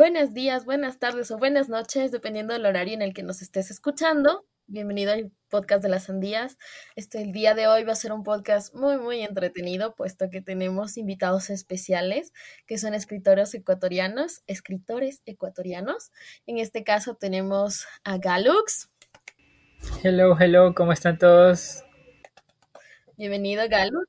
Buenos días, buenas tardes o buenas noches, dependiendo del horario en el que nos estés escuchando. Bienvenido al podcast de las sandías. El día de hoy va a ser un podcast muy, muy entretenido, puesto que tenemos invitados especiales, que son escritores ecuatorianos. En este caso tenemos a Galux. Hello, hello, ¿cómo están todos? Bienvenido, Galux.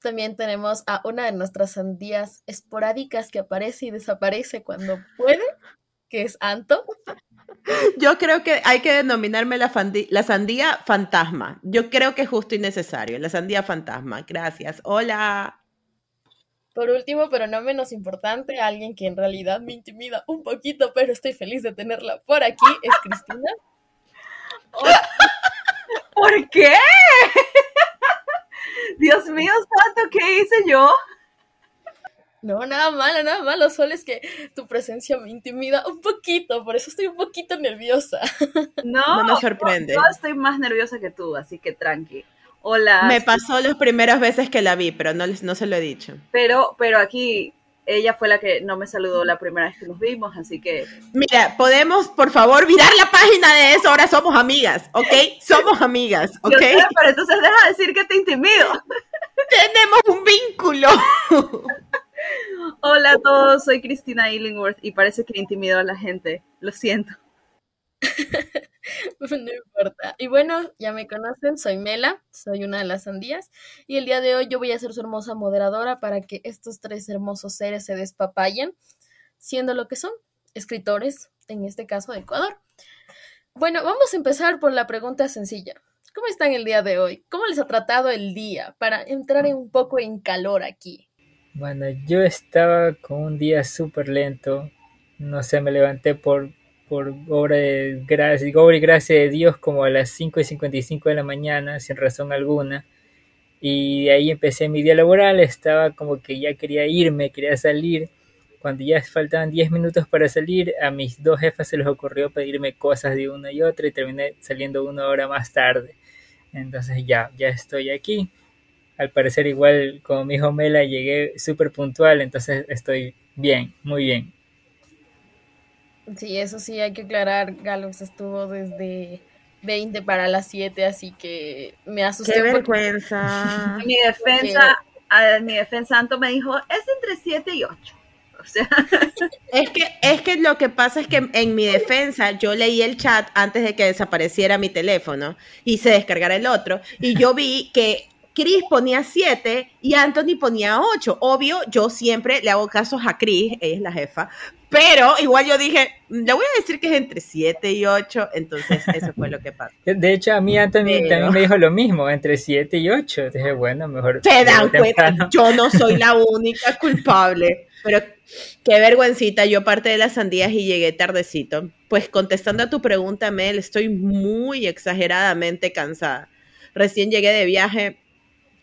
También tenemos a una de nuestras sandías esporádicas que aparece y desaparece cuando puede, que es Anto. Yo creo que hay que denominarme la sandía fantasma. Yo creo que es justo y necesario, la sandía fantasma. Gracias. Hola. Por último, pero no menos importante, alguien que en realidad me intimida un poquito, pero estoy feliz de tenerla por aquí, es Cristina. Hola. ¿Por qué? Dios mío, santo, ¿qué hice yo? No, nada malo, solo es que tu presencia me intimida un poquito, por eso estoy un poquito nerviosa. No, no me sorprende. Yo estoy más nerviosa que tú, así que tranqui. Hola. Me pasó las primeras veces que la vi, pero no se lo he dicho. Pero aquí, ella fue la que no me saludó la primera vez que nos vimos, así que... Mira, podemos, por favor, virar la página de eso, ahora somos amigas, ¿ok? Somos amigas, ¿ok? Yo sé, pero entonces deja de decir que te intimido. Tenemos un vínculo. Hola a todos, soy Cristina Illingworth y parece que intimido a la gente, lo siento. No importa. Y bueno, ya me conocen, soy Mela, soy una de las sandías y el día de hoy yo voy a ser su hermosa moderadora para que estos tres hermosos seres se despapayen, siendo lo que son, escritores, en este caso de Ecuador. Bueno, vamos a empezar por la pregunta sencilla. ¿Cómo están el día de hoy? ¿Cómo les ha tratado el día? Para entrar un poco en calor aquí. Bueno, yo estaba con un día súper lento, no sé, me levanté por obra y gracia de Dios como a las 5:55 de la mañana, sin razón alguna, y de ahí empecé mi día laboral, estaba como que ya quería irme, quería salir, cuando ya faltaban 10 minutos para salir, a mis dos jefas se les ocurrió pedirme cosas de una y otra y terminé saliendo una hora más tarde, entonces ya estoy aquí. Al parecer igual, como mi hijo Mela, llegué súper puntual, entonces estoy bien, muy bien. Sí, eso sí, hay que aclarar, Galux estuvo desde 20 para las 7, así que me asusté. ¡Qué vergüenza! Porque... mi defensa, Anto me dijo, es entre 7 y 8. O sea... es que lo que pasa es que en mi defensa yo leí el chat antes de que desapareciera mi teléfono y se descargara el otro, y yo vi que Cris ponía 7 y Anthony ponía 8. Obvio, yo siempre le hago casos a Cris, ella es la jefa, pero igual yo dije, le voy a decir que es entre 7 y 8, entonces eso fue lo que pasó. De hecho, a mí Anthony también me dijo lo mismo, entre 7 y 8. Dije, bueno, mejor... ¿Te dan cuenta? Yo no soy la única culpable, pero qué vergüencita, yo parte de las sandías y llegué tardecito. Pues contestando a tu pregunta, Mel, estoy muy exageradamente cansada. Recién llegué de viaje...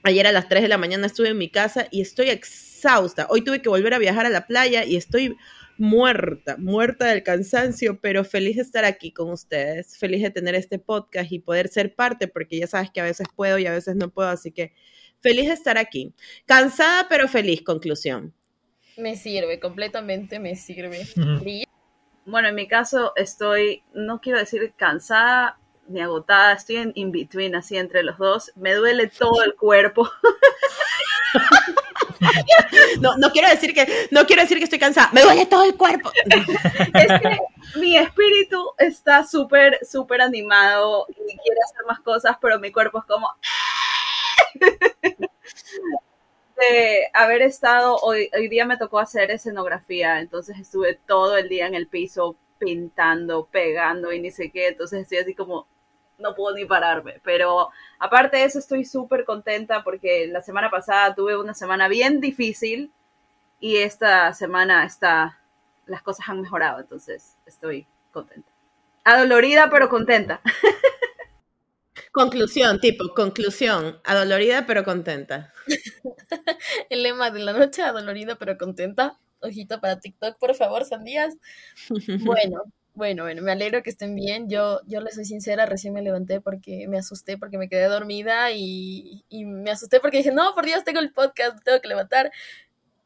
Ayer a las 3 de la mañana estuve en mi casa y estoy exhausta. Hoy tuve que volver a viajar a la playa y estoy muerta del cansancio, pero feliz de estar aquí con ustedes, feliz de tener este podcast y poder ser parte, porque ya sabes que a veces puedo y a veces no puedo, así que feliz de estar aquí. Cansada pero feliz, conclusión. Me sirve, completamente me sirve. Uh-huh. Bueno, en mi caso estoy, no quiero decir cansada, ni agotada, estoy en in-between, así entre los dos, me duele todo el cuerpo. No quiero decir que estoy cansada, me duele todo el cuerpo. Es que mi espíritu está súper, súper animado y quiere hacer más cosas, pero mi cuerpo es como... De haber estado, hoy día me tocó hacer escenografía, entonces estuve todo el día en el piso pintando, pegando y ni sé qué, entonces estoy así como... no puedo ni pararme, pero aparte de eso estoy súper contenta porque la semana pasada tuve una semana bien difícil y esta semana las cosas han mejorado, entonces estoy contenta. Adolorida, pero contenta. Conclusión, adolorida, pero contenta. El lema de la noche, adolorida, pero contenta. Ojito para TikTok, por favor, sandías. Bueno, me alegro que estén bien. Yo les soy sincera, recién me levanté porque me asusté, porque me quedé dormida y me asusté porque dije, no, por Dios, tengo el podcast, tengo que levantar.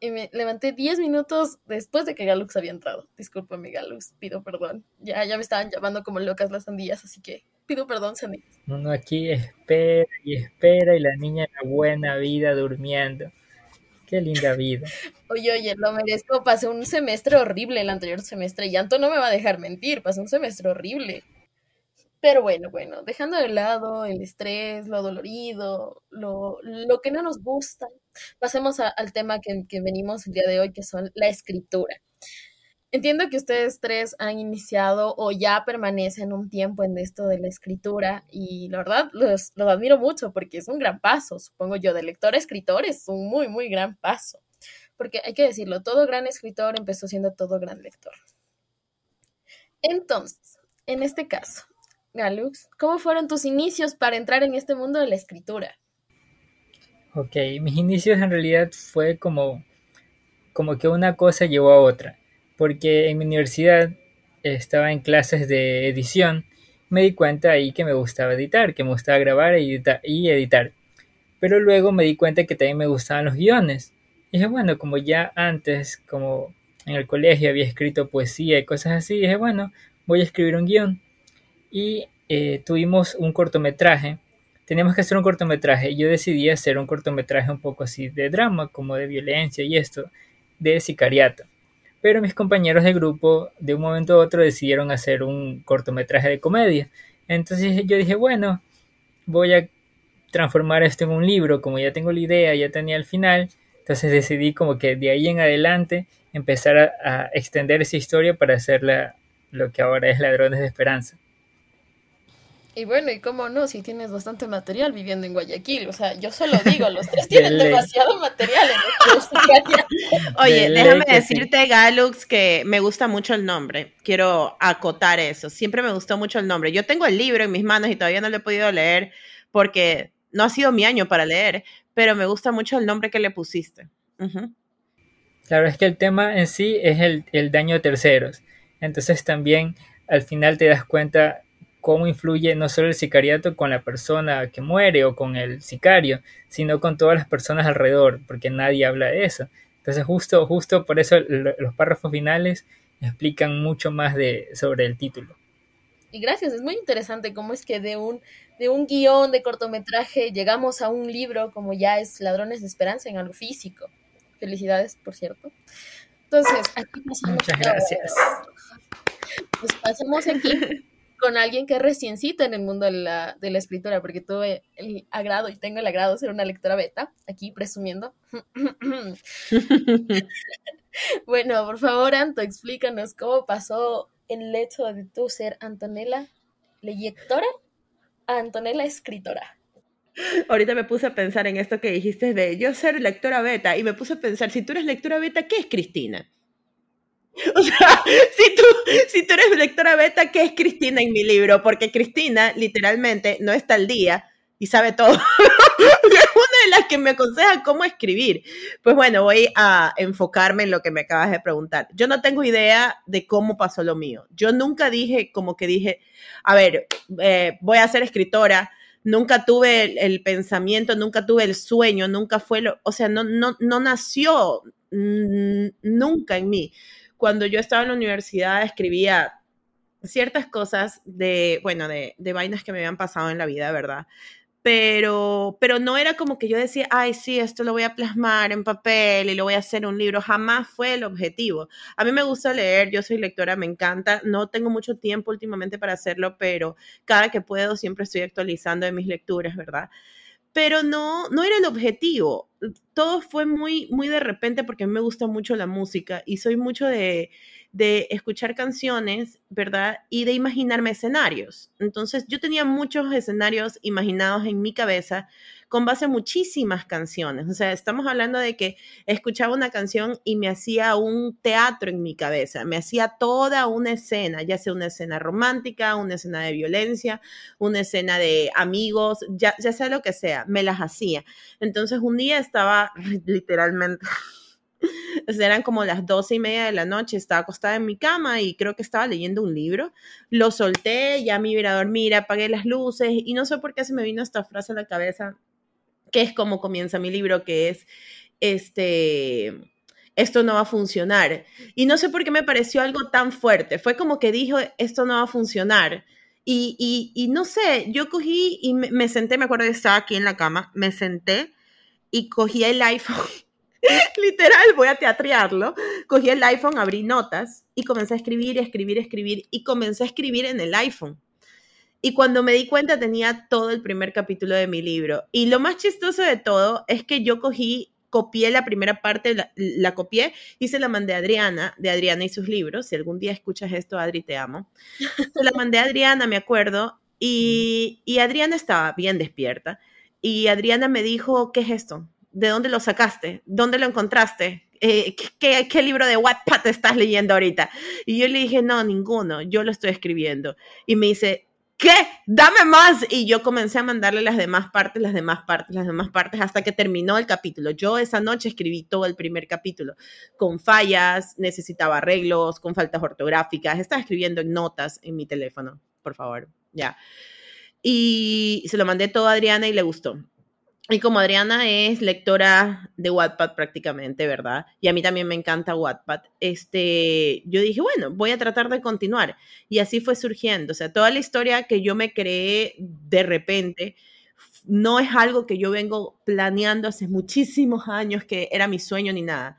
y me levanté 10 minutos después de que Galux había entrado. Discúlpame, Galux, pido perdón. Ya me estaban llamando como locas las sandías, así que pido perdón, sandías. Uno aquí espera y espera y la niña en la buena vida durmiendo. Qué linda vida. Oye, lo merezco. Pasé un semestre horrible el anterior semestre y Anto no me va a dejar mentir. Pasé un semestre horrible. Pero bueno, dejando de lado el estrés, lo dolorido, lo que no nos gusta, pasemos al tema que venimos el día de hoy, que son la escritura. Entiendo que ustedes tres han iniciado o ya permanecen un tiempo en esto de la escritura y la verdad los admiro mucho porque es un gran paso, supongo yo, de lector a escritor es un muy, muy gran paso. Porque hay que decirlo, todo gran escritor empezó siendo todo gran lector. Entonces, en este caso... Galux, ¿cómo fueron tus inicios para entrar en este mundo de la escritura? Ok, mis inicios en realidad fue como que una cosa llevó a otra, porque en mi universidad estaba en clases de edición, me di cuenta ahí que me gustaba editar, que me gustaba grabar y editar, pero luego me di cuenta que también me gustaban los guiones, y dije bueno, como ya antes, como en el colegio había escrito poesía y cosas así, dije bueno, voy a escribir un guión. Y tuvimos un cortometraje, teníamos que hacer un cortometraje, y yo decidí hacer un cortometraje un poco así de drama, como de violencia y esto, de sicariato. Pero mis compañeros de grupo, de un momento a otro, decidieron hacer un cortometraje de comedia. Entonces yo dije, bueno, voy a transformar esto en un libro, como ya tengo la idea, ya tenía el final. Entonces decidí como que de ahí en adelante empezar a extender esa historia para hacerla lo que ahora es Ladrones de Esperanza. Y bueno, y cómo no, si tienes bastante material viviendo en Guayaquil, o sea, yo solo digo, los tres tienen demasiado material en los cursos. Oye, déjame decirte, Galux, que me gusta mucho el nombre, quiero acotar eso, siempre me gustó mucho el nombre. Yo tengo el libro en mis manos y todavía no lo he podido leer porque no ha sido mi año para leer, pero me gusta mucho el nombre que le pusiste. Uh-huh. Claro, es que el tema en sí es el daño a terceros, entonces también al final te das cuenta... cómo influye no solo el sicariato con la persona que muere o con el sicario, sino con todas las personas alrededor, porque nadie habla de eso. Entonces justo por eso los párrafos finales explican mucho más sobre el título. Y gracias, es muy interesante cómo es que de un guión de cortometraje llegamos a un libro como ya es Ladrones de Esperanza en algo físico. Felicidades, por cierto. Entonces, aquí pasamos... Muchas gracias. Pues pasamos aquí... con alguien que recién cita en el mundo de la escritura, porque tuve el agrado y tengo el agrado de ser una lectora beta, aquí presumiendo. Bueno, por favor, Anto, explícanos cómo pasó el hecho de tú ser Antonella lectora a Antonella escritora. Ahorita me puse a pensar en esto que dijiste de yo ser lectora beta, y me puse a pensar, si tú eres lectora beta, ¿qué es Cristina? O sea, si tú eres lectora beta, ¿qué es Cristina en mi libro? Porque Cristina, literalmente, no está al día y sabe todo. Es una de las que me aconseja cómo escribir. Pues bueno, voy a enfocarme en lo que me acabas de preguntar. Yo no tengo idea de cómo pasó lo mío. Yo nunca dije, a ver, voy a ser escritora. Nunca tuve el pensamiento, nunca tuve el sueño, nunca fue no nació nunca en mí. Cuando yo estaba en la universidad escribía ciertas cosas de vainas que me habían pasado en la vida, ¿verdad? Pero no era como que yo decía, ay, sí, esto lo voy a plasmar en papel y lo voy a hacer un libro. Jamás fue el objetivo. A mí me gusta leer, yo soy lectora, me encanta. No tengo mucho tiempo últimamente para hacerlo, pero cada que puedo siempre estoy actualizando de mis lecturas, ¿verdad? Pero no era el objetivo. Todo fue muy, muy de repente porque a mí me gusta mucho la música y soy mucho de escuchar canciones, ¿verdad? Y de imaginarme escenarios. Entonces yo tenía muchos escenarios imaginados en mi cabeza con base a muchísimas canciones. O sea, estamos hablando de que escuchaba una canción y me hacía un teatro en mi cabeza, me hacía toda una escena, ya sea una escena romántica, una escena de violencia, una escena de amigos, ya sea lo que sea, me las hacía. Entonces un día estaba literalmente... eran como las 12:30 de la noche, estaba acostada en mi cama y creo que estaba leyendo un libro, lo solté, ya me iba a dormir, apagué las luces y no sé por qué se me vino esta frase a la cabeza, que es como comienza mi libro, que es esto no va a funcionar. Y no sé por qué me pareció algo tan fuerte. Fue como que dijo, esto no va a funcionar. Y no sé, yo cogí y me senté, me acuerdo que estaba aquí en la cama, me senté y cogí el iPhone. Literal, voy a teatrearlo. Cogí el iPhone, abrí notas y comencé a escribir. Y comencé a escribir en el iPhone. Y cuando me di cuenta tenía todo el primer capítulo de mi libro. Y lo más chistoso de todo es que yo copié la primera parte, la copié y se la mandé a Adriana, de Adriana y sus libros. Si algún día escuchas esto, Adri, te amo. Se la mandé a Adriana, me acuerdo, y Adriana estaba bien despierta. Y Adriana me dijo, ¿qué es esto? ¿De dónde lo sacaste? ¿Dónde lo encontraste? ¿Qué libro de Wattpad estás leyendo ahorita? Y yo le dije, no, ninguno, yo lo estoy escribiendo. Y me dice, ¿qué? ¡Dame más! Y yo comencé a mandarle las demás partes, hasta que terminó el capítulo. Yo esa noche escribí todo el primer capítulo, con fallas, necesitaba arreglos, con faltas ortográficas, estaba escribiendo en notas en mi teléfono, por favor, ya. Y se lo mandé todo a Adriana y le gustó. Y como Adriana es lectora de Wattpad prácticamente, ¿verdad? Y a mí también me encanta Wattpad. Yo dije, bueno, voy a tratar de continuar. Y así fue surgiendo. O sea, toda la historia que yo me creé de repente no es algo que yo vengo planeando hace muchísimos años, que era mi sueño ni nada.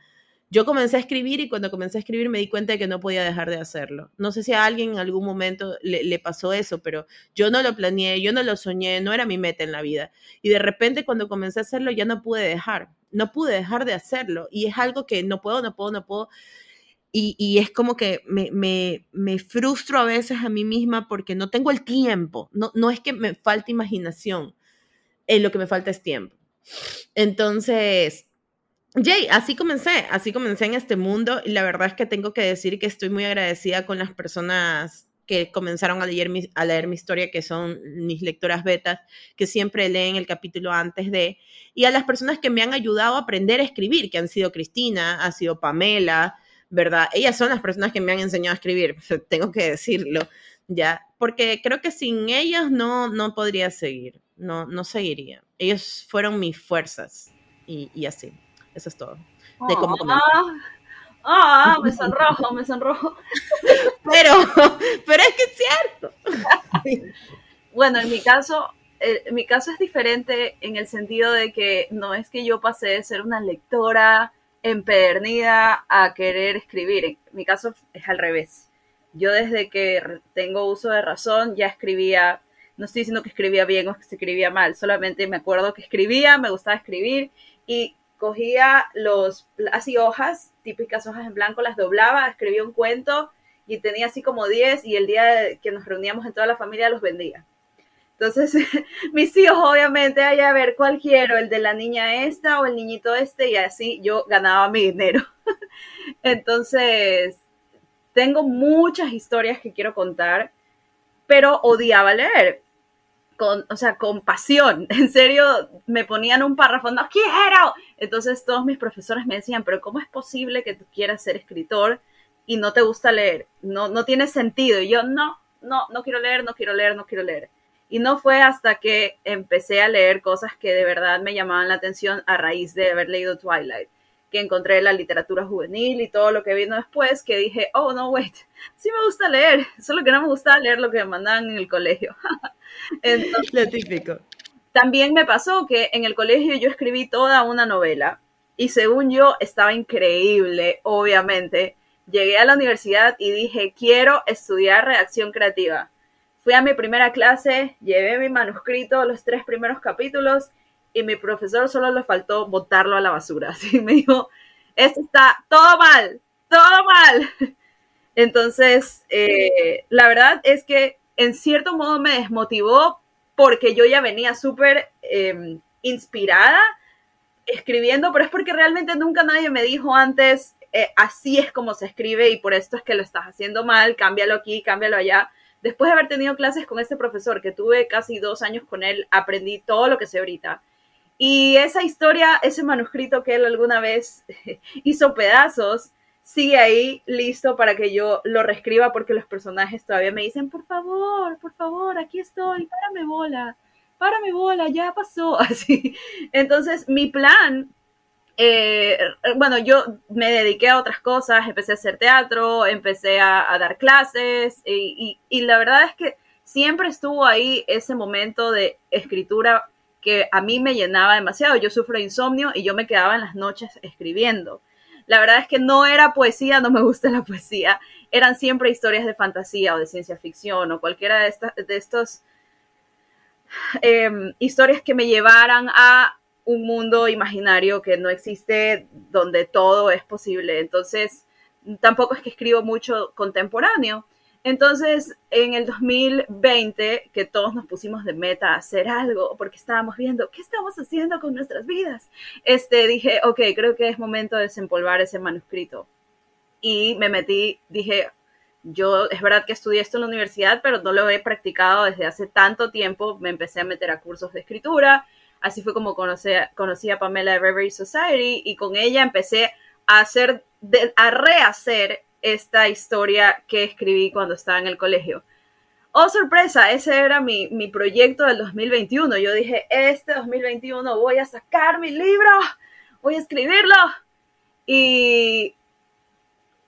Yo comencé a escribir y cuando comencé a escribir me di cuenta de que no podía dejar de hacerlo. No sé si a alguien en algún momento le pasó eso, pero yo no lo planeé, yo no lo soñé, no era mi meta en la vida. Y de repente cuando comencé a hacerlo ya no pude dejar de hacerlo. Y es algo que no puedo. Y es como que me frustro a veces a mí misma porque no tengo el tiempo. No es que me falte imaginación, lo que me falta es tiempo. Entonces... Jay, así comencé en este mundo y la verdad es que tengo que decir que estoy muy agradecida con las personas que comenzaron a leer mi historia, que son mis lectoras betas, que siempre leen el capítulo antes de, y a las personas que me han ayudado a aprender a escribir, que han sido Cristina, ha sido Pamela, ¿verdad? Ellas son las personas que me han enseñado a escribir, tengo que decirlo, ya, porque creo que sin ellas no podría seguir, no seguiría. Ellos fueron mis fuerzas y así. Eso es todo. De cómo comenzar. Me sonrojo. Pero es que es cierto. Bueno, en mi caso es diferente en el sentido de que no es que yo pasé de ser una lectora empedernida a querer escribir. En mi caso es al revés. Yo desde que tengo uso de razón ya escribía. No estoy diciendo que escribía bien o que escribía mal. Solamente me acuerdo que escribía, me gustaba escribir y cogía así hojas, típicas hojas en blanco, las doblaba, escribía un cuento y tenía así como 10 y el día que nos reuníamos en toda la familia los vendía. Entonces, mis hijos obviamente, ay, a ver, ¿cuál quiero? ¿El de la niña esta o el niñito este? Y así yo ganaba mi dinero. Entonces, tengo muchas historias que quiero contar, pero odiaba leer. Con pasión, en serio, me ponían un párrafo, ¡no quiero! Entonces todos mis profesores me decían, pero ¿cómo es posible que tú quieras ser escritor y no te gusta leer? No tiene sentido. Y yo, no quiero leer. Y no fue hasta que empecé a leer cosas que de verdad me llamaban la atención a raíz de haber leído Twilight, que encontré la literatura juvenil y todo lo que vino después, que dije, oh, no, wait, sí me gusta leer, solo que no me gustaba leer lo que me mandaban en el colegio. Entonces, lo típico. También me pasó que en el colegio yo escribí toda una novela y según yo estaba increíble, obviamente. Llegué a la universidad y dije, quiero estudiar redacción creativa. Fui a mi primera clase, llevé mi manuscrito, los 3 primeros capítulos y mi profesor solo le faltó botarlo a la basura. Así me dijo, esto está todo mal. Entonces, la verdad es que en cierto modo me desmotivó porque yo ya venía súper inspirada escribiendo, pero es porque realmente nunca nadie me dijo antes, así es como se escribe y por esto es que lo estás haciendo mal, cámbialo aquí, cámbialo allá. Después de haber tenido clases con este profesor, que tuve casi 2 años con él, aprendí todo lo que sé ahorita. Y esa historia, ese manuscrito que él alguna vez hizo pedazos, sigue ahí listo para que yo lo reescriba porque los personajes todavía me dicen, por favor, aquí estoy, párame bola, ya pasó, así. Entonces, mi plan Bueno, yo me dediqué a otras cosas, empecé a hacer teatro, empecé a dar clases y la verdad es que siempre estuvo ahí ese momento de escritura que a mí me llenaba demasiado. Yo sufro insomnio y yo me quedaba en las noches escribiendo. La verdad es que no era poesía, no me gusta la poesía. Eran siempre historias de fantasía o de ciencia ficción o cualquiera de estas historias que me llevaran a un mundo imaginario que no existe, donde todo es posible. Entonces, tampoco es que escribo mucho contemporáneo. Entonces, en el 2020, que todos nos pusimos de meta hacer algo, porque estábamos viendo, ¿qué estamos haciendo con nuestras vidas? Dije, ok, creo que es momento de desempolvar ese manuscrito. Y me metí, dije, yo es verdad que estudié esto en la universidad, pero no lo he practicado desde hace tanto tiempo. Me empecé a meter a cursos de escritura. Así fue como conocí a Pamela de Reverie Society, y con ella empecé a rehacer esta historia que escribí cuando estaba en el colegio. ¡Oh, sorpresa! Ese era mi proyecto del 2021. Yo dije, este 2021 voy a sacar mi libro, voy a escribirlo. Y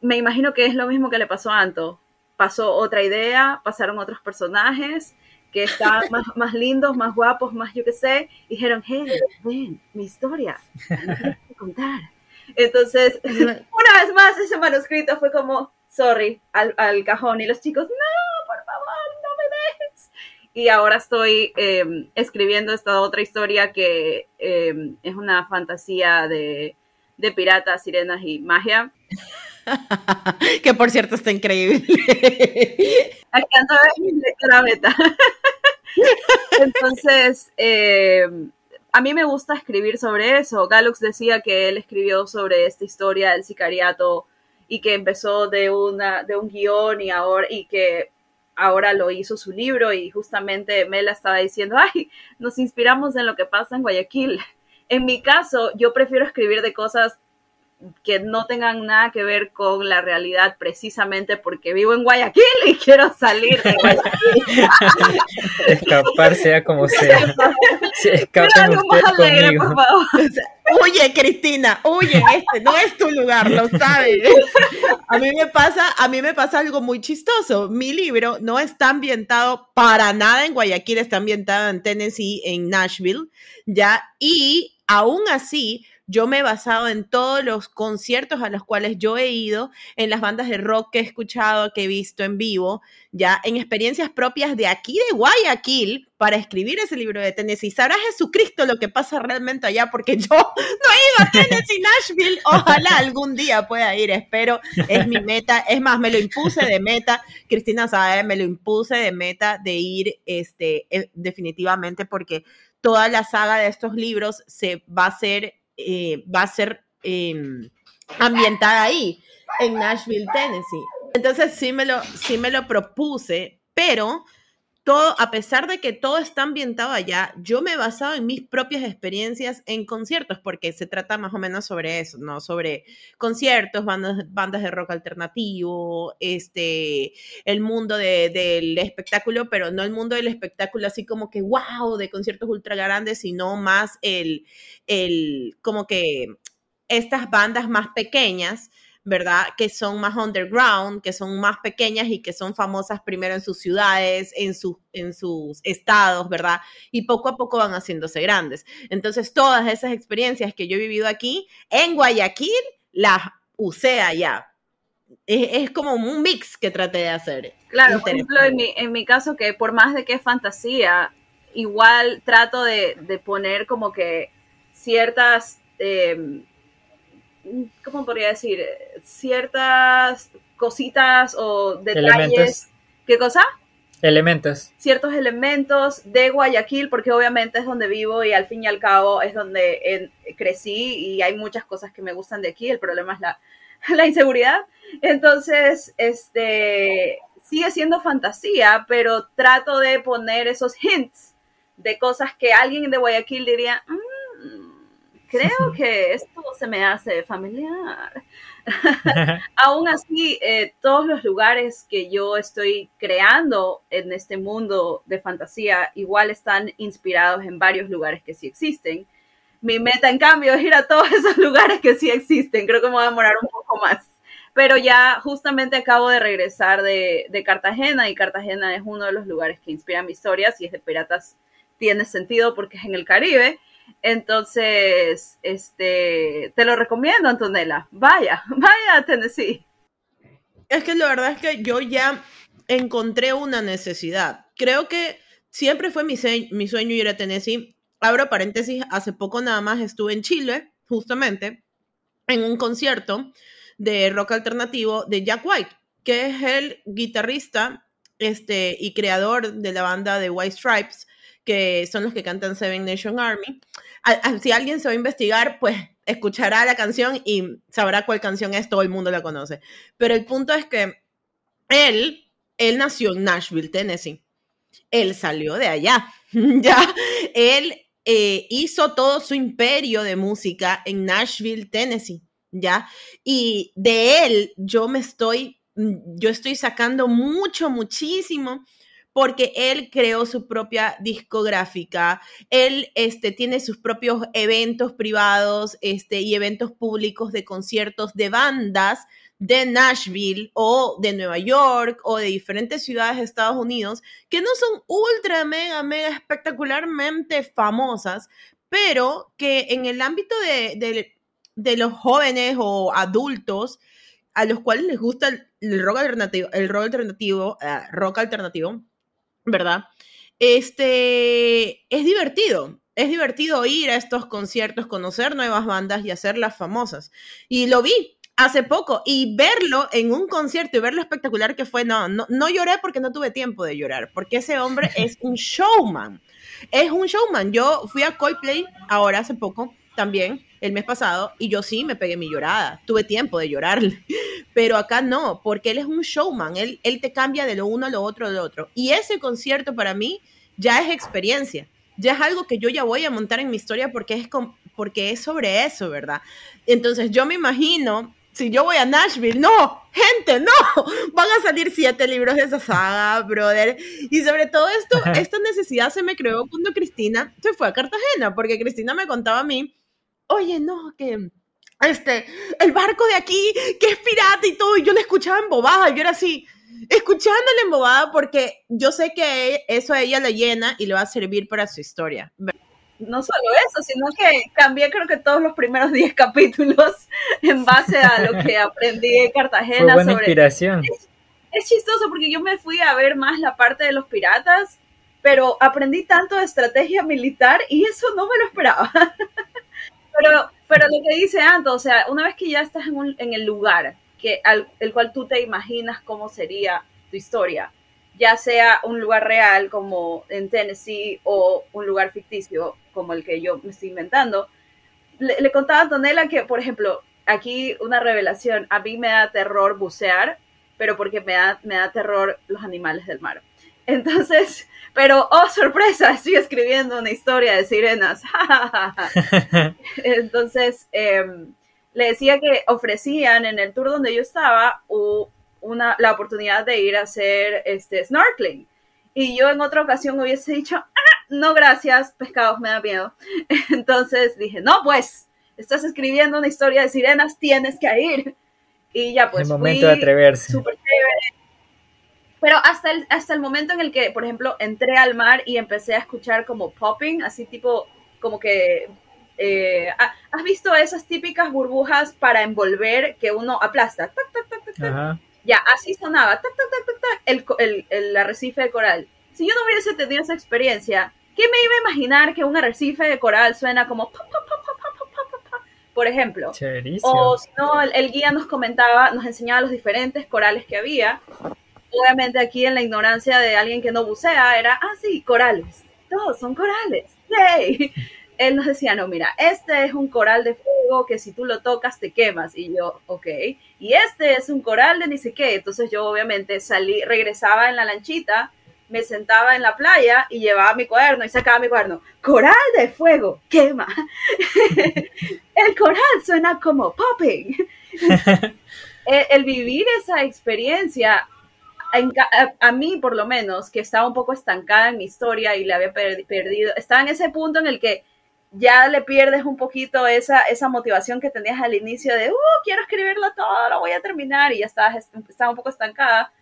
me imagino que es lo mismo que le pasó a Anto. Pasó otra idea, pasaron otros personajes que estaban más lindos, más guapos, más yo qué sé. Y dijeron, hey, ven, mi historia, me tienes que contar. Entonces, una vez más, ese manuscrito fue como, sorry, al cajón. Y los chicos, no, por favor, no me dejes. Y ahora estoy escribiendo esta otra historia que es una fantasía de piratas, sirenas y magia. Que, por cierto, está increíble. Aquí ando en la beta. Entonces, a mí me gusta escribir sobre eso. Galux decía que él escribió sobre esta historia del sicariato y que empezó de un guión y que ahora lo hizo su libro, y justamente Mela estaba diciendo, ay, nos inspiramos en lo que pasa en Guayaquil. En mi caso, yo prefiero escribir de cosas que no tengan nada que ver con la realidad, precisamente porque vivo en Guayaquil y quiero salir de Guayaquil. Escapar sea como sea. Se escapen ustedes conmigo. Por favor. Huye, Cristina, huye, este no es tu lugar, lo sabes. A mí me pasa algo muy chistoso. Mi libro no está ambientado para nada en Guayaquil, está ambientado en Tennessee, en Nashville, ya, y aún así yo me he basado en todos los conciertos a los cuales yo he ido, en las bandas de rock que he escuchado, que he visto en vivo, ya, en experiencias propias de aquí de Guayaquil, para escribir ese libro de Tennessee. ¿Sabrá Jesucristo lo que pasa realmente allá? Porque yo no he ido a Tennessee, Nashville. Ojalá algún día pueda ir, espero. Es mi meta. Es más, me lo impuse de meta. Cristina sabe, me lo impuse de meta de ir definitivamente, porque toda la saga de estos libros va a ser ambientada ahí, en Nashville, Tennessee. Entonces sí me lo propuse, pero todo, a pesar de que todo está ambientado allá, yo me he basado en mis propias experiencias en conciertos, porque se trata más o menos sobre eso, ¿no? Sobre conciertos, bandas de rock alternativo, el mundo del espectáculo, pero no el mundo del espectáculo así como que wow, de conciertos ultra grandes, sino más el como que estas bandas más pequeñas, ¿verdad? Que son más underground, que son más pequeñas y que son famosas primero en sus ciudades, en sus estados, ¿verdad? Y poco a poco van haciéndose grandes. Entonces, todas esas experiencias que yo he vivido aquí, en Guayaquil, las usé allá. Es como un mix que traté de hacer. Claro, por ejemplo, en mi caso, que por más de que es fantasía, igual trato de poner como que ciertas... ¿cómo podría decir? Ciertas cositas o detalles. Elementos. ¿Qué cosa? Elementos. Ciertos elementos de Guayaquil, porque obviamente es donde vivo y al fin y al cabo es donde crecí, y hay muchas cosas que me gustan de aquí. El problema es la inseguridad. Entonces, sigue siendo fantasía, pero trato de poner esos hints de cosas que alguien de Guayaquil diría... creo que esto se me hace familiar. Aún así, todos los lugares que yo estoy creando en este mundo de fantasía igual están inspirados en varios lugares que sí existen. Mi meta, en cambio, es ir a todos esos lugares que sí existen. Creo que me voy a demorar un poco más. Pero ya justamente acabo de regresar de Cartagena, y Cartagena es uno de los lugares que inspiran mis historias, y es de piratas. Tiene sentido porque es en el Caribe. Entonces, te lo recomiendo, Antonella. Vaya a Tennessee. Es que la verdad es que yo ya encontré una necesidad. Creo que siempre fue mi sueño ir a Tennessee. Abro paréntesis, hace poco nada más estuve en Chile, justamente, en un concierto de rock alternativo de Jack White, que es el guitarrista y creador de la banda de White Stripes, que son los que cantan Seven Nation Army. Si alguien se va a investigar, pues escuchará la canción y sabrá cuál canción es, todo el mundo la conoce. Pero el punto es que él nació en Nashville, Tennessee. Él salió de allá, ¿ya? Él hizo todo su imperio de música en Nashville, Tennessee, ¿ya? Y de él yo estoy sacando muchísimo, porque él creó su propia discográfica, él tiene sus propios eventos privados y eventos públicos de conciertos de bandas de Nashville o de Nueva York o de diferentes ciudades de Estados Unidos que no son ultra, mega espectacularmente famosas, pero que en el ámbito de los jóvenes o adultos a los cuales les gusta el rock alternativo, ¿verdad? Es divertido ir a estos conciertos, conocer nuevas bandas y hacerlas famosas. Y lo vi hace poco, y verlo en un concierto y ver lo espectacular que fue, no lloré porque no tuve tiempo de llorar, porque ese hombre es un showman. Yo fui a Coldplay ahora hace poco también, el mes pasado, y yo sí me pegué mi llorada, tuve tiempo de llorarle, pero acá no, porque él es un showman, él te cambia de lo uno a lo otro, y ese concierto para mí ya es experiencia, ya es algo que yo ya voy a montar en mi historia porque es sobre eso, ¿verdad? Entonces yo me imagino, si yo voy a Nashville, no, gente, no, van a salir 7 libros de esa saga, brother. Y sobre todo esto, esta necesidad se me creó cuando Cristina se fue a Cartagena, porque Cristina me contaba a mí, oye, no, que el barco de aquí, que es pirata y todo, y yo la escuchaba embobada, yo era así, escuchándola embobada, porque yo sé que eso a ella la llena y le va a servir para su historia. No solo eso, sino que cambié creo que todos los primeros 10 capítulos en base a lo que aprendí en Cartagena. Fue buena inspiración. Es chistoso porque yo me fui a ver más la parte de los piratas, pero aprendí tanto de estrategia militar y eso no me lo esperaba. Pero lo que dice Anto, o sea, una vez que ya estás en el lugar el cual tú te imaginas cómo sería tu historia, ya sea un lugar real como en Tennessee o un lugar ficticio como el que yo me estoy inventando, le contaba a Antonella que, por ejemplo, aquí una revelación, a mí me da terror bucear, pero porque me da terror los animales del mar. Entonces, pero, oh, sorpresa, estoy escribiendo una historia de sirenas. Entonces, le decía que ofrecían en el tour donde yo estaba la oportunidad de ir a hacer snorkeling. Y yo en otra ocasión hubiese dicho, no gracias, pescados, me da miedo. Entonces dije, no, pues, estás escribiendo una historia de sirenas, tienes que ir. Y ya pues, el momento de atreverse. Súper chévere. Pero hasta el momento en el que, por ejemplo, entré al mar y empecé a escuchar como popping, así tipo, como que, ¿has visto esas típicas burbujas para envolver que uno aplasta? Tac, tac, tac, tac, tac. Ya, así sonaba, tac, tac, tac, tac, tac, el arrecife de coral. Si yo no hubiese tenido esa experiencia, ¿qué me iba a imaginar que un arrecife de coral suena como pop, pop, pop, pop, pop, pop, pop, pop, por ejemplo? Chéverísimo. O si no, el guía nos enseñaba los diferentes corales que había. Obviamente aquí en la ignorancia de alguien que no bucea era, sí, corales, todos son corales, ¡yay! Él nos decía, no, mira, este es un coral de fuego que si tú lo tocas te quemas, y yo, ok, y este es un coral de ni sé qué, entonces yo obviamente regresaba en la lanchita, me sentaba en la playa y llevaba mi cuaderno y sacaba mi cuaderno, coral de fuego, quema, el coral suena como popping, el vivir esa experiencia, a mí por lo menos, que estaba un poco estancada en mi historia y la había perdido, estaba en ese punto en el que ya le pierdes un poquito esa motivación que tenías al inicio de, quiero escribirlo todo, lo voy a terminar, y ya estaba un poco estancada.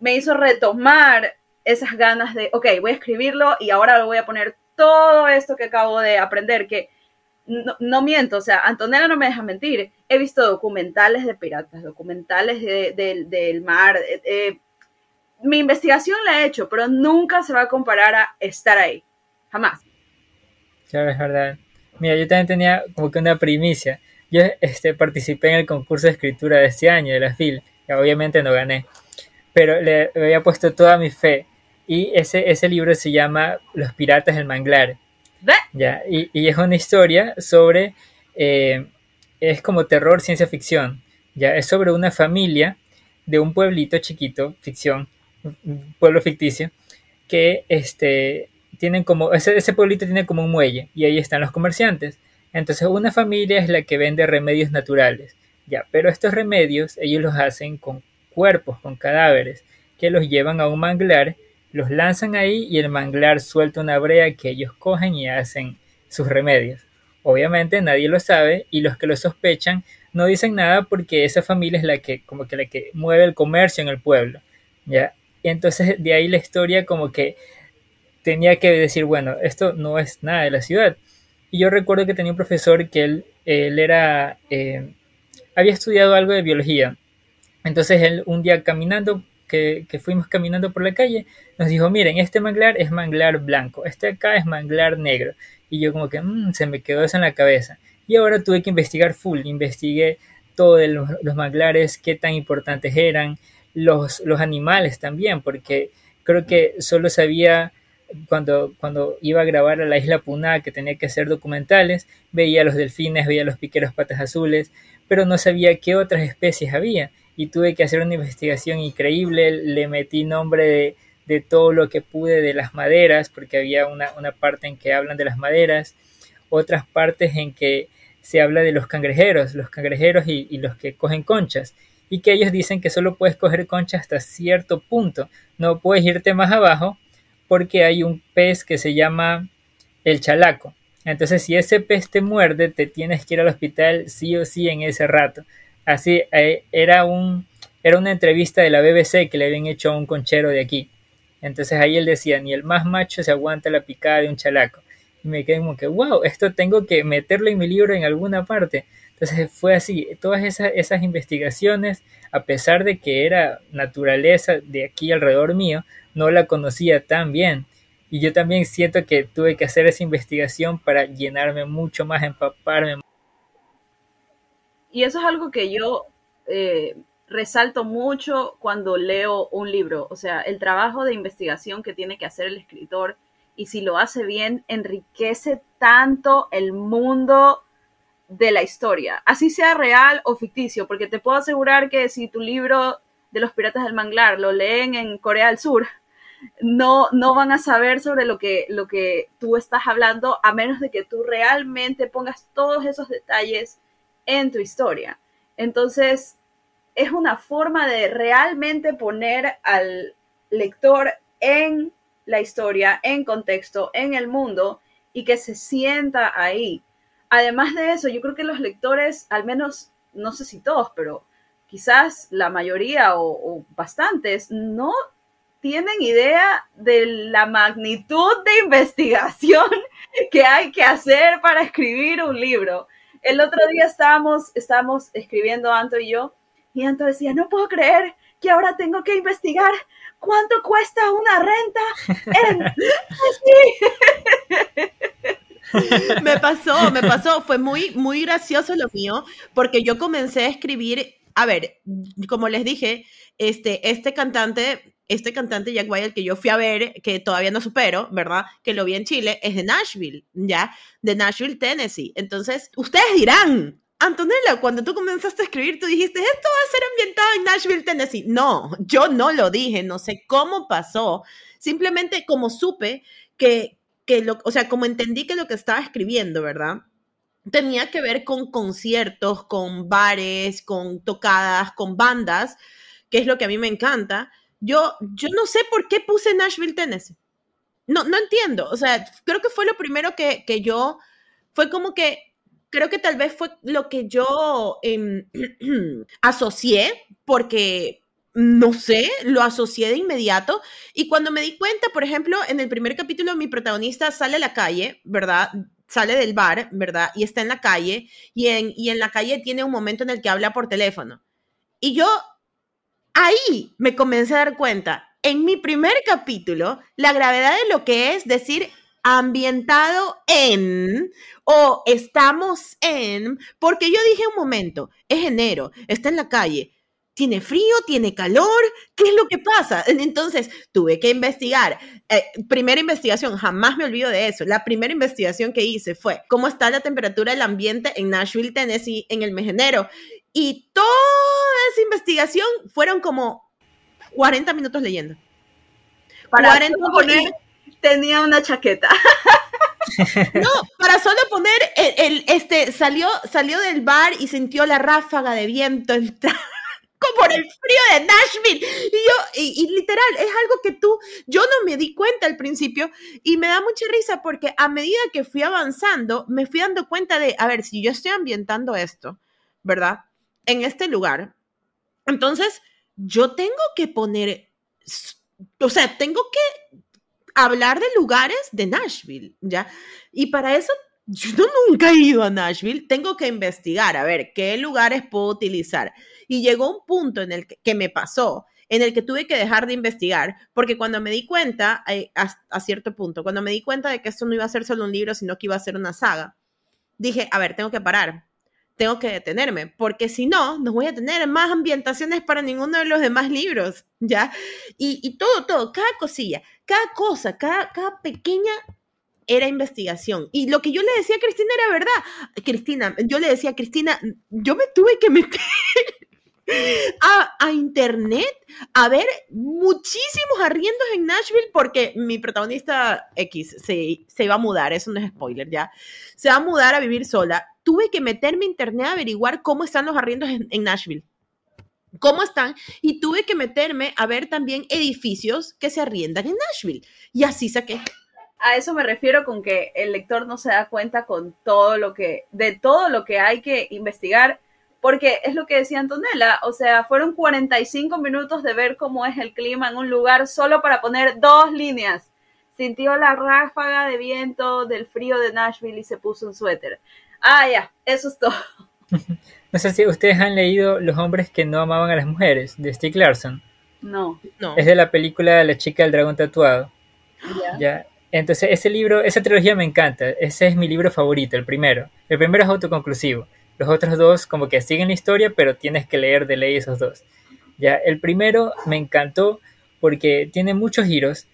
Me hizo retomar esas ganas de, voy a escribirlo y ahora lo voy a poner todo esto que acabo de aprender, que no miento, o sea, Antonella no me deja mentir, he visto documentales de piratas, documentales del mar, mi investigación la he hecho, pero nunca se va a comparar a estar ahí, jamás. Claro, es verdad. Mira, yo también tenía como que una primicia. Yo participé en el concurso de escritura de este año, de la FIL, que obviamente no gané, pero le había puesto toda mi fe, y ese libro se llama Los Piratas del Manglar. Ya, y es una historia sobre, es como terror, ciencia ficción, ya, es sobre una familia de un pueblito chiquito, ficción, un pueblo ficticio, que tienen como, ese pueblito tiene como un muelle, y ahí están los comerciantes. Entonces una familia es la que vende remedios naturales, ya, pero estos remedios ellos los hacen con cuerpos, con cadáveres, que los llevan a un manglar, los lanzan ahí y el manglar suelta una brea que ellos cogen y hacen sus remedios. Obviamente nadie lo sabe, y los que lo sospechan no dicen nada porque esa familia es la que mueve el comercio en el pueblo, ¿ya? Y entonces de ahí la historia como que tenía que decir, bueno, esto no es nada de la ciudad. Y yo recuerdo que tenía un profesor que él era, había estudiado algo de biología. Entonces él un día caminando, que fuimos caminando por la calle, nos dijo, miren, este manglar es manglar blanco, este acá es manglar negro, y yo como que se me quedó eso en la cabeza, y ahora tuve que investigar full, investigué todos los manglares, qué tan importantes eran, los animales también, porque creo que solo sabía, cuando iba a grabar a la isla Puná, que tenía que hacer documentales, veía los delfines, veía los piqueros patas azules, pero no sabía qué otras especies había, y tuve que hacer una investigación increíble. Le metí nombre de todo lo que pude de las maderas, porque había una parte en que hablan de las maderas, otras partes en que se habla de los cangrejeros y los que cogen conchas, y que ellos dicen que solo puedes coger concha hasta cierto punto, no puedes irte más abajo, porque hay un pez que se llama el chalaco, entonces si ese pez te muerde, te tienes que ir al hospital sí o sí en ese rato. Así, era una entrevista de la BBC que le habían hecho a un conchero de aquí. Entonces ahí él decía, ni el más macho se aguanta la picada de un chalaco. Y me quedé como que, wow, esto tengo que meterlo en mi libro en alguna parte. Entonces fue así, todas esas investigaciones, a pesar de que era naturaleza de aquí alrededor mío, no la conocía tan bien. Y yo también siento que tuve que hacer esa investigación para llenarme mucho más, empaparme. Y eso es algo que yo resalto mucho cuando leo un libro. O sea, el trabajo de investigación que tiene que hacer el escritor, y si lo hace bien, enriquece tanto el mundo de la historia. Así sea real o ficticio, porque te puedo asegurar que si tu libro de Los Piratas del Manglar lo leen en Corea del Sur, no van a saber sobre lo que tú estás hablando, a menos de que tú realmente pongas todos esos detalles en tu historia. Entonces es una forma de realmente poner al lector en la historia, en contexto, en el mundo, y que se sienta ahí. Además de eso, yo creo que los lectores, al menos, no sé si todos, pero quizás la mayoría o bastantes, no tienen idea de la magnitud de investigación que hay que hacer para escribir un libro. El otro día estábamos escribiendo Anto y yo, y Anto decía, no puedo creer que ahora tengo que investigar cuánto cuesta una renta en... Me pasó, fue muy, muy gracioso lo mío, porque yo comencé a escribir, a ver, como les dije, este cantante Jack White, el que yo fui a ver, que todavía no supero, ¿verdad? Que lo vi en Chile, es de Nashville, ¿ya? De Nashville, Tennessee. Entonces, ustedes dirán, Antonella, cuando tú comenzaste a escribir, tú dijiste, esto va a ser ambientado en Nashville, Tennessee. No, yo no lo dije, no sé cómo pasó. Simplemente como supe que como entendí que lo que estaba escribiendo, ¿verdad?, tenía que ver con conciertos, con bares, con tocadas, con bandas, que es lo que a mí me encanta. Yo no sé por qué puse Nashville, Tennessee. No entiendo. O sea, creo que fue lo primero que yo fue como que, creo que tal vez fue lo que yo asocié, porque... no sé, lo asocié de inmediato. Y cuando me di cuenta, por ejemplo, en el primer capítulo mi protagonista sale a la calle, ¿verdad? Sale del bar, ¿verdad? Y está en la calle, y en la calle tiene un momento en el que habla por teléfono. Y yo ahí me comencé a dar cuenta, en mi primer capítulo, la gravedad de lo que es decir ambientado en, o estamos en, porque yo dije un momento, es enero, está en la calle, tiene frío, tiene calor, ¿qué es lo que pasa? Entonces tuve que investigar. Primera investigación, jamás me olvido de eso. La primera investigación que hice fue cómo está la temperatura del ambiente en Nashville, Tennessee, en el mes de enero. Y toda esa investigación fueron como 40 minutos leyendo. Para poner, tenía una chaqueta. No, para solo poner, salió del bar y sintió la ráfaga de viento entrar por el frío de Nashville, y literal, es algo que yo no me di cuenta al principio, y me da mucha risa porque a medida que fui avanzando, me fui dando cuenta de, a ver, si yo estoy ambientando esto, ¿verdad? En este lugar, entonces yo tengo que poner, o sea, tengo que hablar de lugares de Nashville, ¿ya? Y para eso yo nunca he ido a Nashville, tengo que investigar, a ver, qué lugares puedo utilizar. Y llegó un punto en el que me pasó, en el que tuve que dejar de investigar, porque cuando me di cuenta, a cierto punto, cuando me di cuenta de que esto no iba a ser solo un libro, sino que iba a ser una saga, dije, a ver, tengo que parar, tengo que detenerme, porque si no, no voy a tener más ambientaciones para ninguno de los demás libros, ¿ya? Y todo, cada cosilla, cada cosa, cada pequeña... era investigación. Y lo que yo le decía a Cristina era verdad. Yo le decía a Cristina, yo me tuve que meter a internet a ver muchísimos arriendos en Nashville porque mi protagonista X se iba a mudar, eso no es spoiler, ya. Se va a mudar a vivir sola. Tuve que meterme a internet a averiguar cómo están los arriendos en Nashville. ¿Cómo están? Y tuve que meterme a ver también edificios que se arriendan en Nashville. Y así saqué... A eso me refiero con que el lector no se da cuenta de todo lo que hay que investigar, porque es lo que decía Antonella, o sea, fueron 45 minutos de ver cómo es el clima en un lugar solo para poner 2 líneas. Sintió la ráfaga de viento del frío de Nashville y se puso un suéter. Ah, ya, eso es todo. No sé si ustedes han leído Los hombres que no amaban a las mujeres, de Stieg Larsson. No. Es de la película La chica del dragón tatuado. Ya. Entonces, ese libro, esa trilogía me encanta. Ese es mi libro favorito, el primero. El primero es autoconclusivo. Los otros dos como que siguen la historia, pero tienes que leer de ley esos dos. Ya, el primero me encantó porque tiene muchos giros,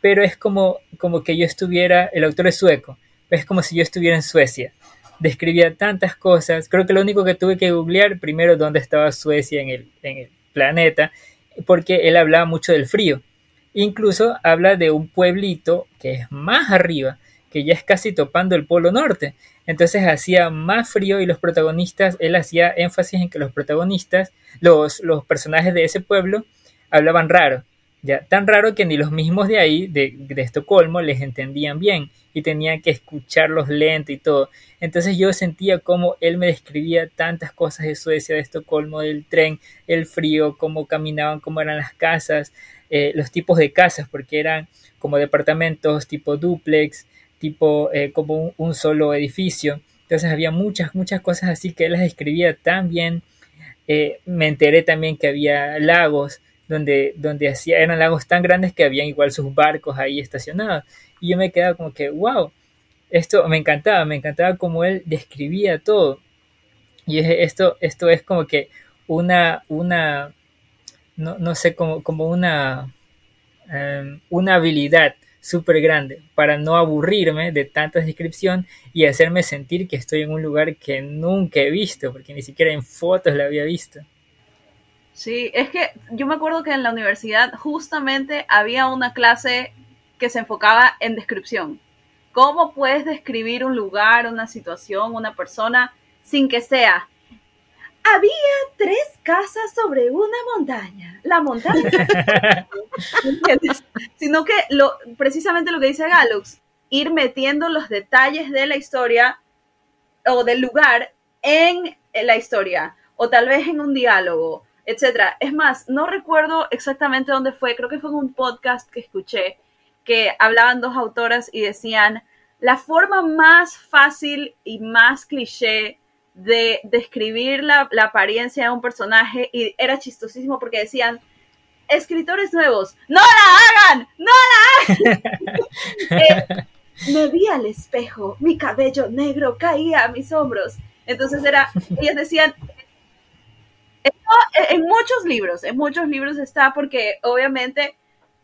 pero es como que yo estuviera... El autor es sueco. Es como si yo estuviera en Suecia. Describía tantas cosas. Creo que lo único que tuve que googlear primero dónde estaba Suecia en el planeta, porque él hablaba mucho del frío. Incluso habla de un pueblito que es más arriba, que ya es casi topando el polo norte. Entonces hacía más frío y los protagonistas, él hacía énfasis en que los protagonistas, los personajes de ese pueblo, hablaban raro. Ya, tan raro que ni los mismos de ahí, de Estocolmo, les entendían bien y tenían que escucharlos lento y todo. Entonces yo sentía como él me describía tantas cosas de Suecia, de Estocolmo, del tren, el frío, cómo caminaban, cómo eran las casas, los tipos de casas, porque eran como departamentos tipo dúplex, tipo como un solo edificio. Entonces había muchas cosas así que él las describía tan bien. Me enteré también que había lagos, eran lagos tan grandes que habían igual sus barcos ahí estacionados. Y yo me quedaba como que, wow, esto me encantaba como él describía todo. Y dije, esto es como que una no sé, como una habilidad súper grande para no aburrirme de tanta descripción y hacerme sentir que estoy en un lugar que nunca he visto, porque ni siquiera en fotos la había visto. Sí, es que yo me acuerdo que en la universidad justamente había una clase que se enfocaba en descripción. ¿Cómo puedes describir un lugar, una situación, una persona sin que sea? Había 3 casas sobre una montaña. La montaña. Sino que precisamente lo que dice Galux, ir metiendo los detalles de la historia o del lugar en la historia, o tal vez en un diálogo, etcétera. Es más, no recuerdo exactamente dónde fue, creo que fue en un podcast que escuché, que hablaban dos autoras y decían, la forma más fácil y más cliché de describir la apariencia de un personaje, y era chistosísimo porque decían, escritores nuevos, ¡no la hagan! ¡No la hagan! Me vi al espejo, mi cabello negro caía a mis hombros. Entonces ellas decían, en muchos libros está, porque obviamente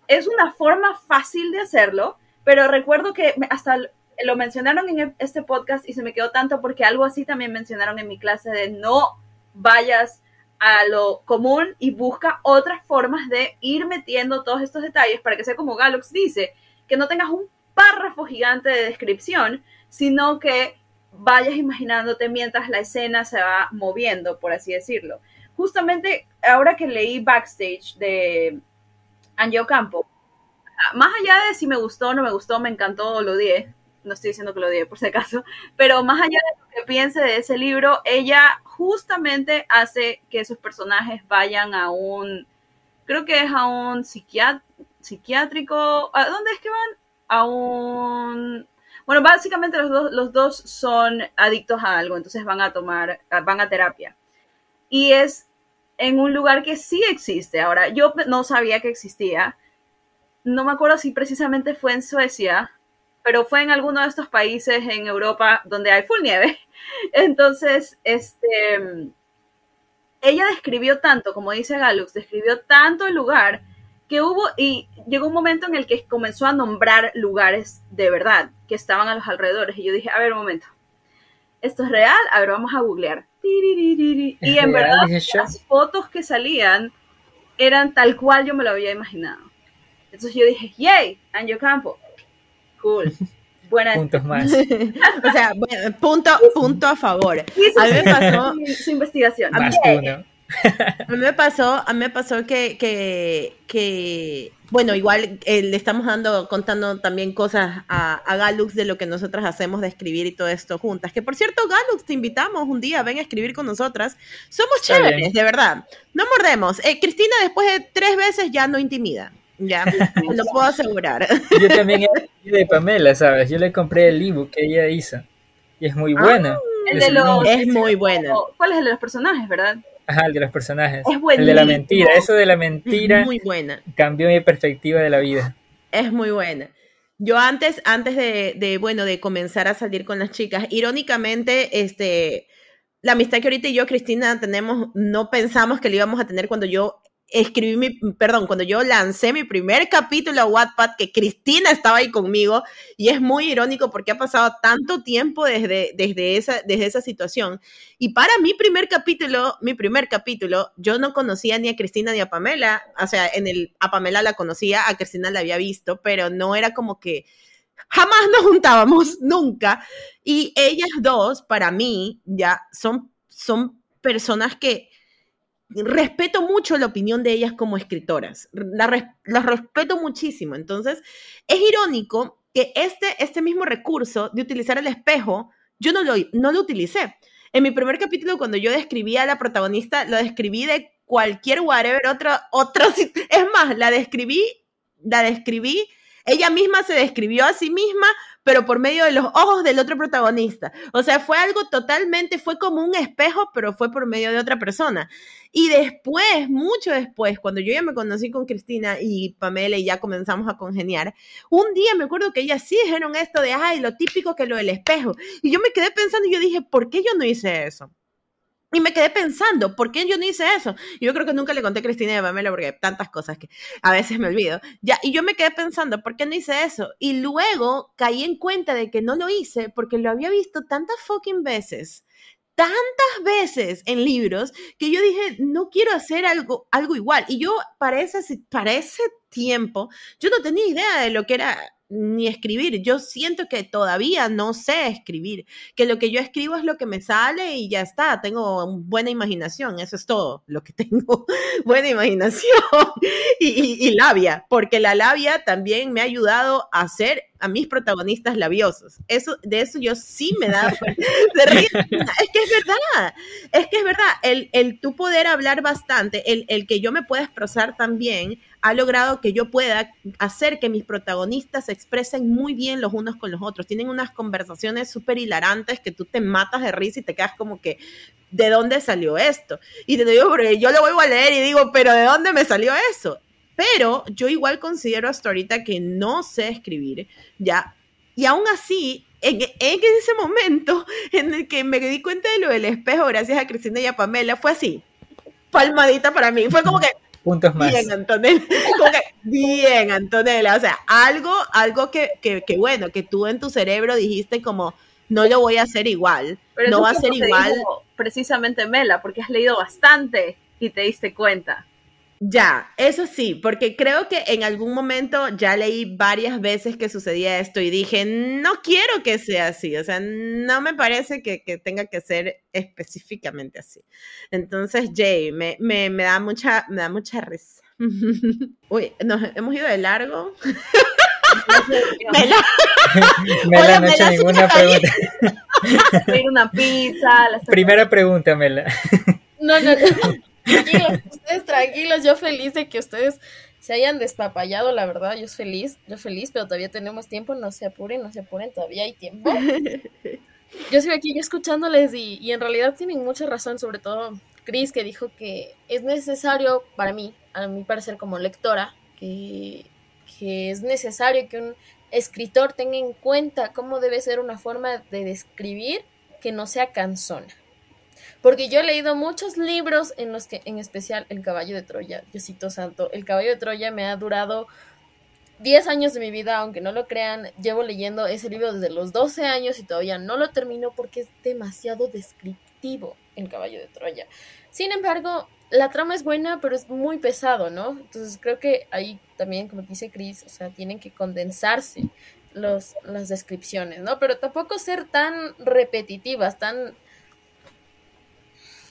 es una forma fácil de hacerlo, pero recuerdo que hasta lo mencionaron en este podcast y se me quedó tanto porque algo así también mencionaron en mi clase de no vayas a lo común y busca otras formas de ir metiendo todos estos detalles para que sea como Galux dice, que no tengas un párrafo gigante de descripción, sino que vayas imaginándote mientras la escena se va moviendo, por así decirlo. Justamente ahora que leí Backstage de Angel Campo, más allá de si me gustó o no me gustó, me encantó o lo odié, no estoy diciendo que lo odié por si acaso, pero más allá de lo que piense de ese libro, ella justamente hace que sus personajes vayan a un, creo que es a un psiquiátrico, ¿a dónde es que van? A un... Bueno, básicamente los dos son adictos a algo, entonces van a terapia. Y es en un lugar que sí existe. Ahora, yo no sabía que existía. No me acuerdo si precisamente fue en Suecia, pero fue en alguno de estos países en Europa donde hay full nieve. Entonces, ella describió tanto, como dice Galux, describió tanto el lugar que hubo, y llegó un momento en el que comenzó a nombrar lugares de verdad que estaban a los alrededores, y yo dije, a ver, un momento, ¿esto es real? A ver, vamos a googlear. Y en verdad, las fotos que salían eran tal cual yo me lo había imaginado. Entonces yo dije, yay, Angel Campo, cool. Buenas. Puntos más. O sea, bueno, punto a favor. A mí me pasó su investigación. Más uno. A mí me pasó que bueno, igual le estamos contando también cosas a Galux de lo que nosotras hacemos de escribir y todo esto juntas, que por cierto, Galux, te invitamos un día, ven a escribir con nosotras, somos chéveres, de verdad, no mordemos. Cristina después de 3 veces ya no intimida, ya, lo puedo asegurar. Yo también era de Pamela, ¿sabes? Yo le compré el ebook que ella hizo y es muy buena. Es muy buena. ¿Cuál es el de los personajes, verdad? Ajá, el de los personajes. Es buenísimo. El de la mentira. Eso de la mentira muy buena. Cambió mi perspectiva de la vida. Es muy buena. Yo antes de comenzar a salir con las chicas, irónicamente, la amistad que ahorita y yo, Cristina, tenemos, no pensamos que la íbamos a tener cuando yo cuando yo lancé mi primer capítulo a Wattpad, que Cristina estaba ahí conmigo, y es muy irónico porque ha pasado tanto tiempo desde esa situación, y para mi primer capítulo, yo no conocía ni a Cristina ni a Pamela, o sea, a Pamela la conocía, a Cristina la había visto, pero no era como que jamás nos juntábamos, nunca, y ellas dos, para mí, ya son personas que respeto mucho la opinión de ellas como escritoras, las respeto muchísimo. Entonces es irónico que este mismo recurso de utilizar el espejo, yo no lo utilicé. En mi primer capítulo, cuando yo describí a la protagonista, lo describí de cualquier whatever, otro es más, la describí, ella misma se describió a sí misma, pero por medio de los ojos del otro protagonista. O sea, fue algo totalmente, fue como un espejo, pero fue por medio de otra persona. Y después, mucho después, cuando yo ya me conocí con Cristina y Pamela y ya comenzamos a congeniar, un día me acuerdo que ellas sí dijeron esto de, ay, lo típico que lo del espejo. Y yo me quedé pensando y yo dije, ¿por qué yo no hice eso? Y me quedé pensando, ¿por qué yo no hice eso? Yo creo que nunca le conté a Cristina y a Pamela porque tantas cosas que a veces me olvido. Ya, y yo me quedé pensando, ¿por qué no hice eso? Y luego caí en cuenta de que no lo hice porque lo había visto tantas fucking veces. Tantas veces en libros que yo dije, no quiero hacer algo igual. Y yo para ese tiempo, yo no tenía idea de lo que era ni escribir. Yo siento que todavía no sé escribir, que lo que yo escribo es lo que me sale y ya está. Tengo buena imaginación, eso es todo lo que tengo, buena imaginación y labia, porque la labia también me ha ayudado a hacer a mis protagonistas labiosos. Eso, de eso yo sí me da de reír. Es que es verdad, el tu poder hablar bastante, el que yo me pueda expresar también, ha logrado que yo pueda hacer que mis protagonistas se expresen muy bien los unos con los otros. Tienen unas conversaciones súper hilarantes que tú te matas de risa y te quedas como que, ¿de dónde salió esto? Y te digo, porque yo lo vuelvo a leer y digo, ¿pero de dónde me salió eso? Pero yo igual considero hasta ahorita que no sé escribir, ya. Y aún así, en ese momento en el que me di cuenta de lo del espejo, gracias a Cristina y a Pamela, fue así, palmadita para mí. Fue como que, puntos más. Bien, Antonella. Como que, bien, Antonella. O sea, algo que bueno, que tú en tu cerebro dijiste como, no lo voy a hacer igual. Pero no va a ser igual. Precisamente, Mela, porque has leído bastante y te diste cuenta. Ya, eso sí, porque creo que en algún momento ya leí varias veces que sucedía esto y dije, no quiero que sea así, o sea, no me parece que tenga que ser específicamente así. Entonces, Jay, me da mucha risa. Uy, nos hemos ido de largo. Mela. Mela, no he hecho ninguna pregunta. Pedir una pizza. Primera pregunta, Mela. No. Tranquilos, ustedes tranquilos, yo feliz de que ustedes se hayan despapallado, la verdad, yo feliz, pero todavía tenemos tiempo, no se apuren, todavía hay tiempo. Yo sigo aquí escuchándoles y en realidad tienen mucha razón, sobre todo Cris, que dijo que es necesario para mí, a mi parecer como lectora, que es necesario que un escritor tenga en cuenta cómo debe ser una forma de describir que no sea cansona. Porque yo he leído muchos libros en los que, en especial, El Caballo de Troya, Diosito Santo. El Caballo de Troya me ha durado 10 años de mi vida, aunque no lo crean. Llevo leyendo ese libro desde los 12 años y todavía no lo termino porque es demasiado descriptivo El Caballo de Troya. Sin embargo, la trama es buena, pero es muy pesado, ¿no? Entonces creo que ahí también, como dice Cris, o sea, tienen que condensarse las descripciones, ¿no? Pero tampoco ser tan repetitivas,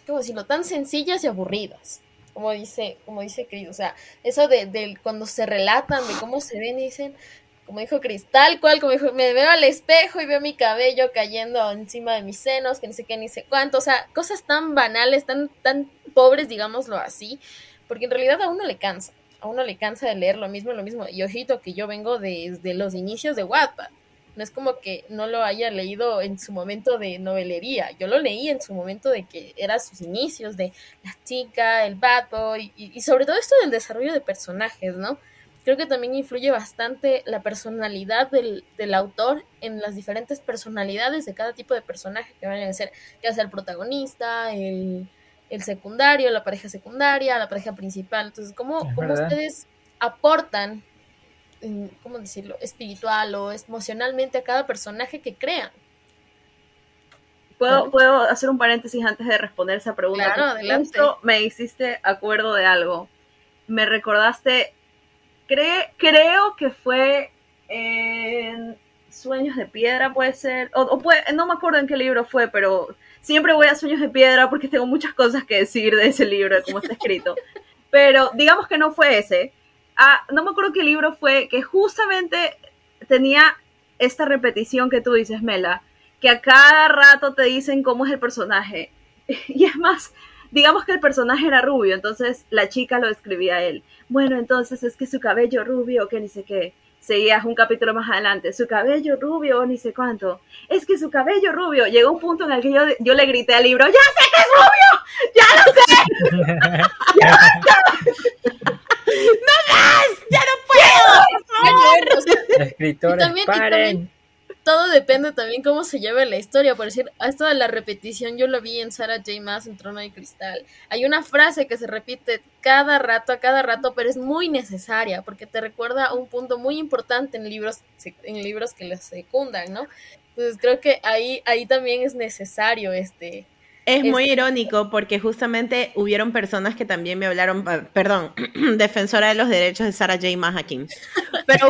como decirlo, tan sencillas y aburridas, como dice Cris, o sea, eso de cuando se relatan, de cómo se ven y dicen, como dijo Cris, tal cual, como dijo, me veo al espejo y veo mi cabello cayendo encima de mis senos, que no sé qué, ni sé cuánto, o sea, cosas tan banales, tan pobres, digámoslo así, porque en realidad a uno le cansa de leer lo mismo, y ojito que yo vengo desde los inicios de Wattpad. No es como que no lo haya leído en su momento de novelería. Yo lo leí en su momento de que eran sus inicios de la chica, el bad boy, y sobre todo esto del desarrollo de personajes, ¿no? Creo que también influye bastante la personalidad del autor en las diferentes personalidades de cada tipo de personaje que vayan a ser, ya sea el protagonista, el secundario, la pareja secundaria, la pareja principal. Entonces, ¿cómo ustedes aportan, ¿cómo decirlo?, espiritual o emocionalmente a cada personaje que crean? ¿Puedo hacer un paréntesis antes de responder esa pregunta? Claro, adelante. Justo me hiciste acuerdo de algo. Me recordaste, creo que fue en Sueños de Piedra, puede ser, no me acuerdo en qué libro fue, pero siempre voy a Sueños de Piedra porque tengo muchas cosas que decir de ese libro, de cómo está escrito. Pero digamos que no fue ese. No me acuerdo qué libro fue, que justamente tenía esta repetición que tú dices, Mela, que a cada rato te dicen cómo es el personaje. Y es más, digamos que el personaje era rubio, entonces la chica lo describía a él. Bueno, entonces es que su cabello rubio, que ni sé qué. Seguías un capítulo más adelante, su cabello rubio, ni sé cuánto. Es que su cabello rubio. Llegó un punto en el que yo le grité al libro, ¡ya sé que es rubio! ¡Ya lo sé! ¡Ya lo sé! ¡No más! ¡Ya no puedo! La escritora, paren. Todo depende también cómo se lleve la historia. Por decir, esto de la repetición yo lo vi en Sarah J. Maas, en Trono de Cristal. Hay una frase que se repite a cada rato, pero es muy necesaria porque te recuerda a un punto muy importante en libros que la secundan, ¿no? Entonces creo que ahí también es necesario Es muy irónico porque justamente hubieron personas que también me hablaron, perdón, defensora de los derechos de Sarah J. Maas aquí, pero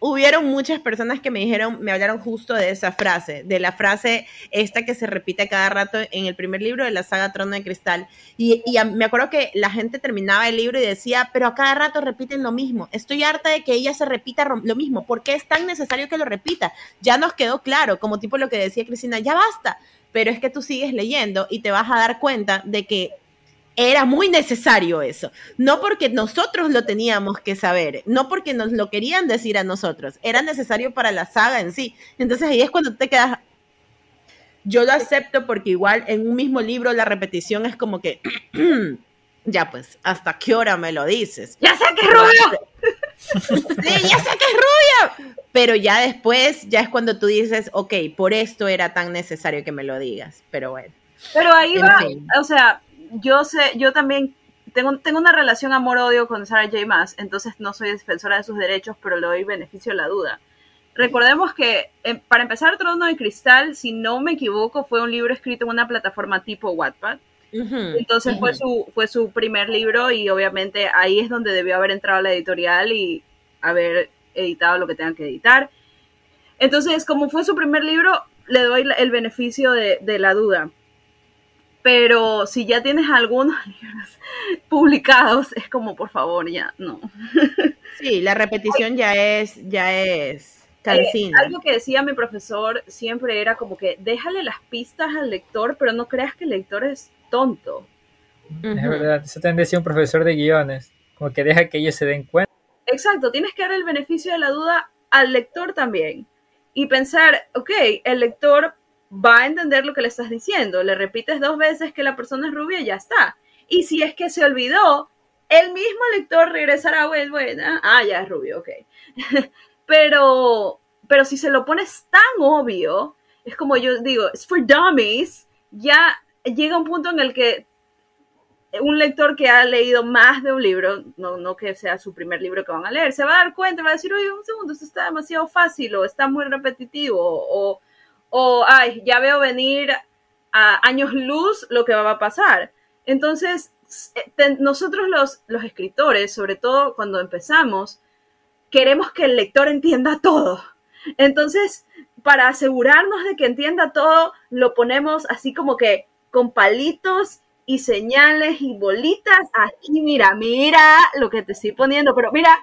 hubieron muchas personas que me dijeron, me hablaron justo de esa frase, de la frase esta que se repite cada rato en el primer libro de la saga Trono de Cristal, y me acuerdo que la gente terminaba el libro y decía, pero a cada rato repiten lo mismo, estoy harta de que ella se repita lo mismo, ¿por qué es tan necesario que lo repita? Ya nos quedó claro, como tipo lo que decía Cristina, ya basta, pero es que tú sigues leyendo y te vas a dar cuenta de que era muy necesario eso, no porque nosotros lo teníamos que saber, no porque nos lo querían decir a nosotros, era necesario para la saga en sí, entonces ahí es cuando te quedas, yo lo acepto porque igual en un mismo libro la repetición es como que, ya pues, ¿hasta qué hora me lo dices? ¡Ya sé que es rubio! Sí, ya sé que es rubio, pero ya después, ya es cuando tú dices, ok, por esto era tan necesario que me lo digas, pero bueno. Pero ahí va, fin. O sea, yo sé, yo también tengo una relación amor-odio con Sarah J. Maas, entonces no soy defensora de sus derechos, pero le doy beneficio a la duda. Recordemos que, para empezar, Trono de Cristal, si no me equivoco, fue un libro escrito en una plataforma tipo Wattpad. Entonces fue su primer libro y obviamente ahí es donde debió haber entrado la editorial y haber editado lo que tengan que editar. Entonces, como fue su primer libro, le doy el beneficio de la duda. Pero si ya tienes algunos libros publicados, es como, por favor, ya no. Sí, la repetición ya es calcina. Algo que decía mi profesor siempre era como que déjale las pistas al lector, pero no creas que el lector es tonto. Es verdad, eso también decía un profesor de guiones, como que deja que ellos se den cuenta. Exacto, tienes que dar el beneficio de la duda al lector también y pensar, ok, el lector va a entender lo que le estás diciendo, le repites 2 veces que la persona es rubia y ya está, y si es que se olvidó, el mismo lector regresará, ya es rubio, ok. pero si se lo pones tan obvio, es como yo digo, it's for dummies, ya llega un punto en el que un lector que ha leído más de un libro, no que sea su primer libro que van a leer, se va a dar cuenta, va a decir, oye, un segundo, esto está demasiado fácil, o está muy repetitivo, o ay, ya veo venir a años luz lo que va a pasar. Entonces, nosotros los escritores, sobre todo cuando empezamos, queremos que el lector entienda todo. Entonces, para asegurarnos de que entienda todo, lo ponemos así como que con palitos y señales y bolitas, aquí mira lo que te estoy poniendo, pero mira,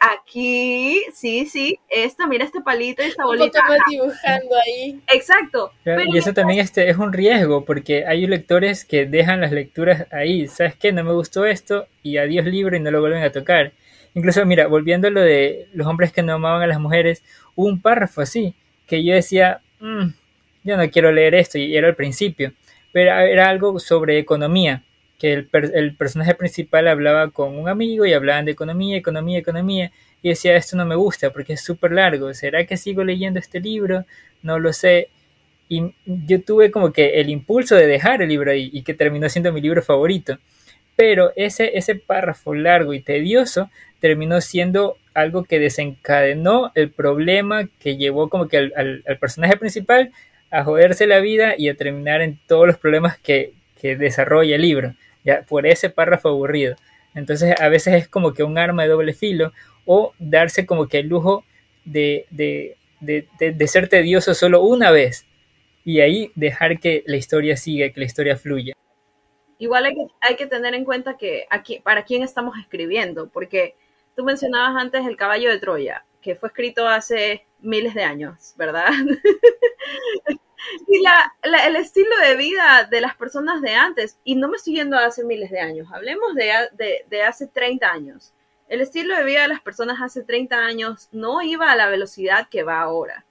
aquí, sí, esta, mira este palito y esta bolita. Lo dibujando ahí. Exacto. Claro, pero y eso también es un riesgo, porque hay lectores que dejan las lecturas ahí, ¿sabes qué? No me gustó esto, y adiós libro y no lo vuelven a tocar. Incluso, mira, volviendo a lo de los hombres que no amaban a las mujeres, hubo un párrafo así, que yo decía, yo no quiero leer esto, y era al principio. Pero era algo sobre economía, que el personaje principal hablaba con un amigo y hablaban de economía, y decía, esto no me gusta porque es súper largo, ¿será que sigo leyendo este libro? No lo sé. Y yo tuve como que el impulso de dejar el libro ahí, y que terminó siendo mi libro favorito. Pero ese párrafo largo y tedioso terminó siendo algo que desencadenó el problema que llevó como que al personaje principal a joderse la vida y a terminar en todos los problemas que desarrolla el libro, ya por ese párrafo aburrido. Entonces a veces es como que un arma de doble filo, o darse como que el lujo de ser tedioso solo una vez y ahí dejar que la historia siga, que la historia fluya. Igual hay que tener en cuenta que aquí, para quién estamos escribiendo, porque tú mencionabas antes El Caballo de Troya, que fue escrito hace miles de años, ¿verdad? Y el estilo de vida de las personas de antes, y no me estoy yendo a hace miles de años, hablemos de hace 30 años. El estilo de vida de las personas hace 30 años no iba a la velocidad que va ahora.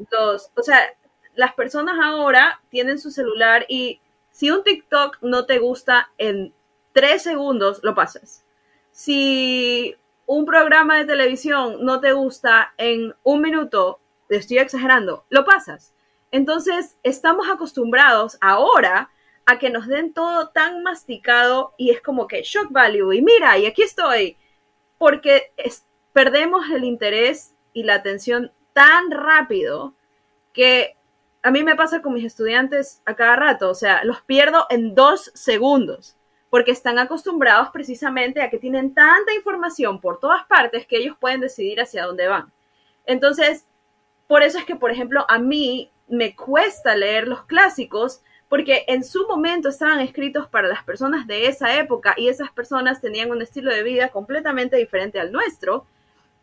Entonces, o sea, las personas ahora tienen su celular y si un TikTok no te gusta, en 3 segundos lo pasas. Si un programa de televisión no te gusta, en 1 minuto, te estoy exagerando, lo pasas. Entonces, estamos acostumbrados ahora a que nos den todo tan masticado y es como que shock value, y mira, y aquí estoy, porque perdemos el interés y la atención tan rápido que a mí me pasa con mis estudiantes a cada rato, o sea, los pierdo en 2 segundos, porque están acostumbrados precisamente a que tienen tanta información por todas partes que ellos pueden decidir hacia dónde van. Entonces, por eso es que, por ejemplo, a mí me cuesta leer los clásicos, porque en su momento estaban escritos para las personas de esa época y esas personas tenían un estilo de vida completamente diferente al nuestro,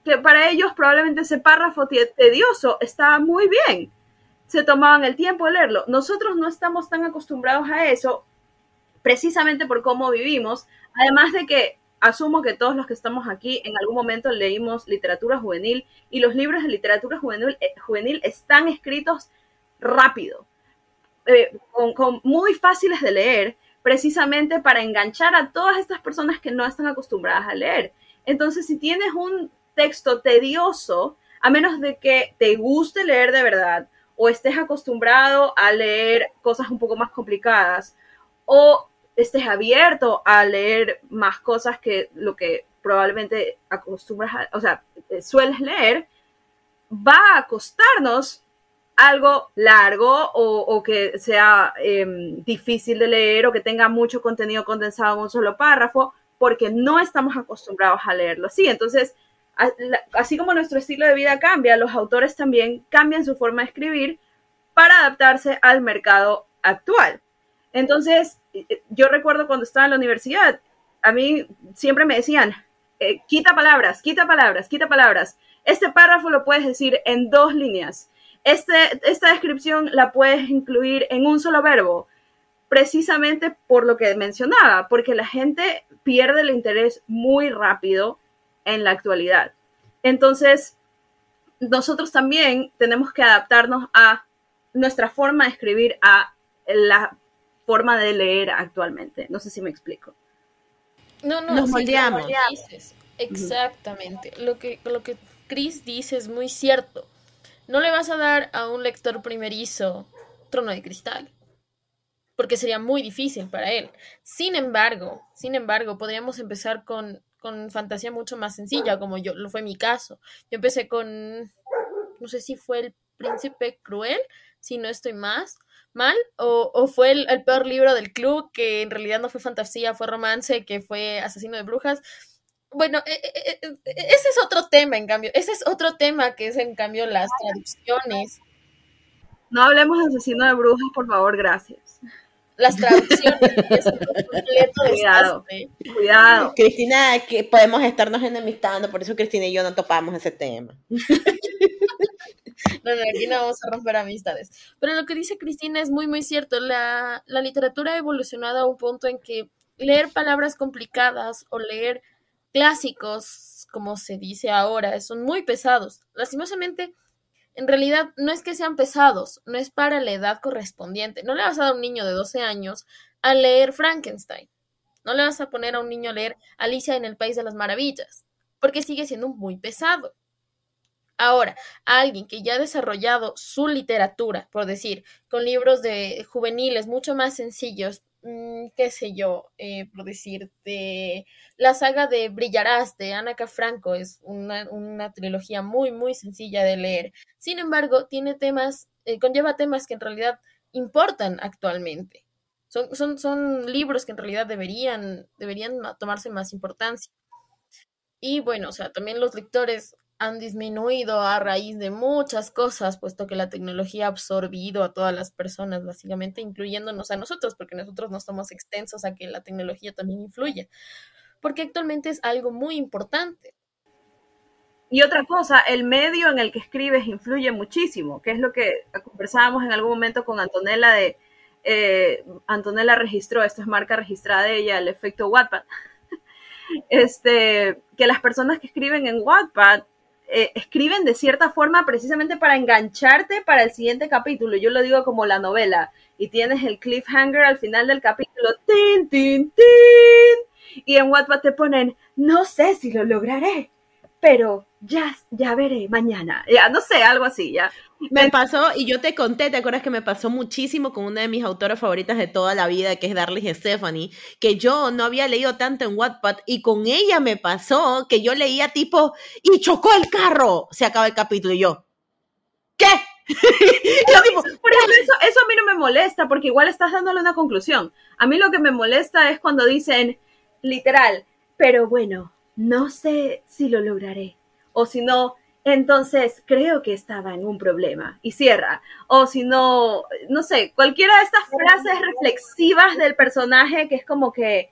que para ellos probablemente ese párrafo tedioso estaba muy bien. Se tomaban el tiempo de leerlo. Nosotros no estamos tan acostumbrados a eso, precisamente por cómo vivimos. Además de que asumo que todos los que estamos aquí en algún momento leímos literatura juvenil, y los libros de literatura juvenil están escritos rápido, muy fáciles de leer, precisamente para enganchar a todas estas personas que no están acostumbradas a leer. Entonces, si tienes un texto tedioso, a menos de que te guste leer de verdad, o estés acostumbrado a leer cosas un poco más complicadas, o estés abierto a leer más cosas que lo que probablemente acostumbras a, o sea, sueles leer, va a costarnos algo largo o que sea difícil de leer o que tenga mucho contenido condensado en un solo párrafo, porque no estamos acostumbrados a leerlo así. Entonces, así como nuestro estilo de vida cambia, los autores también cambian su forma de escribir para adaptarse al mercado actual. Entonces, yo recuerdo cuando estaba en la universidad, a mí siempre me decían, quita palabras, quita palabras, quita palabras. Este párrafo lo puedes decir en 2 líneas. Esta descripción la puedes incluir en un solo verbo. Precisamente por lo que mencionaba, porque la gente pierde el interés muy rápido en la actualidad. Entonces, nosotros también tenemos que adaptarnos a nuestra forma de escribir, a la forma de leer actualmente. No sé si me explico. No, nos moldeamos. Exactamente. Lo que Chris dice es muy cierto. No le vas a dar a un lector primerizo Trono de Cristal, porque sería muy difícil para él. Sin embargo, podríamos empezar con fantasía mucho más sencilla, como yo, lo fue mi caso. Yo empecé con, no sé si fue El Príncipe Cruel, si no estoy mal, o fue el peor libro del club, que en realidad no fue fantasía, fue romance, que fue Asesino de Brujas. Bueno, ese es otro tema, en cambio. Ese es otro tema que es, en cambio, las traducciones. No hablemos de Asesino de Brujas, por favor, gracias. Las traducciones, es un completo desastre. Cuidado. Cristina, que podemos estarnos enemistando, por eso Cristina y yo no topamos ese tema. No, aquí no vamos a romper amistades. Pero lo que dice Cristina es muy, muy cierto. La literatura ha evolucionado a un punto en que leer palabras complicadas o leer clásicos, como se dice ahora, son muy pesados. Lastimosamente, en realidad, no es que sean pesados, no es para la edad correspondiente. No le vas a dar a un niño de 12 años a leer Frankenstein. No le vas a poner a un niño a leer Alicia en el País de las Maravillas, porque sigue siendo muy pesado. Ahora, a alguien que ya ha desarrollado su literatura, por decir, con libros de juveniles mucho más sencillos, por decirte, la saga de Brillarás de Ana K. Franco es una trilogía muy, muy sencilla de leer. Sin embargo, conlleva temas que en realidad importan actualmente. Son libros que en realidad deberían tomarse más importancia. Y bueno, o sea, también los lectores han disminuido a raíz de muchas cosas, puesto que la tecnología ha absorbido a todas las personas, básicamente, incluyéndonos a nosotros, porque nosotros no somos extensos a que la tecnología también influya, porque actualmente es algo muy importante. Y otra cosa, el medio en el que escribes influye muchísimo, que es lo que conversábamos en algún momento con Antonella de... Antonella registró, esto es marca registrada de ella, el efecto Wattpad. Que las personas que escriben en Wattpad escriben de cierta forma precisamente para engancharte para el siguiente capítulo. Yo lo digo como la novela, y tienes el cliffhanger al final del capítulo, tin, tin, tin, y en Wattpad te ponen, no sé si lo lograré, pero ya veré mañana, ya no sé, algo así, ya. Me pasó, y yo te conté, ¿te acuerdas que me pasó muchísimo con una de mis autoras favoritas de toda la vida, que es Darlis Stefany, que yo no había leído tanto en Wattpad, y con ella me pasó que yo leía tipo, y chocó el carro, se acaba el capítulo, y yo, ¿qué? Tipo, por ejemplo, eso a mí no me molesta, porque igual estás dándole una conclusión. A mí lo que me molesta es cuando dicen, literal, pero bueno, no sé si lo lograré. O si no, entonces creo que estaba en un problema. Y cierra. O si no, no sé, cualquiera de estas frases reflexivas del personaje que es como que,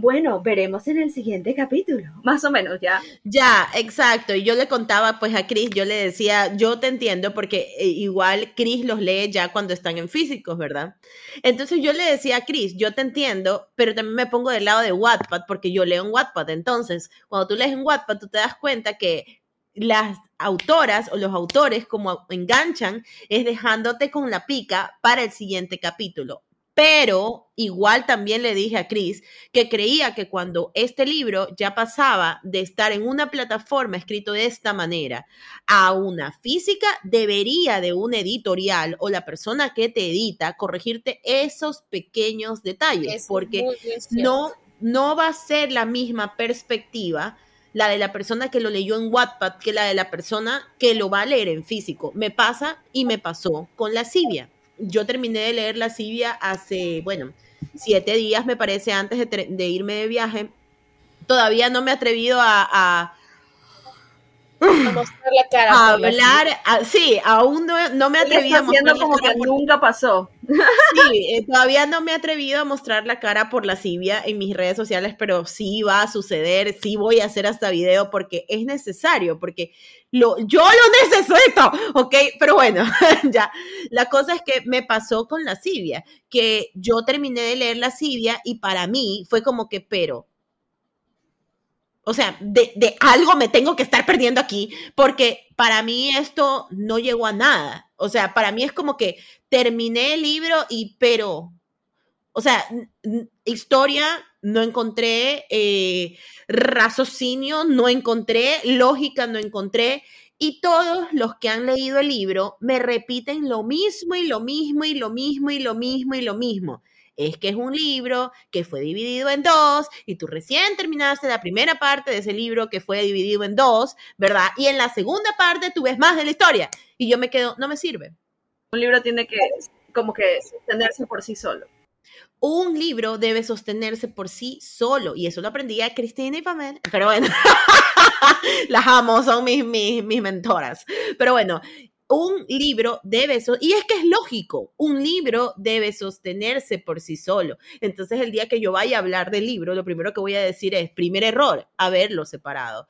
bueno, veremos en el siguiente capítulo, más o menos, ¿ya? Ya, exacto. Y yo le contaba, pues, a Chris, yo le decía, yo te entiendo, porque igual Chris los lee ya cuando están en físicos, ¿verdad? Entonces yo le decía a Chris, yo te entiendo, pero también me pongo del lado de Wattpad, porque yo leo en Wattpad. Entonces, cuando tú lees en Wattpad, tú te das cuenta que las autoras o los autores como enganchan es dejándote con la pica para el siguiente capítulo. Pero igual también le dije a Chris que creía que cuando este libro ya pasaba de estar en una plataforma escrito de esta manera a una física, debería de un editorial o la persona que te edita corregirte esos pequeños detalles, es porque no va a ser la misma perspectiva la de la persona que lo leyó en Wattpad que la de la persona que lo va a leer en físico. Me pasa y me pasó con Lascivia. Yo terminé de leer Lascivia hace, bueno, 7 días, me parece, antes de irme de viaje. Todavía no me he atrevido a mostrar la cara. A hablar, sí, aún no me he atrevido a mostrar la cara. Como que nunca pasó. Sí, todavía no me he atrevido a mostrar la cara por Lascivia en mis redes sociales, pero sí va a suceder, sí voy a hacer hasta video porque es necesario, porque yo lo necesito, ¿ok? Pero bueno, ya. La cosa es que me pasó con Lascivia, que yo terminé de leer Lascivia y para mí fue como que, pero, o sea, de algo me tengo que estar perdiendo aquí, porque para mí esto no llegó a nada. O sea, para mí es como que terminé el libro y pero, o sea, historia no encontré, raciocinio no encontré, lógica no encontré, y todos los que han leído el libro me repiten lo mismo y lo mismo y lo mismo y lo mismo y lo mismo. Es que es un libro que fue dividido en 2 y tú recién terminaste la primera parte de ese libro que fue dividido en 2, ¿verdad? Y en la segunda parte tú ves más de la historia y yo me quedo, no me sirve. Un libro tiene que como que sostenerse por sí solo. Un libro debe sostenerse por sí solo y eso lo aprendí a Cristina y Pamela, pero bueno, las amo, son mis mentoras, pero bueno. Un libro debe, y es que es lógico, un libro debe sostenerse por sí solo. Entonces, el día que yo vaya a hablar del libro, lo primero que voy a decir es, primer error, haberlo separado.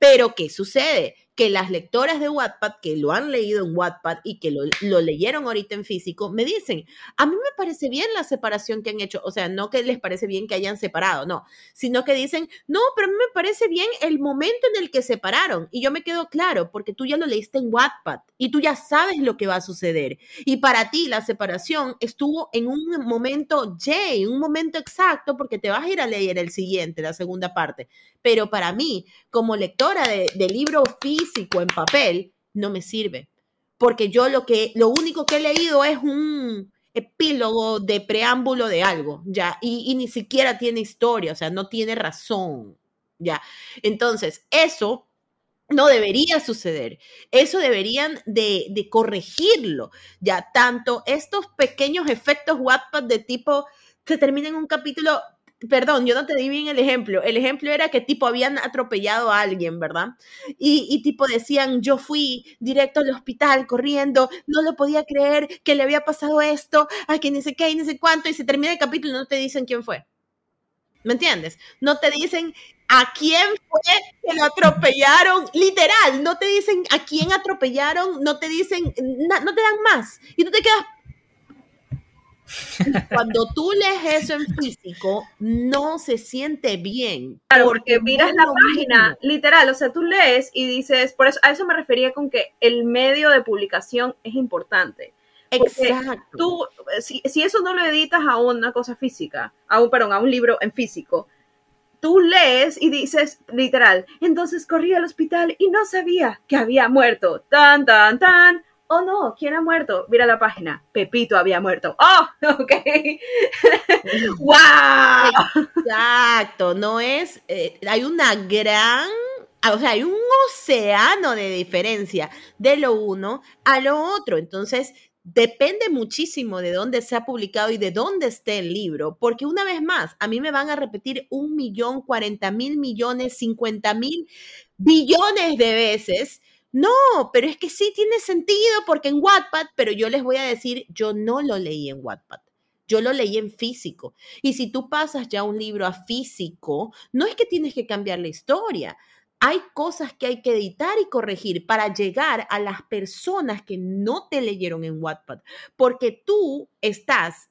Pero, ¿qué sucede? Que las lectoras de Wattpad, que lo han leído en Wattpad y que lo leyeron ahorita en físico, me dicen, a mí me parece bien la separación que han hecho. O sea, no que les parece bien que hayan separado, no. Sino que dicen, no, pero a mí me parece bien el momento en el que separaron. Y yo me quedo claro, porque tú ya lo leíste en Wattpad y tú ya sabes lo que va a suceder. Y para ti la separación estuvo en un momento Y, un momento exacto, porque te vas a ir a leer el siguiente, la segunda parte. Pero para mí, como lectora de libro físico en papel, no me sirve. Porque yo lo único que he leído es un epílogo de preámbulo de algo, ¿ya? Y ni siquiera tiene historia, o sea, no tiene razón, ¿ya? Entonces, eso no debería suceder. Eso deberían de corregirlo, ¿ya? Tanto estos pequeños efectos Wattpad de tipo, se termina en un capítulo. Perdón, yo no te di bien el ejemplo. El ejemplo era que tipo habían atropellado a alguien, ¿verdad? Y tipo decían, yo fui directo al hospital corriendo, no lo podía creer que le había pasado esto, a que ni sé qué, ni sé cuánto, y se termina el capítulo y no te dicen quién fue. ¿Me entiendes? No te dicen a quién fue que lo atropellaron, literal, no te dicen a quién atropellaron, no te dicen, no te dan más. Y tú te quedas. Cuando tú lees eso en físico, no se siente bien. Claro, porque miras la página, literal, o sea, tú lees y dices, por eso, a eso me refería con que el medio de publicación es importante. Porque exacto. Tú, si eso no lo editas a una cosa física, a un libro en físico, tú lees y dices, literal, entonces corrí al hospital y no sabía que había muerto, tan, tan, tan. Oh, no, ¿quién ha muerto? Mira la página. Pepito había muerto. ¡Oh! Ok. ¡Wow! Exacto. No es... hay una gran O sea, hay un océano de diferencia de lo uno a lo otro. Entonces, depende muchísimo de dónde se ha publicado y de dónde esté el libro, porque una vez más, a mí me van a repetir 1,000,000,000,050,000,000,000,000,000 de veces. No, pero es que sí tiene sentido porque en Wattpad, pero yo les voy a decir, yo no lo leí en Wattpad. Yo lo leí en físico. Y si tú pasas ya un libro a físico, no es que tienes que cambiar la historia. Hay cosas que hay que editar y corregir para llegar a las personas que no te leyeron en Wattpad. Porque tú estás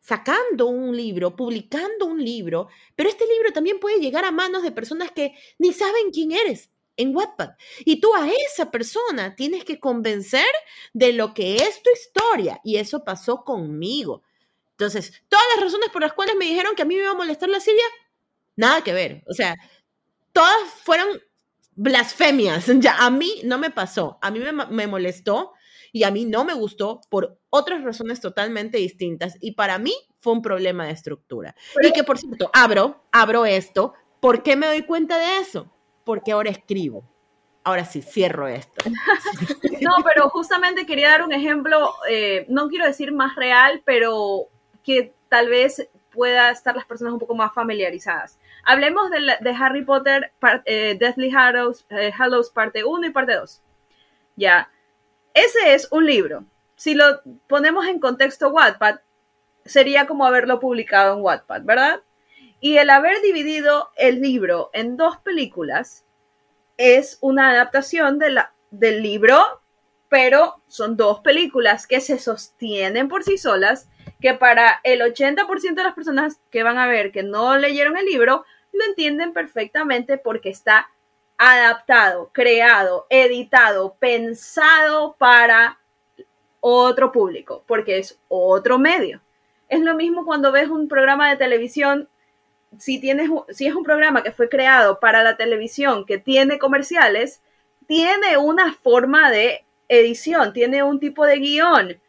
sacando un libro, publicando un libro, pero este libro también puede llegar a manos de personas que ni saben quién eres en Wattpad. Y tú a esa persona tienes que convencer de lo que es tu historia. Y eso pasó conmigo. Entonces, todas las razones por las cuales me dijeron que a mí me iba a molestar la Siria, nada que ver. O sea, todas fueron blasfemias. Ya, a mí no me pasó. A mí me molestó y a mí no me gustó por otras razones totalmente distintas. Y para mí fue un problema de estructura. Y que, por cierto, abro esto. ¿Por qué me doy cuenta de eso? Porque ahora escribo. Ahora sí, cierro esto. No, pero justamente quería dar un ejemplo, no quiero decir más real, pero que tal vez pueda estar las personas un poco más familiarizadas. Hablemos de Harry Potter, Deathly Hallows, parte 1 y parte 2. Ya, ese es un libro. Si lo ponemos en contexto Wattpad, sería como haberlo publicado en Wattpad, ¿verdad? Y el haber dividido el libro en dos películas es una adaptación del libro, pero son dos películas que se sostienen por sí solas, que para el 80% de las personas que van a ver que no leyeron el libro, lo entienden perfectamente porque está adaptado, creado, editado, pensado para otro público, porque es otro medio. Es lo mismo cuando ves un programa de televisión. Si es un programa que fue creado para la televisión, que tiene comerciales, tiene una forma de edición, tiene un tipo de guión,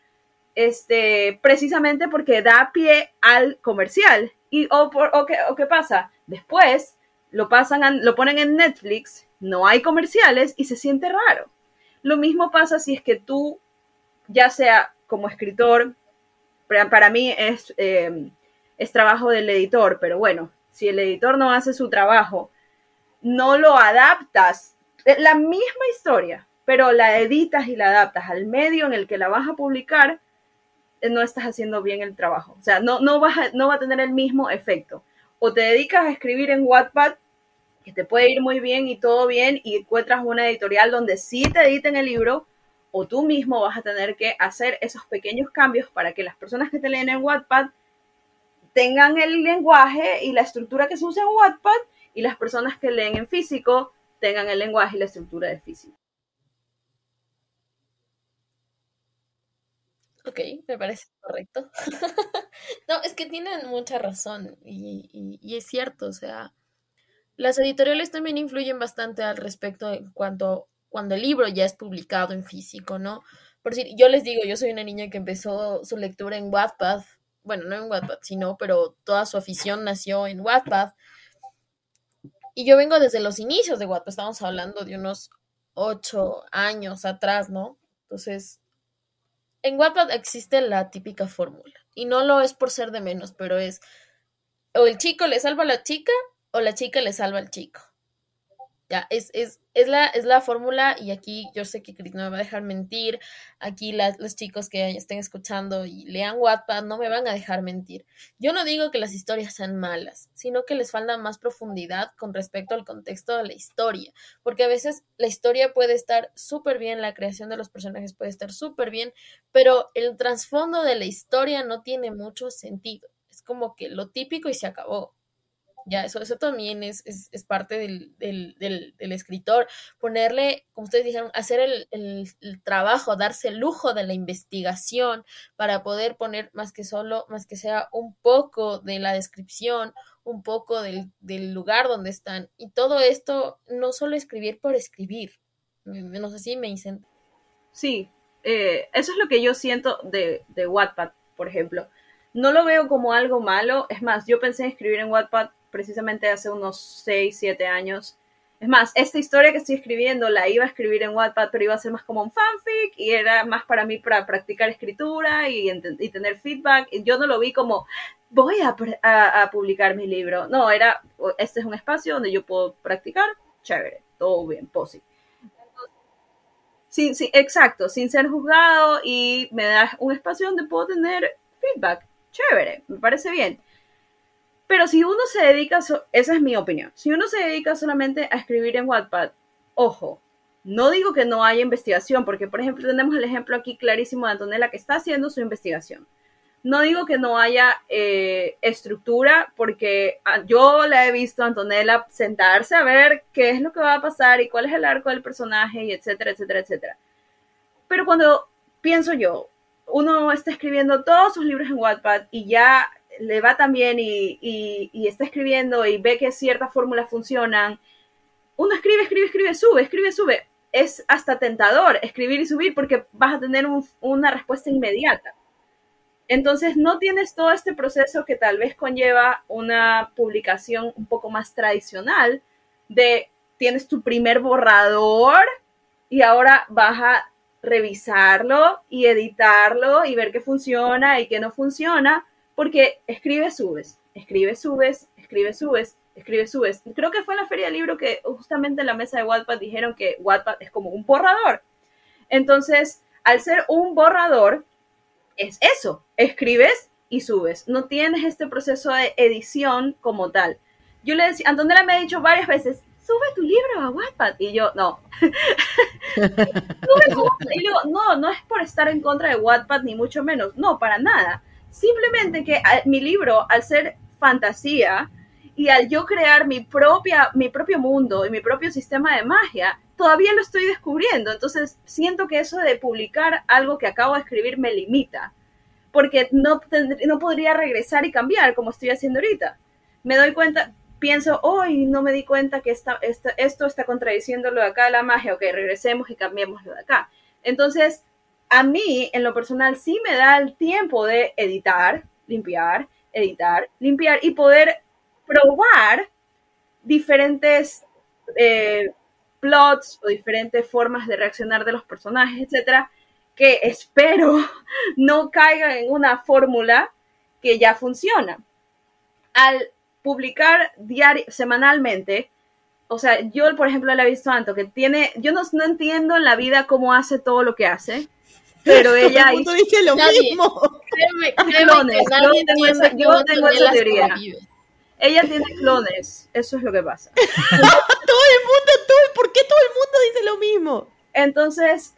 precisamente porque da pie al comercial. ¿O qué pasa? Después lo ponen en Netflix, no hay comerciales y se siente raro. Lo mismo pasa si es que tú, ya sea como escritor, para mí es trabajo del editor, pero bueno, si el editor no hace su trabajo, no lo adaptas, la misma historia, pero la editas y la adaptas al medio en el que la vas a publicar, no estás haciendo bien el trabajo. O sea, no va a tener el mismo efecto. O te dedicas a escribir en Wattpad, que te puede ir muy bien y todo bien, y encuentras una editorial donde sí te editen el libro, o tú mismo vas a tener que hacer esos pequeños cambios para que las personas que te leen en Wattpad tengan el lenguaje y la estructura que se usa en Wattpad, y las personas que leen en físico tengan el lenguaje y la estructura de físico. Ok, me parece correcto. No, es que tienen mucha razón y es cierto, o sea, las editoriales también influyen bastante al respecto en cuanto cuando el libro ya es publicado en físico, ¿no? Por decir, yo les digo, yo soy una niña que empezó su lectura en Wattpad. Bueno, no en Wattpad, sino, pero toda su afición nació en Wattpad. Y yo vengo desde los inicios de Wattpad, estamos hablando de unos 8 años atrás, ¿no? Entonces, en Wattpad existe la típica fórmula. Y no lo es por ser de menos, pero es o el chico le salva a la chica o la chica le salva al chico. Ya, es la fórmula, y aquí yo sé que Cris no me va a dejar mentir, aquí los chicos que estén escuchando y lean Wattpad no me van a dejar mentir. Yo no digo que las historias sean malas, sino que les falta más profundidad con respecto al contexto de la historia, porque a veces la historia puede estar súper bien, la creación de los personajes puede estar súper bien, pero el trasfondo de la historia no tiene mucho sentido, es como que lo típico y se acabó. Ya, eso también es parte del escritor, ponerle, como ustedes dijeron, hacer el trabajo, darse el lujo de la investigación para poder poner más que sea un poco de la descripción, un poco del lugar donde están. Y todo esto, no solo escribir por escribir, no sé si me dicen. Sí, eso es lo que yo siento de Wattpad, por ejemplo. No lo veo como algo malo, es más, yo pensé en escribir en Wattpad precisamente hace unos 6, 7 años, Es más, esta historia que estoy escribiendo la iba a escribir en Wattpad, pero iba a ser más como un fanfic y era más para mí para practicar escritura y tener feedback. Yo no lo vi como, voy a publicar mi libro. No, era, este es un espacio donde yo puedo practicar, chévere, todo bien, posi. Sí, exacto, sin ser juzgado y me das un espacio donde puedo tener feedback, chévere, me parece bien. Pero si uno se dedica, esa es mi opinión, si uno se dedica solamente a escribir en Wattpad, ojo, no digo que no haya investigación, porque por ejemplo tenemos el ejemplo aquí clarísimo de Antonella que está haciendo su investigación. No digo que no haya estructura, porque yo la he visto a Antonella sentarse a ver qué es lo que va a pasar y cuál es el arco del personaje, y etcétera, etcétera, etcétera. Pero cuando pienso yo, uno está escribiendo todos sus libros en Wattpad y ya le va tan bien y está escribiendo y ve que ciertas fórmulas funcionan, uno escribe, sube. Es hasta tentador escribir y subir porque vas a tener una respuesta inmediata. Entonces no tienes todo este proceso que tal vez conlleva una publicación un poco más tradicional de tienes tu primer borrador y ahora vas a revisarlo y editarlo y ver qué funciona y qué no funciona, porque escribes, subes. Creo que fue en la Feria del Libro que justamente en la mesa de Wattpad dijeron que Wattpad es como un borrador. Entonces, al ser un borrador, es eso, escribes y subes. No tienes este proceso de edición como tal. Yo le decía, Antonella me ha dicho varias veces, sube tu libro a Wattpad. Y yo, no. Y yo, no es por estar en contra de Wattpad, ni mucho menos. No, para nada. Simplemente que mi libro, al ser fantasía y al yo crear mi propio mundo y mi propio sistema de magia, todavía lo estoy descubriendo. Entonces siento que eso de publicar algo que acabo de escribir me limita, porque no podría regresar y cambiar como estoy haciendo ahorita. Me doy cuenta, pienso, hoy no me di cuenta que esto está contradiciendo lo de acá de la magia, ok, regresemos y cambiemos lo de acá. Entonces, a mí, en lo personal, sí me da el tiempo de editar, limpiar y poder probar diferentes plots o diferentes formas de reaccionar de los personajes, etcétera, que espero no caigan en una fórmula que ya funciona. Al publicar semanalmente, o sea, yo, por ejemplo, la he visto a Anto, que tiene, yo no entiendo en la vida cómo hace todo lo que hace, pero ella hizo lo mismo. Clones. Yo tengo esa teoría. Ella tiene clones, eso es lo que pasa. ¿Por qué todo el mundo dice lo mismo? Entonces,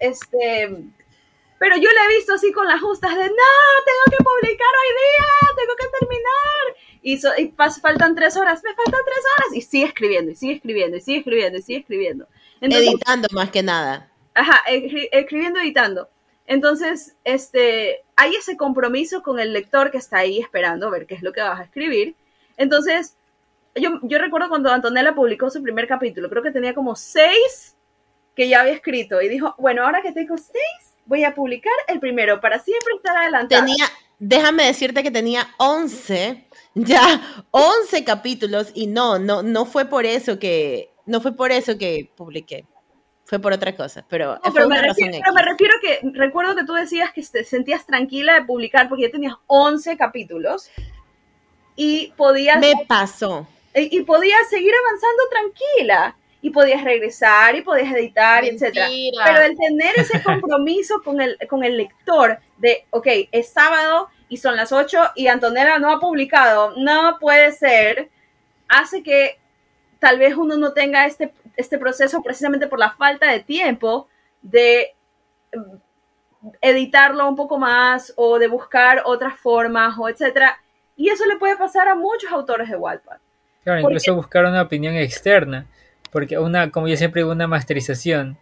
pero yo la he visto así con las justas de, no, tengo que publicar hoy día, tengo que terminar. Faltan 3 horas, me faltan 3 horas. Y sigue escribiendo, y sigue escribiendo. Entonces, editando más que nada. Ajá, escribiendo, editando. Entonces, hay ese compromiso con el lector que está ahí esperando ver qué es lo que vas a escribir. Entonces, yo recuerdo cuando Antonella publicó su primer capítulo, creo que tenía como 6 que ya había escrito. Y dijo, bueno, ahora que tengo 6, voy a publicar el primero para siempre estar adelantada. Déjame decirte que tenía 11 capítulos y no fue por eso que publiqué. Fue por otra cosa, pero me refiero que recuerdo que tú decías que te sentías tranquila de publicar porque ya tenías 11 capítulos y podías podías seguir avanzando tranquila. Y podías regresar, y podías editar, etcétera. Pero el tener ese compromiso con el lector de, ok, es sábado y son las 8 y Antonella no ha publicado, no puede ser, hace que tal vez uno no tenga este proceso precisamente por la falta de tiempo de editarlo un poco más o de buscar otras formas, o etcétera. Y eso le puede pasar a muchos autores de Wattpad. Claro, incluso buscar una opinión externa. Porque como yo siempre digo, una masterización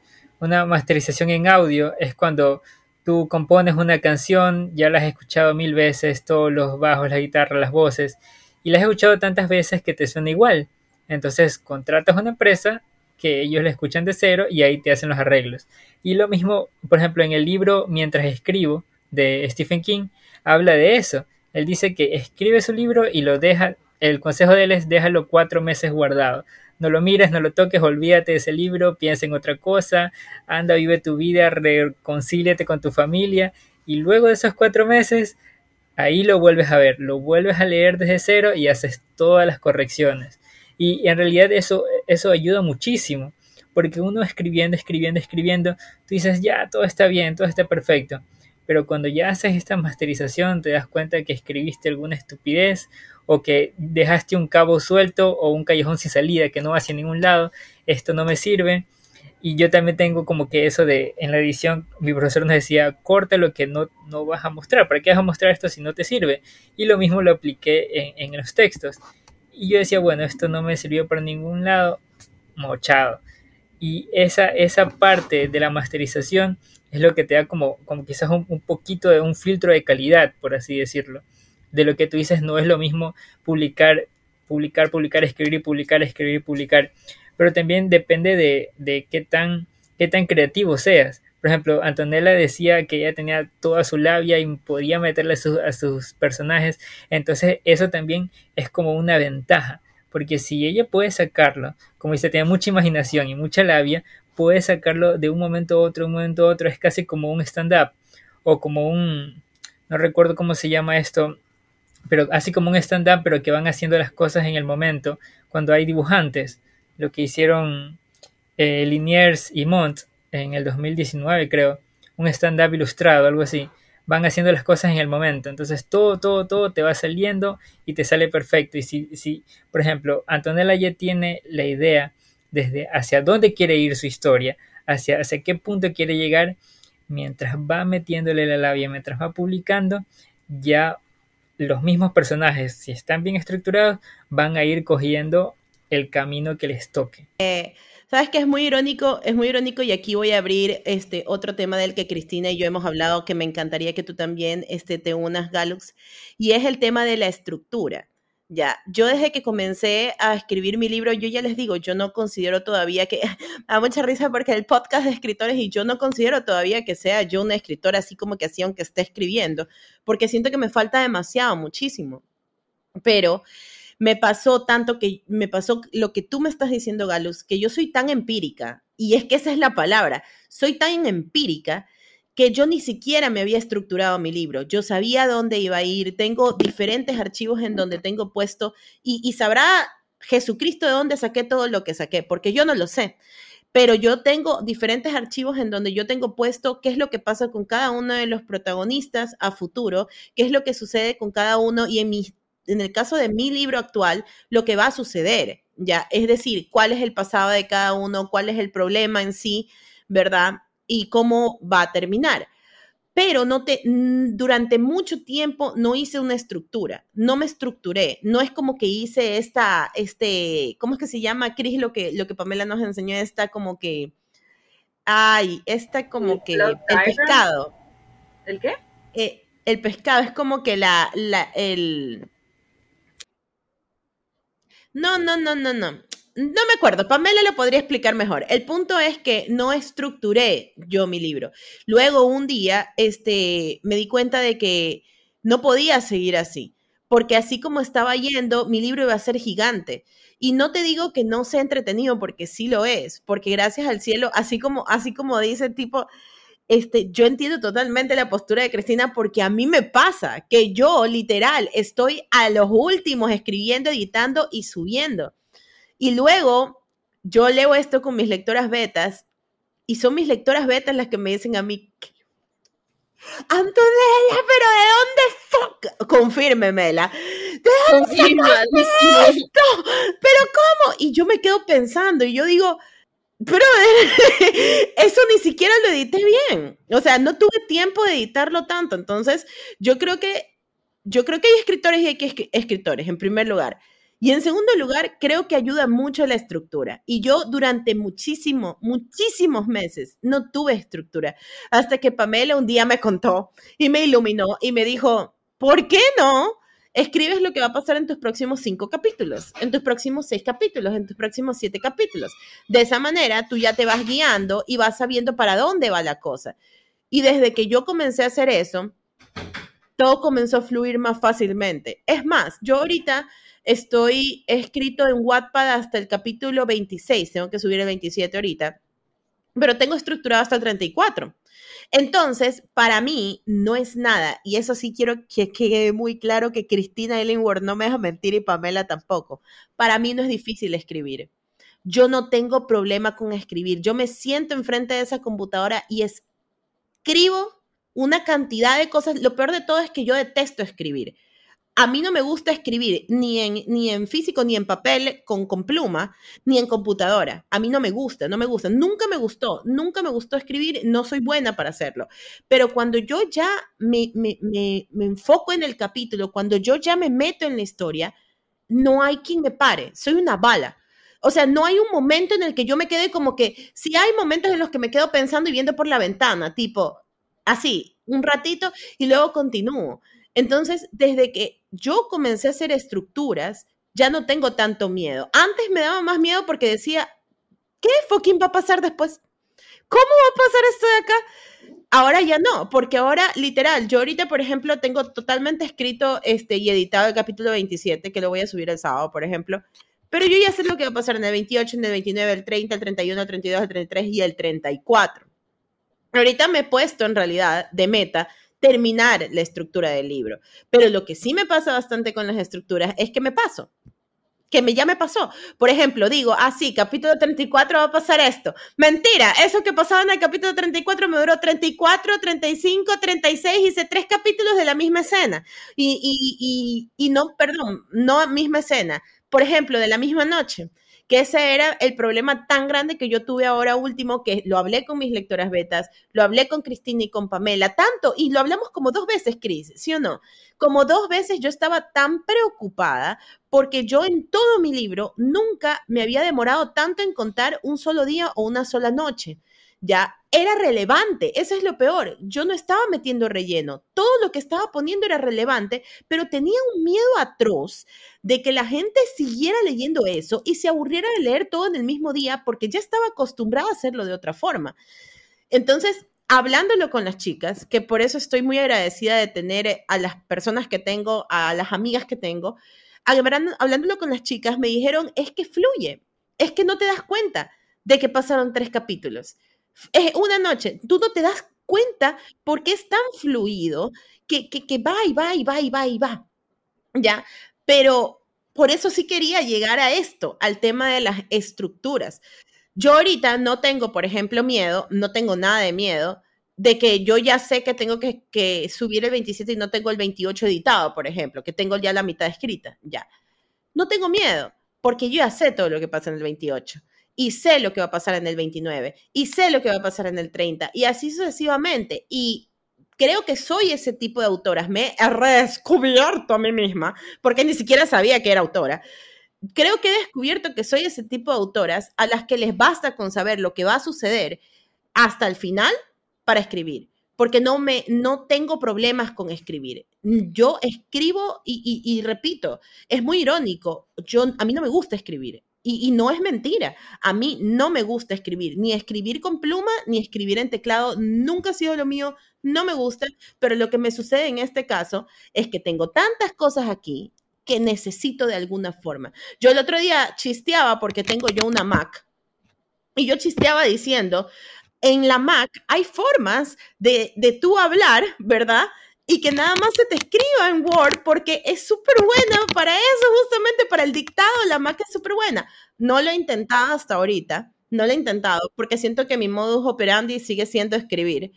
en audio es cuando tú compones una canción, ya la has escuchado 1000 veces, todos los bajos, la guitarra, las voces, y la has escuchado tantas veces que te suena igual. Entonces contratas una empresa que ellos la escuchan de cero y ahí te hacen los arreglos. Y lo mismo, por ejemplo, en el libro Mientras escribo de Stephen King, habla de eso. Él dice que escribe su libro y lo deja, el consejo de él es déjalo 4 meses guardado. No lo mires, no lo toques, olvídate de ese libro, piensa en otra cosa, anda, vive tu vida, reconcíliate con tu familia, y luego de esos 4 meses, ahí lo vuelves a ver, lo vuelves a leer desde cero y haces todas las correcciones. Y en realidad eso ayuda muchísimo, porque uno escribiendo, tú dices, ya, todo está bien, todo está perfecto. Pero cuando ya haces esta masterización te das cuenta que escribiste alguna estupidez o que dejaste un cabo suelto o un callejón sin salida que no va hacia ningún lado. Esto no me sirve. Y yo también tengo como que eso de, en la edición, mi profesor nos decía, corta lo que no vas a mostrar. ¿Para qué vas a mostrar esto si no te sirve? Y lo mismo lo apliqué en los textos. Y yo decía, bueno, esto no me sirvió para ningún lado, mochado. Y esa parte de la masterización es lo que te da como quizás un poquito de un filtro de calidad, por así decirlo. De lo que tú dices, no es lo mismo publicar, escribir y publicar. Pero también depende de qué tan creativo seas. Por ejemplo, Antonella decía que ella tenía toda su labia y podía meterle a sus personajes. Entonces eso también es como una ventaja. Porque si ella puede sacarlo, como dice, tiene mucha imaginación y mucha labia, puede sacarlo de un momento a otro, es casi como un stand-up, o como un, no recuerdo cómo se llama esto, pero así como un stand-up, pero que van haciendo las cosas en el momento, cuando hay dibujantes, lo que hicieron Liniers y Montt en el 2019, creo, un stand-up ilustrado, algo así. Van haciendo las cosas en el momento. Entonces todo te va saliendo y te sale perfecto. Y si por ejemplo, Antonella ya tiene la idea desde hacia dónde quiere ir su historia, hacia qué punto quiere llegar, mientras va metiéndole la labia, mientras va publicando, ya los mismos personajes, si están bien estructurados, van a ir cogiendo el camino que les toque. ¿Sabes qué? Es muy irónico y aquí voy a abrir otro tema del que Cristina y yo hemos hablado, que me encantaría que tú también te unas, Galux, y es el tema de la estructura. Ya, yo desde que comencé a escribir mi libro, yo ya les digo, yo no considero todavía que, a mucha risa porque el podcast de escritores, y yo no considero todavía que sea yo una escritora así como que así, aunque esté escribiendo, porque siento que me falta demasiado, muchísimo, pero... Me pasó lo que tú me estás diciendo, Galus, que yo soy tan empírica, y es que esa es la palabra, soy tan empírica que yo ni siquiera me había estructurado mi libro, yo sabía dónde iba a ir, tengo diferentes archivos en donde tengo puesto, y sabrá Jesucristo de dónde saqué todo lo que saqué, porque yo no lo sé. Pero yo tengo diferentes archivos en donde yo tengo puesto qué es lo que pasa con cada uno de los protagonistas a futuro, qué es lo que sucede con cada uno, y en el caso de mi libro actual, lo que va a suceder, ¿ya? Es decir, cuál es el pasado de cada uno, cuál es el problema en sí, ¿verdad? Y cómo va a terminar. Pero durante mucho tiempo no hice una estructura, no me estructuré. No es como que hice ¿cómo es que se llama, Cris? Lo que Pamela nos enseñó, el pescado. ¿El qué? El pescado es como que No me acuerdo, Pamela lo podría explicar mejor. El punto es que no estructuré yo mi libro. Luego un día me di cuenta de que no podía seguir así, porque así como estaba yendo, mi libro iba a ser gigante. Y no te digo que no sea entretenido, porque sí lo es, porque gracias al cielo, así como dice tipo... yo entiendo totalmente la postura de Cristina, porque a mí me pasa que yo literal estoy a los últimos escribiendo, editando y subiendo. Y luego yo leo esto con mis lectoras betas, y son mis lectoras betas las que me dicen a mí, Antonella, pero ¿de dónde fuck? Confirme, Mela. ¿De dónde sacaste esto? ¿Pero cómo? Y yo me quedo pensando y yo digo... Pero eso ni siquiera lo edité bien, o sea, no tuve tiempo de editarlo tanto. Entonces yo creo que hay escritores y hay escritores, en primer lugar, y en segundo lugar creo que ayuda mucho la estructura, y yo durante muchísimos meses no tuve estructura, hasta que Pamela un día me contó y me iluminó y me dijo, ¿por qué no escribes lo que va a pasar en tus próximos 5 capítulos, en tus próximos 6 capítulos, en tus próximos 7 capítulos? De esa manera tú ya te vas guiando y vas sabiendo para dónde va la cosa. Y desde que yo comencé a hacer eso, todo comenzó a fluir más fácilmente. Es más, yo ahorita Estoy escrito en Wattpad hasta el capítulo 26, tengo que subir el 27 ahorita, pero tengo estructurado hasta el 34. Entonces, para mí, no es nada. Y eso sí quiero que quede muy claro, que Cristina Illingworth no me deja mentir y Pamela tampoco. Para mí no es difícil escribir. Yo no tengo problema con escribir. Yo me siento enfrente de esa computadora y escribo una cantidad de cosas. Lo peor de todo es que yo detesto escribir. A mí no me gusta escribir ni en físico, ni en papel, con pluma, ni en computadora. A mí no me gusta. Nunca me gustó escribir, no soy buena para hacerlo. Pero cuando yo ya me enfoco en el capítulo, cuando yo ya me meto en la historia, no hay quien me pare, soy una bala. O sea, no hay un momento en el que yo me quede como que, sí hay momentos en los que me quedo pensando y viendo por la ventana, tipo, así, un ratito, y luego continúo. Entonces, desde que yo comencé a hacer estructuras, ya no tengo tanto miedo. Antes me daba más miedo porque decía, ¿qué fucking va a pasar después? ¿Cómo va a pasar esto de acá? Ahora ya no, porque ahora, literal, yo ahorita, por ejemplo, tengo totalmente escrito y editado el capítulo 27, que lo voy a subir el sábado, por ejemplo. Pero yo ya sé lo que va a pasar en el 28, en el 29, el 30, el 31, el 32, el 33 y el 34. Ahorita me he puesto, en realidad, de meta, terminar la estructura del libro. Pero lo que sí me pasa bastante con las estructuras es que me paso. Ya me pasó. Por ejemplo, digo, sí, capítulo 34 va a pasar esto. Mentira, eso que pasaba en el capítulo 34 me duró 34, 35, 36, hice 3 capítulos de la misma escena. Y no, perdón, no misma escena. Por ejemplo, de la misma noche. Que ese era el problema tan grande que yo tuve ahora último, que lo hablé con mis lectoras betas, lo hablé con Cristina y con Pamela, tanto, y lo hablamos como 2 veces, Cris, ¿sí o no? Como 2 veces yo estaba tan preocupada porque yo en todo mi libro nunca me había demorado tanto en contar un solo día o una sola noche. Ya era relevante, eso es lo peor. Yo no estaba metiendo relleno, todo lo que estaba poniendo era relevante, pero tenía un miedo atroz de que la gente siguiera leyendo eso y se aburriera de leer todo en el mismo día porque ya estaba acostumbrada a hacerlo de otra forma. Entonces, hablándolo con las chicas, que por eso estoy muy agradecida de tener a las personas que tengo, a las amigas que tengo, hablándolo con las chicas me dijeron, es que fluye, es que no te das cuenta de que pasaron 3 capítulos. Es una noche, tú no te das cuenta porque es tan fluido que va y va y va y va y va, ¿ya? Pero por eso sí quería llegar a esto, al tema de las estructuras. Yo ahorita no tengo, por ejemplo, miedo, no tengo nada de miedo de que yo ya sé que tengo que subir el 27 y no tengo el 28 editado, por ejemplo, que tengo ya la mitad escrita, ya. No tengo miedo porque yo ya sé todo lo que pasa en el 28. Y sé lo que va a pasar en el 29, y sé lo que va a pasar en el 30, y así sucesivamente. Y creo que soy ese tipo de autoras, me he redescubierto a mí misma, porque ni siquiera sabía que era autora. Creo que he descubierto que soy ese tipo de autoras a las que les basta con saber lo que va a suceder hasta el final para escribir, porque no tengo problemas con escribir. Yo escribo y repito, es muy irónico, a mí no me gusta escribir. Y no es mentira, a mí no me gusta escribir, ni escribir con pluma, ni escribir en teclado, nunca ha sido lo mío, no me gusta, pero lo que me sucede en este caso es que tengo tantas cosas aquí que necesito de alguna forma. Yo el otro día chisteaba porque tengo yo una Mac, y yo chisteaba diciendo, en la Mac hay formas de tú hablar, ¿verdad?, y que nada más se te escriba en Word porque es súper buena para eso, justamente para el dictado, la Mac es súper buena. No lo he intentado hasta ahorita, no lo he intentado porque siento que mi modus operandi sigue siendo escribir.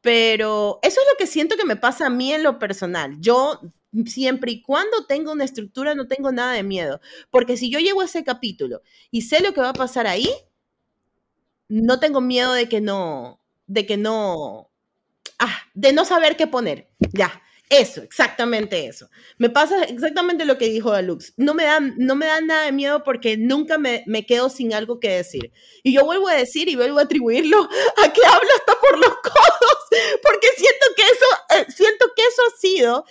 Pero eso es lo que siento que me pasa a mí en lo personal. Yo siempre y cuando tengo una estructura no tengo nada de miedo, porque si yo llego a ese capítulo y sé lo que va a pasar ahí, no tengo miedo de no saber qué poner, ya, eso, exactamente eso. Me pasa exactamente lo que dijo Galux. No me da nada de miedo porque nunca me quedo sin algo que decir. Y yo vuelvo a decir y vuelvo a atribuirlo a que hablo hasta por los codos, porque siento que eso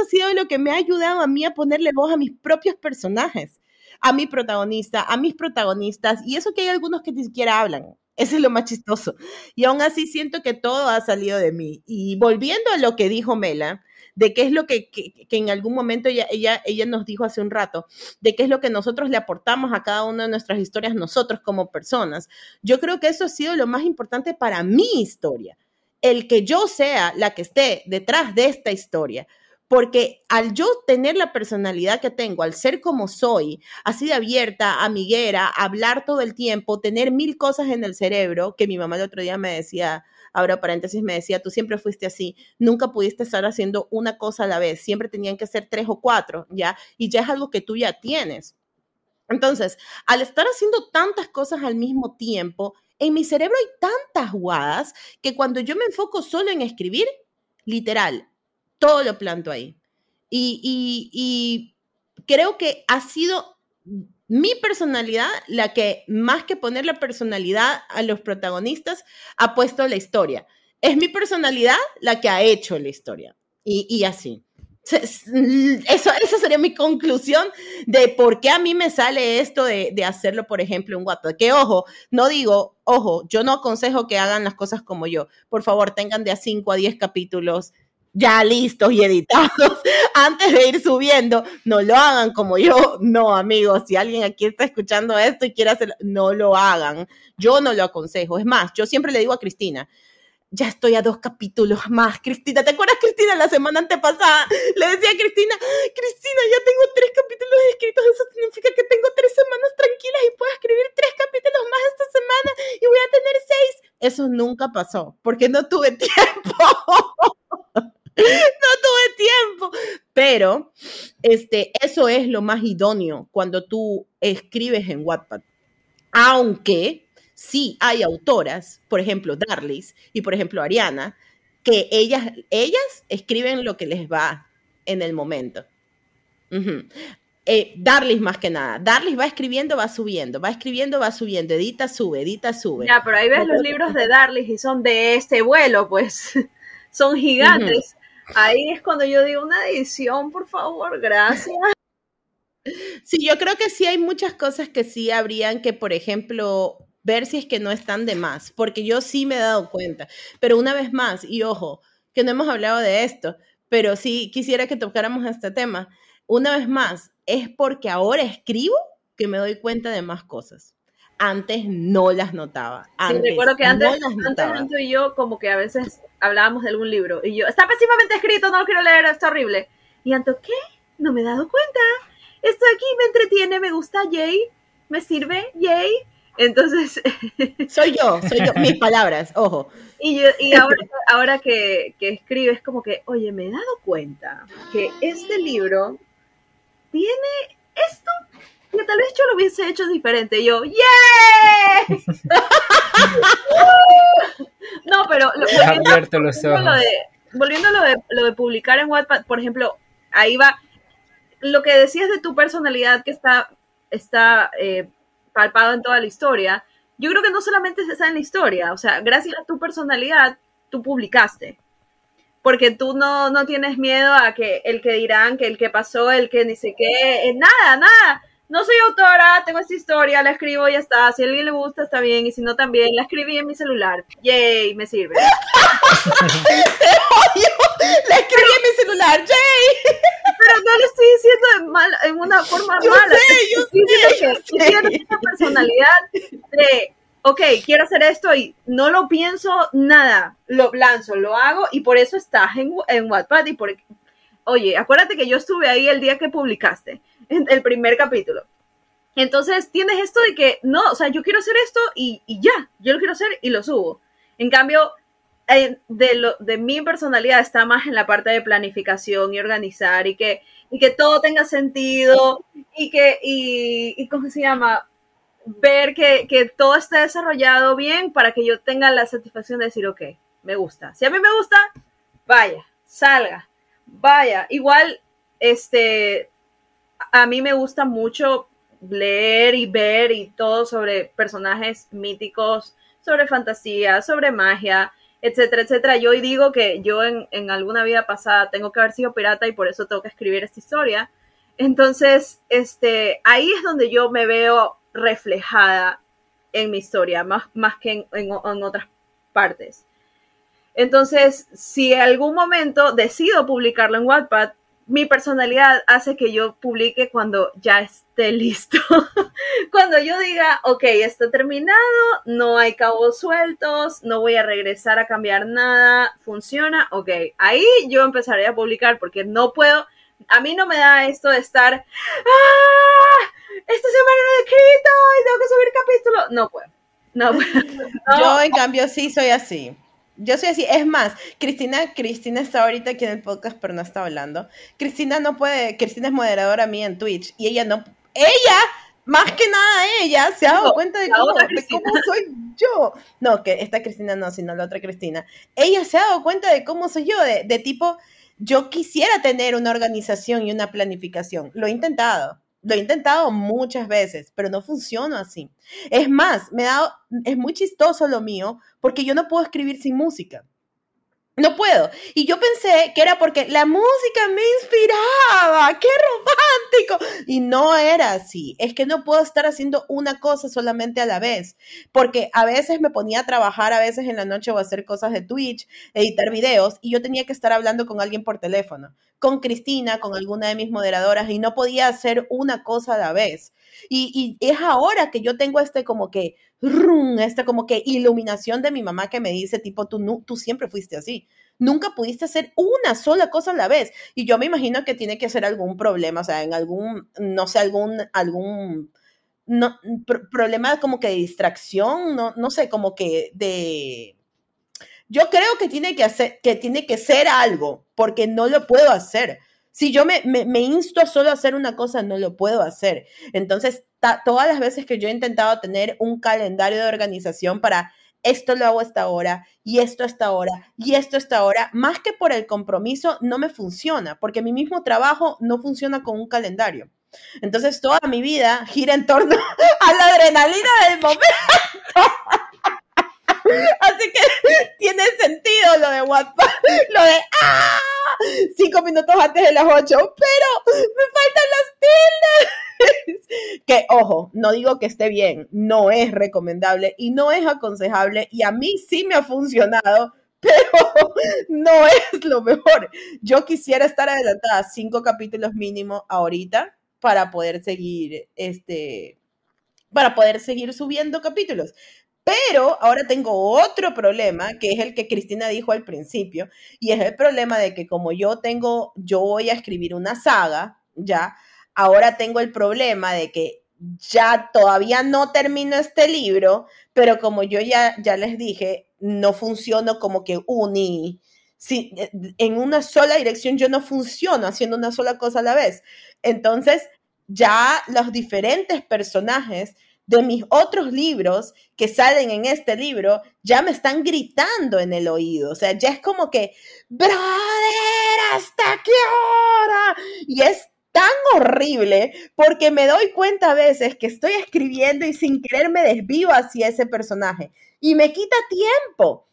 ha sido lo que me ha ayudado a mí a ponerle voz a mis propios personajes, a mi protagonista, a mis protagonistas, y eso que hay algunos que ni siquiera hablan. Eso es lo más chistoso. Y aún así siento que todo ha salido de mí. Y volviendo a lo que dijo Mela, de qué es lo que en algún momento ella nos dijo hace un rato, de qué es lo que nosotros le aportamos a cada una de nuestras historias nosotros como personas. Yo creo que eso ha sido lo más importante para mi historia, el que yo sea la que esté detrás de esta historia. Porque al yo tener la personalidad que tengo, al ser como soy, así de abierta, amiguera, hablar todo el tiempo, tener mil cosas en el cerebro, que mi mamá el otro día me decía, ahora paréntesis, me decía, tú siempre fuiste así, nunca pudiste estar haciendo una cosa a la vez, siempre tenían que ser 3 o 4, ¿ya? Y ya es algo que tú ya tienes. Entonces, al estar haciendo tantas cosas al mismo tiempo, en mi cerebro hay tantas jugadas que cuando yo me enfoco solo en escribir, literal, todo lo planto ahí. Y creo que ha sido mi personalidad la que, más que poner la personalidad a los protagonistas, ha puesto la historia. Es mi personalidad la que ha hecho la historia. Y así. Esa sería mi conclusión de por qué a mí me sale esto de hacerlo, por ejemplo, en Wattpad. Que ojo, yo no aconsejo que hagan las cosas como yo. Por favor, tengan de a 5 a 10 capítulos ya listos y editados antes de ir subiendo. No lo hagan como yo. No, amigos, si alguien aquí está escuchando esto y quiere hacerlo, no lo hagan. Yo no lo aconsejo. Es más, yo siempre le digo a Cristina, ya estoy a 2 capítulos más. Cristina, ¿te acuerdas, Cristina? La semana antepasada le decía a Cristina, ya tengo 3 capítulos escritos. Eso significa que tengo 3 semanas tranquilas y puedo escribir 3 capítulos más esta semana y voy a tener 6. Eso nunca pasó porque no tuve tiempo. No tuve tiempo, pero eso es lo más idóneo cuando tú escribes en Wattpad, aunque sí hay autoras, por ejemplo Darlis y por ejemplo Adriana, que ellas escriben lo que les va en el momento. Uh-huh. Darlis más que nada. Darlis va escribiendo, va subiendo, edita, sube. Ya, pero ahí ves los libros de Darlis y son de este vuelo, pues son gigantes. Uh-huh. Ahí es cuando yo digo, una edición, por favor, gracias. Sí, yo creo que sí hay muchas cosas que sí habrían que, por ejemplo, ver si es que no están de más, porque yo sí me he dado cuenta. Pero una vez más, y ojo, que no hemos hablado de esto, pero sí quisiera que tocáramos este tema. Una vez más, es porque ahora escribo que me doy cuenta de más cosas. Antes no las notaba. Sí, recuerdo que antes tú y yo como que a veces hablábamos de algún libro y yo, está pésimamente escrito, no lo quiero leer, está horrible. Y Anto, ¿qué? No me he dado cuenta. Esto aquí me entretiene, me gusta, yay, me sirve, yay. Entonces... Soy yo, mis palabras, ojo. Y ahora que escribo es como que, oye, me he dado cuenta que este libro tiene esto que tal vez yo lo hubiese hecho diferente. Yo, ¡yay! No, pero volviendo a lo de publicar en Wattpad, por ejemplo, ahí va lo que decías de tu personalidad que está palpado en toda la historia. Yo creo que no solamente está en la historia, o sea, gracias a tu personalidad, tú publicaste. Porque tú no tienes miedo a que el que dirán, que el que pasó, el que ni sé qué, nada. No soy autora, tengo esta historia, la escribo y ya está. Si a alguien le gusta, está bien. Y si no, también la escribí en mi celular. ¡Yay! Me sirve. ¡Te odio! ¡La escribí en mi celular! ¡Yay! Pero no lo estoy diciendo en una forma mala. Yo sé. Esa personalidad de, ok, quiero hacer esto y no lo pienso nada. Lo lanzo, lo hago y por eso estás en Wattpad. Oye, acuérdate que yo estuve ahí el día que publicaste. El primer capítulo. Entonces tienes esto de que, no, o sea, yo quiero hacer esto y ya, yo lo quiero hacer y lo subo. En cambio, de mi personalidad está más en la parte de planificación y organizar y que todo tenga sentido y ¿cómo se llama? Ver que todo esté desarrollado bien para que yo tenga la satisfacción de decir, ok, me gusta. Si a mí me gusta, vaya, salga, vaya. Igual, a mí me gusta mucho leer y ver y todo sobre personajes míticos, sobre fantasía, sobre magia, etcétera, etcétera. Yo hoy digo que yo en alguna vida pasada tengo que haber sido pirata y por eso tengo que escribir esta historia. Entonces, ahí es donde yo me veo reflejada en mi historia, más que en otras partes. Entonces, si en algún momento decido publicarlo en Wattpad, mi personalidad hace que yo publique cuando ya esté listo. Cuando yo diga, ok, está terminado, no hay cabos sueltos, no voy a regresar a cambiar nada, funciona, ok. Ahí yo empezaré a publicar porque no puedo, a mí no me da esto de estar, esta semana no he escrito y tengo que subir capítulo. No puedo, no puedo. No. Yo, en cambio, sí soy así. Yo soy así, es más, Cristina está ahorita aquí en el podcast, pero no está hablando. Cristina es moderadora mía en Twitch, y ella, más que nada ella, se ha dado cuenta de cómo soy yo. No, que esta Cristina no, sino la otra Cristina. Ella se ha dado cuenta de cómo soy yo, de tipo, yo quisiera tener una organización y una planificación. Lo he intentado muchas veces, pero no funciona así. Es más, es muy chistoso lo mío, porque yo no puedo escribir sin música. No puedo. Y yo pensé que era porque la música me inspiraba. ¡Qué romántico! Y no era así. Es que no puedo estar haciendo una cosa solamente a la vez. Porque a veces me ponía a trabajar, a veces en la noche o a hacer cosas de Twitch, editar videos, y yo tenía que estar hablando con alguien por teléfono. Con Cristina, con alguna de mis moderadoras, y no podía hacer una cosa a la vez. Y es ahora que yo tengo como que iluminación de mi mamá que me dice, tipo, tú siempre fuiste así. Nunca pudiste hacer una sola cosa a la vez. Y yo me imagino que tiene que ser algún problema, o sea, en algún, no sé, algún problema como que de distracción, no sé, como que de... Yo creo que tiene que ser algo, porque no lo puedo hacer. Si yo me insto a solo hacer una cosa, no lo puedo hacer. Entonces, todas las veces que yo he intentado tener un calendario de organización para esto lo hago a esta hora, y esto a esta hora, y esto a esta hora, más que por el compromiso, no me funciona, porque mi mismo trabajo no funciona con un calendario. Entonces, toda mi vida gira en torno a la adrenalina del momento. Así que tiene sentido lo de WhatsApp, lo de 5 minutos antes de las 8, pero me faltan las tildes. Que, ojo, no digo que esté bien, no es recomendable y no es aconsejable, y a mí sí me ha funcionado, pero no es lo mejor. Yo quisiera estar adelantada 5 capítulos mínimo ahorita para poder seguir, subiendo capítulos. Pero ahora tengo otro problema, que es el que Cristina dijo al principio, y es el problema de que como yo voy a escribir una saga, ya, ahora tengo el problema de que ya todavía no termino este libro, pero como yo ya les dije, no funciono como que en una sola dirección, yo no funciono haciendo una sola cosa a la vez. Entonces, ya los diferentes personajes de mis otros libros que salen en este libro, ya me están gritando en el oído. O sea, ya es como que, brother, ¿hasta qué hora? Y es tan horrible porque me doy cuenta a veces que estoy escribiendo y sin querer me desvío hacia ese personaje. Y me quita tiempo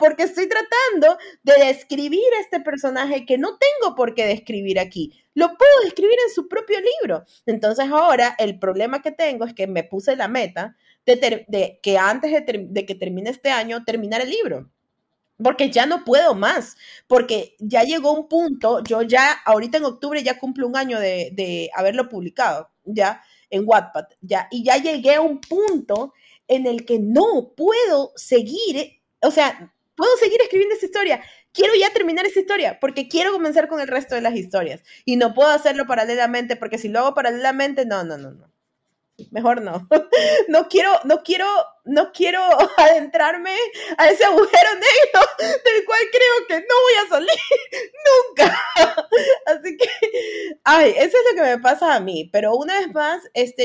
porque estoy tratando de describir a este personaje que no tengo por qué describir aquí. Lo puedo describir en su propio libro. Entonces ahora el problema que tengo es que me puse la meta de que antes de que termine este año, terminar el libro. Porque ya no puedo más, porque ya llegó un punto, yo ya ahorita en octubre ya cumplo un año de haberlo publicado, ya en Wattpad, ya, y ya llegué a un punto en el que no puedo seguir, o sea, puedo seguir escribiendo esta historia. Quiero ya terminar esta historia, porque quiero comenzar con el resto de las historias. Y no puedo hacerlo paralelamente, porque si lo hago paralelamente, no. Mejor no. No quiero adentrarme a ese agujero negro del cual creo que no voy a salir nunca. Así que, eso es lo que me pasa a mí. Pero una vez más,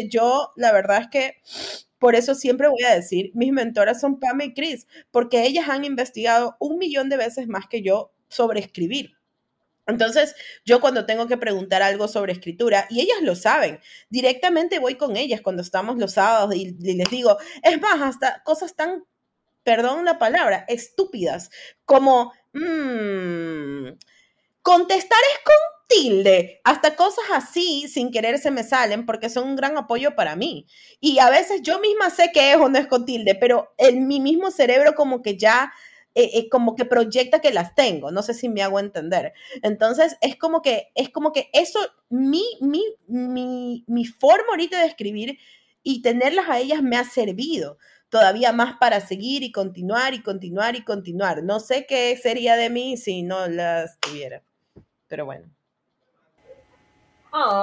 yo, la verdad es que por eso siempre voy a decir, mis mentoras son Pam y Cris, porque ellas han investigado 1,000,000 de veces más que yo sobre escribir. Entonces, yo cuando tengo que preguntar algo sobre escritura, y ellas lo saben, directamente voy con ellas cuando estamos los sábados y les digo, es más, hasta cosas tan, perdón la palabra, estúpidas, como contestar es con tilde, hasta cosas así sin querer se me salen porque son un gran apoyo para mí, y a veces yo misma sé que es o no es con tilde, pero en mi mismo cerebro como que ya como que proyecta que las tengo, no sé si me hago entender. Entonces es como que eso, mi forma ahorita de escribir y tenerlas a ellas me ha servido todavía más para seguir y continuar. No sé qué sería de mí si no las tuviera, pero bueno.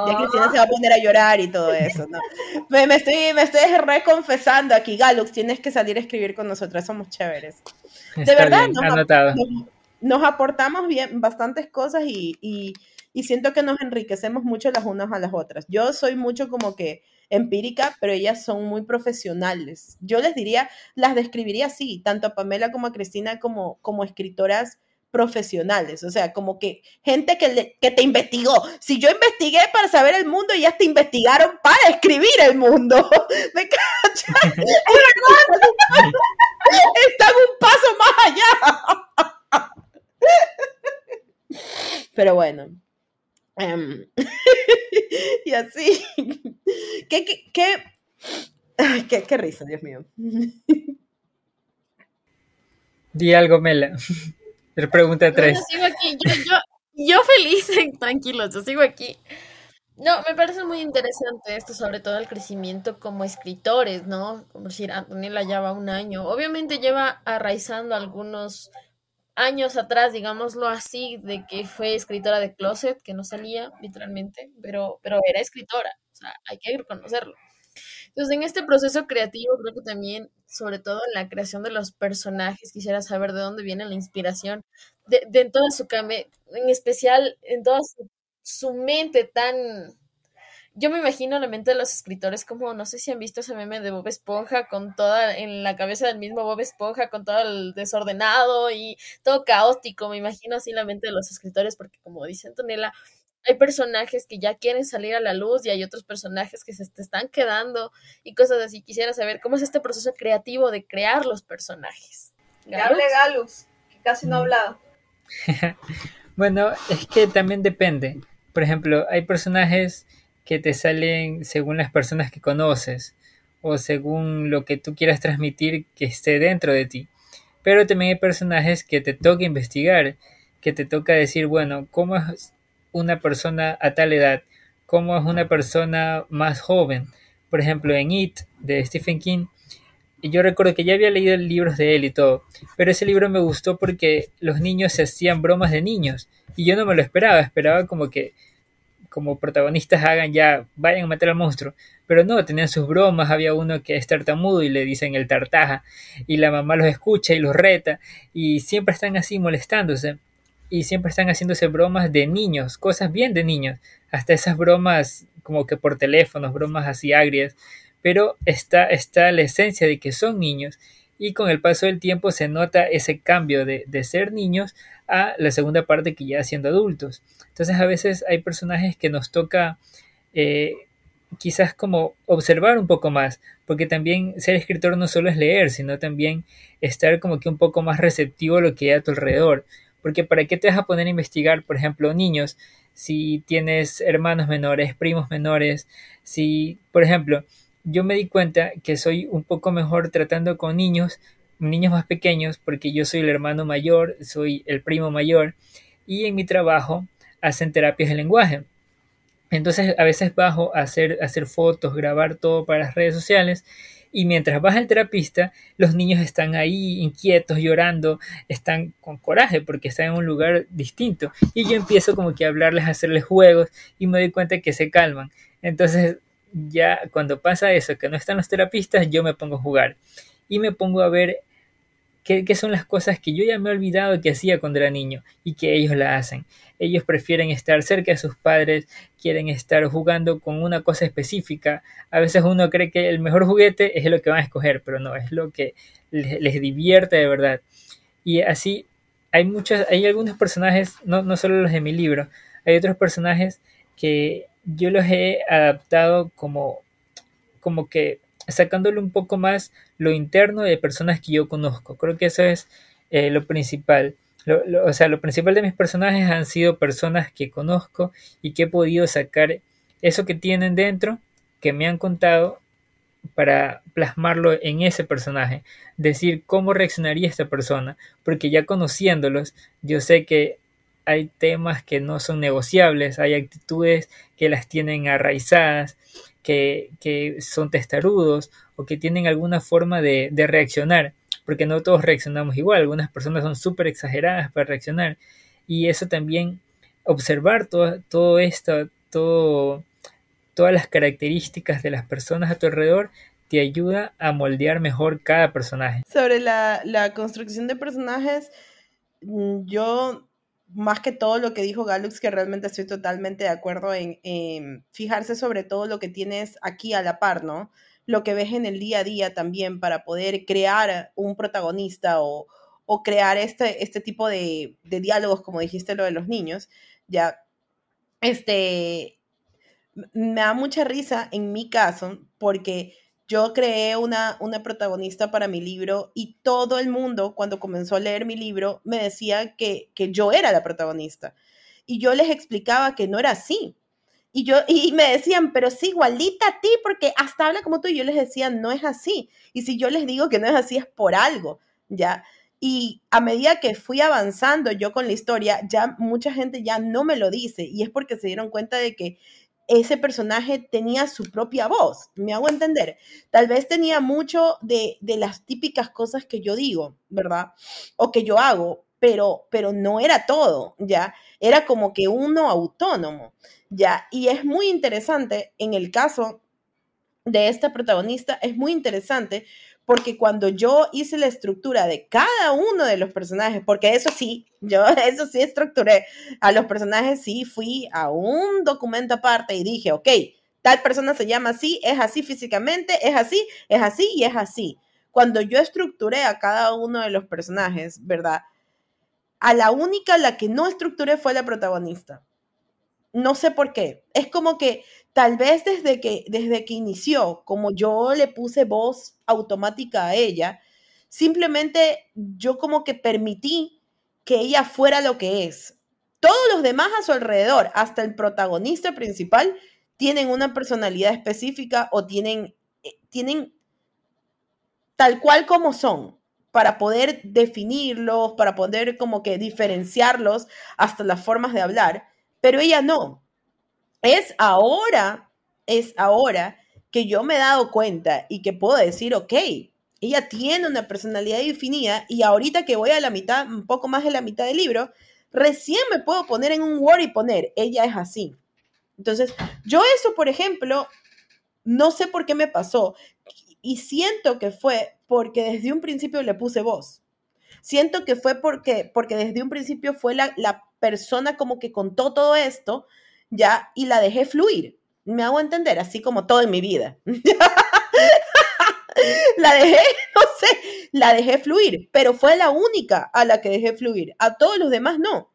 Ya Cristina se va a poner a llorar y todo eso, ¿no? me estoy reconfesando aquí. Galux, tienes que salir a escribir con nosotras, somos chéveres. Está de verdad, nos aportamos bien, bastantes cosas y siento que nos enriquecemos mucho las unas a las otras. Yo soy mucho como que empírica, pero ellas son muy profesionales. Yo les diría, las describiría así, tanto a Pamela como a Cristina como escritoras profesionales, o sea, como que gente que te investigó. Si yo investigué para saber el mundo, ellas te investigaron para escribir el mundo. ¿Me cachas? Están un paso más allá. Pero bueno. Y así. Qué risa, Dios mío. Di algo, Mela. Pero pregunta 3. Yo sigo aquí, yo feliz, tranquilo, yo sigo aquí. No, me parece muy interesante esto, sobre todo el crecimiento como escritores, ¿no? Como decir, Antonella ya va 1 año. Obviamente lleva arraizando algunos años atrás, digámoslo así, de que fue escritora de closet, que no salía literalmente, pero era escritora, o sea, hay que reconocerlo. Entonces, en este proceso creativo, creo que también, sobre todo en la creación de los personajes, quisiera saber de dónde viene la inspiración, de toda su cambio, en especial en toda su mente tan... Yo me imagino la mente de los escritores como, no sé si han visto ese meme de Bob Esponja con toda, en la cabeza del mismo Bob Esponja, con todo el desordenado y todo caótico. Me imagino así la mente de los escritores, porque como dice Antonella, hay personajes que ya quieren salir a la luz y hay otros personajes que se te están quedando y cosas así. Quisiera saber cómo es este proceso creativo de crear los personajes. Hable Galux, que casi no ha hablado. Bueno, es que también depende. Por ejemplo, hay personajes que te salen según las personas que conoces o según lo que tú quieras transmitir que esté dentro de ti. Pero también hay personajes que te toca investigar, que te toca decir, bueno, ¿cómo es una persona a tal edad? ¿Cómo es una persona más joven? Por ejemplo, en It, de Stephen King, yo recuerdo que ya había leído libros de él y todo, pero ese libro me gustó porque los niños se hacían bromas de niños, y yo no me lo esperaba como que como protagonistas hagan ya, vayan a matar al monstruo, pero no, tenían sus bromas. Había uno que es tartamudo y le dicen el tartaja, y la mamá los escucha y los reta, y siempre están así molestándose. Y siempre están haciéndose bromas de niños, cosas bien de niños. Hasta esas bromas como que por teléfonos, bromas así agrias. Pero está la esencia de que son niños. Y con el paso del tiempo se nota ese cambio de ser niños a la segunda parte que ya siendo adultos. Entonces a veces hay personajes que nos toca quizás como observar un poco más. Porque también ser escritor no solo es leer, sino también estar como que un poco más receptivo a lo que hay a tu alrededor. Porque ¿para qué te vas a poner a investigar, por ejemplo, niños? Si tienes hermanos menores, primos menores. Si, por ejemplo, yo me di cuenta que soy un poco mejor tratando con niños más pequeños, porque yo soy el hermano mayor, soy el primo mayor, y en mi trabajo hacen terapias de lenguaje. Entonces, a veces bajo a hacer fotos, grabar todo para las redes sociales. Y mientras baja el terapista, los niños están ahí inquietos, llorando, están con coraje porque están en un lugar distinto. Y yo empiezo como que a hablarles, a hacerles juegos y me doy cuenta que se calman. Entonces ya cuando pasa eso, que no están los terapistas, yo me pongo a jugar. Y me pongo a ver qué son las cosas que yo ya me he olvidado que hacía cuando era niño y que ellos la hacen. Ellos prefieren estar cerca de sus padres, quieren estar jugando con una cosa específica. A veces uno cree que el mejor juguete es lo que van a escoger, pero no, es lo que les divierte de verdad. Y así hay algunos personajes, no solo los de mi libro, hay otros personajes que yo los he adaptado como que sacándole un poco más lo interno de personas que yo conozco. Creo que eso es lo principal. Lo principal de mis personajes han sido personas que conozco y que he podido sacar eso que tienen dentro, que me han contado para plasmarlo en ese personaje, decir cómo reaccionaría esta persona, porque ya conociéndolos, yo sé que hay temas que no son negociables, hay actitudes que las tienen arraizadas, que son testarudos o que tienen alguna forma de reaccionar, porque no todos reaccionamos igual, algunas personas son súper exageradas para reaccionar, y eso también, observar todo esto, todas las características de las personas a tu alrededor te ayuda a moldear mejor cada personaje. Sobre la construcción de personajes, yo, más que todo lo que dijo Galux, que realmente estoy totalmente de acuerdo en fijarse sobre todo lo que tienes aquí a la par, ¿no? Lo que ves en el día a día también para poder crear un protagonista o crear este tipo de diálogos, como dijiste lo de los niños, ya. Me da mucha risa en mi caso porque yo creé una protagonista para mi libro y todo el mundo cuando comenzó a leer mi libro me decía que yo era la protagonista y yo les explicaba que no era así y me decían, pero sí, igualita a ti porque hasta habla como tú, y yo les decía, no es así, y si yo les digo que no es así es por algo, ¿ya? Y a medida que fui avanzando yo con la historia, ya mucha gente ya no me lo dice y es porque se dieron cuenta de que ese personaje tenía su propia voz, me hago entender. Tal vez tenía mucho de las típicas cosas que yo digo, ¿verdad? O que yo hago, pero no era todo, ¿ya? Era como que uno autónomo, ¿ya? Y es muy interesante, en el caso de esta protagonista, es muy interesante porque cuando yo hice la estructura de cada uno de los personajes, porque eso sí estructuré a los personajes, sí fui a un documento aparte y dije, ok, tal persona se llama así, es así físicamente, es así y es así. Cuando yo estructuré a cada uno de los personajes, ¿verdad? A la única la que no estructuré fue la protagonista. No sé por qué. Es como que tal vez desde que inició, como yo le puse voz automática a ella, simplemente yo como que permití que ella fuera lo que es. Todos los demás a su alrededor, hasta el protagonista principal, tienen una personalidad específica o tienen tal cual como son, para poder definirlos, para poder como que diferenciarlos hasta las formas de hablar. Pero ella no. Es ahora que yo me he dado cuenta y que puedo decir, ok, ella tiene una personalidad definida y ahorita que voy a la mitad, un poco más de la mitad del libro, recién me puedo poner en un Word y poner, ella es así. Entonces, yo eso, por ejemplo, no sé por qué me pasó y siento que fue porque desde un principio le puse voz. Siento que fue porque desde un principio fue la persona como que contó todo esto, ya, y la dejé fluir, me hago entender, así como todo en mi vida. la dejé fluir, pero fue la única a la que dejé fluir, a todos los demás no,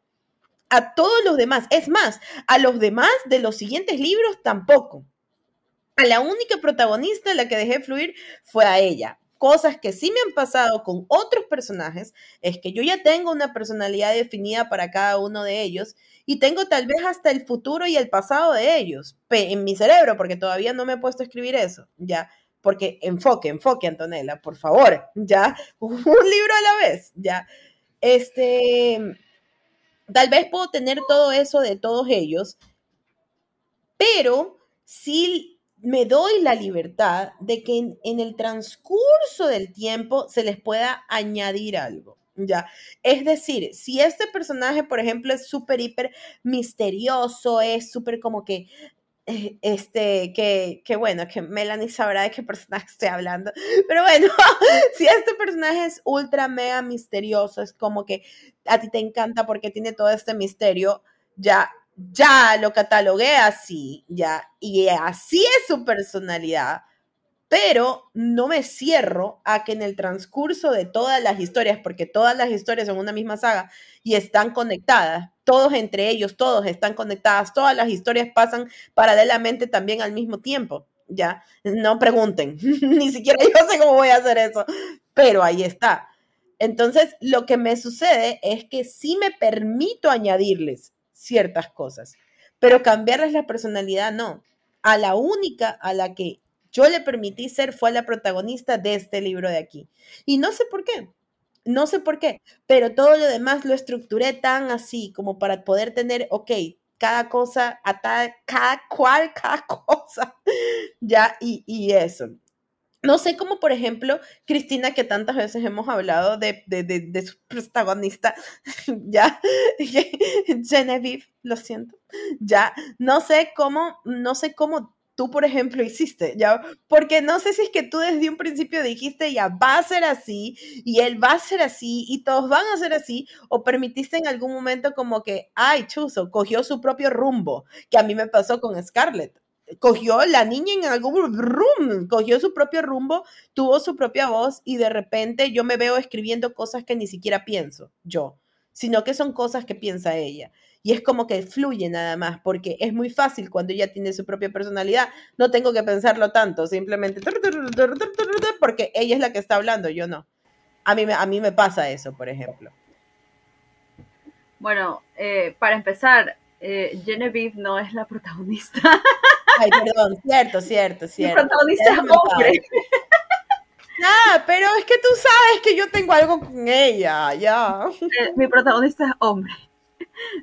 a todos los demás, es más, a los demás de los siguientes libros tampoco, a la única protagonista a la que dejé fluir fue a ella. Cosas que sí me han pasado con otros personajes es que yo ya tengo una personalidad definida para cada uno de ellos y tengo tal vez hasta el futuro y el pasado de ellos en mi cerebro, porque todavía no me he puesto a escribir eso, ya, porque enfoque, Antonella, por favor, ya, un libro a la vez, ya, tal vez puedo tener todo eso de todos ellos, pero sí me doy la libertad de que en el transcurso del tiempo se les pueda añadir algo, ¿ya? Es decir, si este personaje, por ejemplo, es súper, hiper misterioso, es súper como que, bueno, que Melanie sabrá de qué personaje estoy hablando, pero bueno, si este personaje es ultra, mega misterioso, es como que a ti te encanta porque tiene todo este misterio, ya lo catalogué así, ya, y así es su personalidad, pero no me cierro a que en el transcurso de todas las historias, porque todas las historias son una misma saga y están conectadas, todos entre ellos, todos están conectadas, todas las historias pasan paralelamente también al mismo tiempo, ya, no pregunten, ni siquiera yo sé cómo voy a hacer eso, pero ahí está. Entonces, lo que me sucede es que sí me permito añadirles ciertas cosas, pero cambiarles la personalidad no. A la única a la que yo le permití ser, fue la protagonista de este libro de aquí. Y no sé por qué, pero todo lo demás lo estructuré tan así, como para poder tener, ok, cada cosa, cada cosa, ya, y eso. No sé cómo, por ejemplo, Cristina, que tantas veces hemos hablado de su protagonista, ya, Genevieve, lo siento, ya, no sé cómo tú, por ejemplo, hiciste, ya, porque no sé si es que tú desde un principio dijiste, ya, va a ser así, y él va a ser así, y todos van a ser así, o permitiste en algún momento como que, ay, chuzo, cogió su propio rumbo, que a mí me pasó con Scarlett. Cogió su propio rumbo, tuvo su propia voz y de repente yo me veo escribiendo cosas que ni siquiera pienso yo, sino que son cosas que piensa ella. Y es como que fluye nada más, porque es muy fácil cuando ella tiene su propia personalidad, no tengo que pensarlo tanto, simplemente porque ella es la que está hablando, yo no. A mí me pasa eso, por ejemplo. Bueno, para empezar, Genevieve no es la protagonista. Ay, perdón, cierto. La protagonista es hombre. Nada, pero es que tú sabes que yo tengo algo con ella, ya. Mi protagonista es hombre.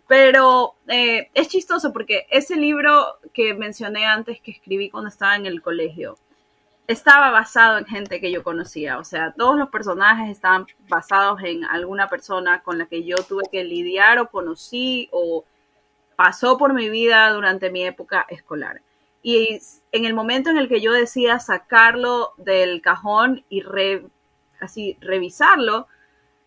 Pero es chistoso porque ese libro que mencioné antes que escribí cuando estaba en el colegio, estaba basado en gente que yo conocía. O sea, todos los personajes estaban basados en alguna persona con la que yo tuve que lidiar o conocí o pasó por mi vida durante mi época escolar. Y en el momento en el que yo decía sacarlo del cajón y revisarlo,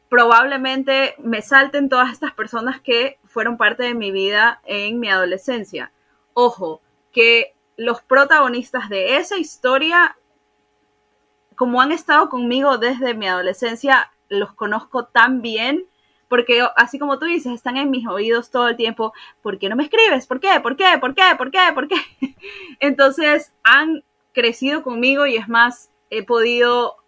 probablemente me salten todas estas personas que fueron parte de mi vida en mi adolescencia. Ojo, que los protagonistas de esa historia, como han estado conmigo desde mi adolescencia, los conozco tan bien. Porque así como tú dices, están en mis oídos todo el tiempo. ¿Por qué no me escribes? ¿Por qué? Entonces han crecido conmigo y es más, he podido,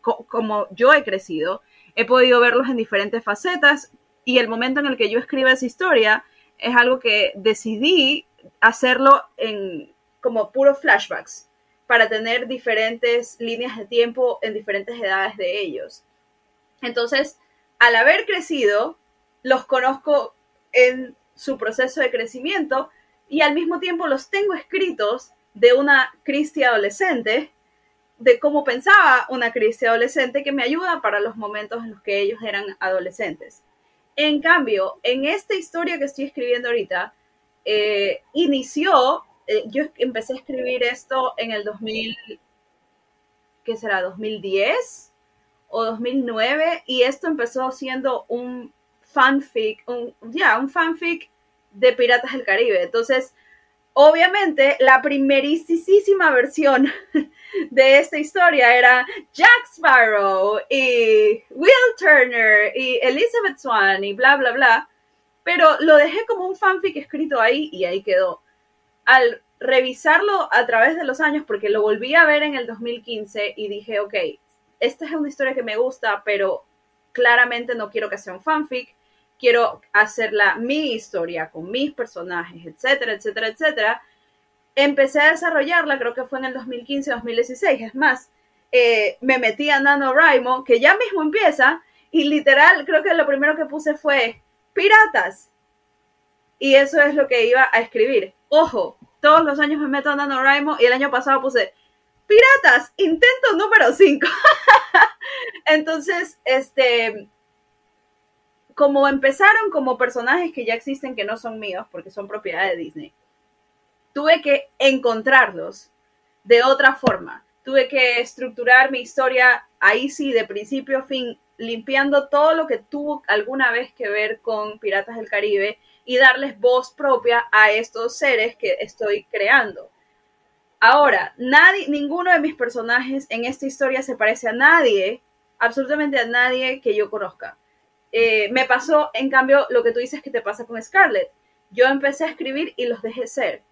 como yo he crecido, he podido verlos en diferentes facetas. Y el momento en el que yo escribo esa historia es algo que decidí hacerlo en como puro flashbacks para tener diferentes líneas de tiempo en diferentes edades de ellos. Entonces, al haber crecido, los conozco en su proceso de crecimiento y al mismo tiempo los tengo escritos de una Cristi adolescente, de cómo pensaba una Cristi adolescente que me ayuda para los momentos en los que ellos eran adolescentes. En cambio, en esta historia que estoy escribiendo ahorita, yo empecé a escribir esto en el 2010 o 2009, y esto empezó siendo un fanfic, un fanfic de Piratas del Caribe. Entonces, obviamente, la primerísima versión de esta historia era Jack Sparrow, y Will Turner, y Elizabeth Swann, y bla, bla, bla, pero lo dejé como un fanfic escrito ahí, y ahí quedó. Al revisarlo a través de los años, porque lo volví a ver en el 2015, y dije, ok, esta es una historia que me gusta, pero claramente no quiero que sea un fanfic. Quiero hacerla mi historia, con mis personajes, etcétera, etcétera, etcétera. Empecé a desarrollarla, creo que fue en el 2015, 2016. Es más, me metí a NaNoWriMo, que ya mismo empieza, y literal, creo que lo primero que puse fue piratas. Y eso es lo que iba a escribir. Ojo, todos los años me meto a NaNoWriMo, y el año pasado puse piratas, intento número 5. Entonces, como empezaron como personajes que ya existen, que no son míos, porque son propiedad de Disney, tuve que encontrarlos de otra forma. Tuve que estructurar mi historia, ahí sí, de principio a fin, limpiando todo lo que tuvo alguna vez que ver con Piratas del Caribe y darles voz propia a estos seres que estoy creando. Ahora, ninguno de mis personajes en esta historia se parece a nadie, absolutamente a nadie que yo conozca. Me pasó, en cambio, lo que tú dices que te pasa con Scarlett. Yo empecé a escribir y los dejé ser.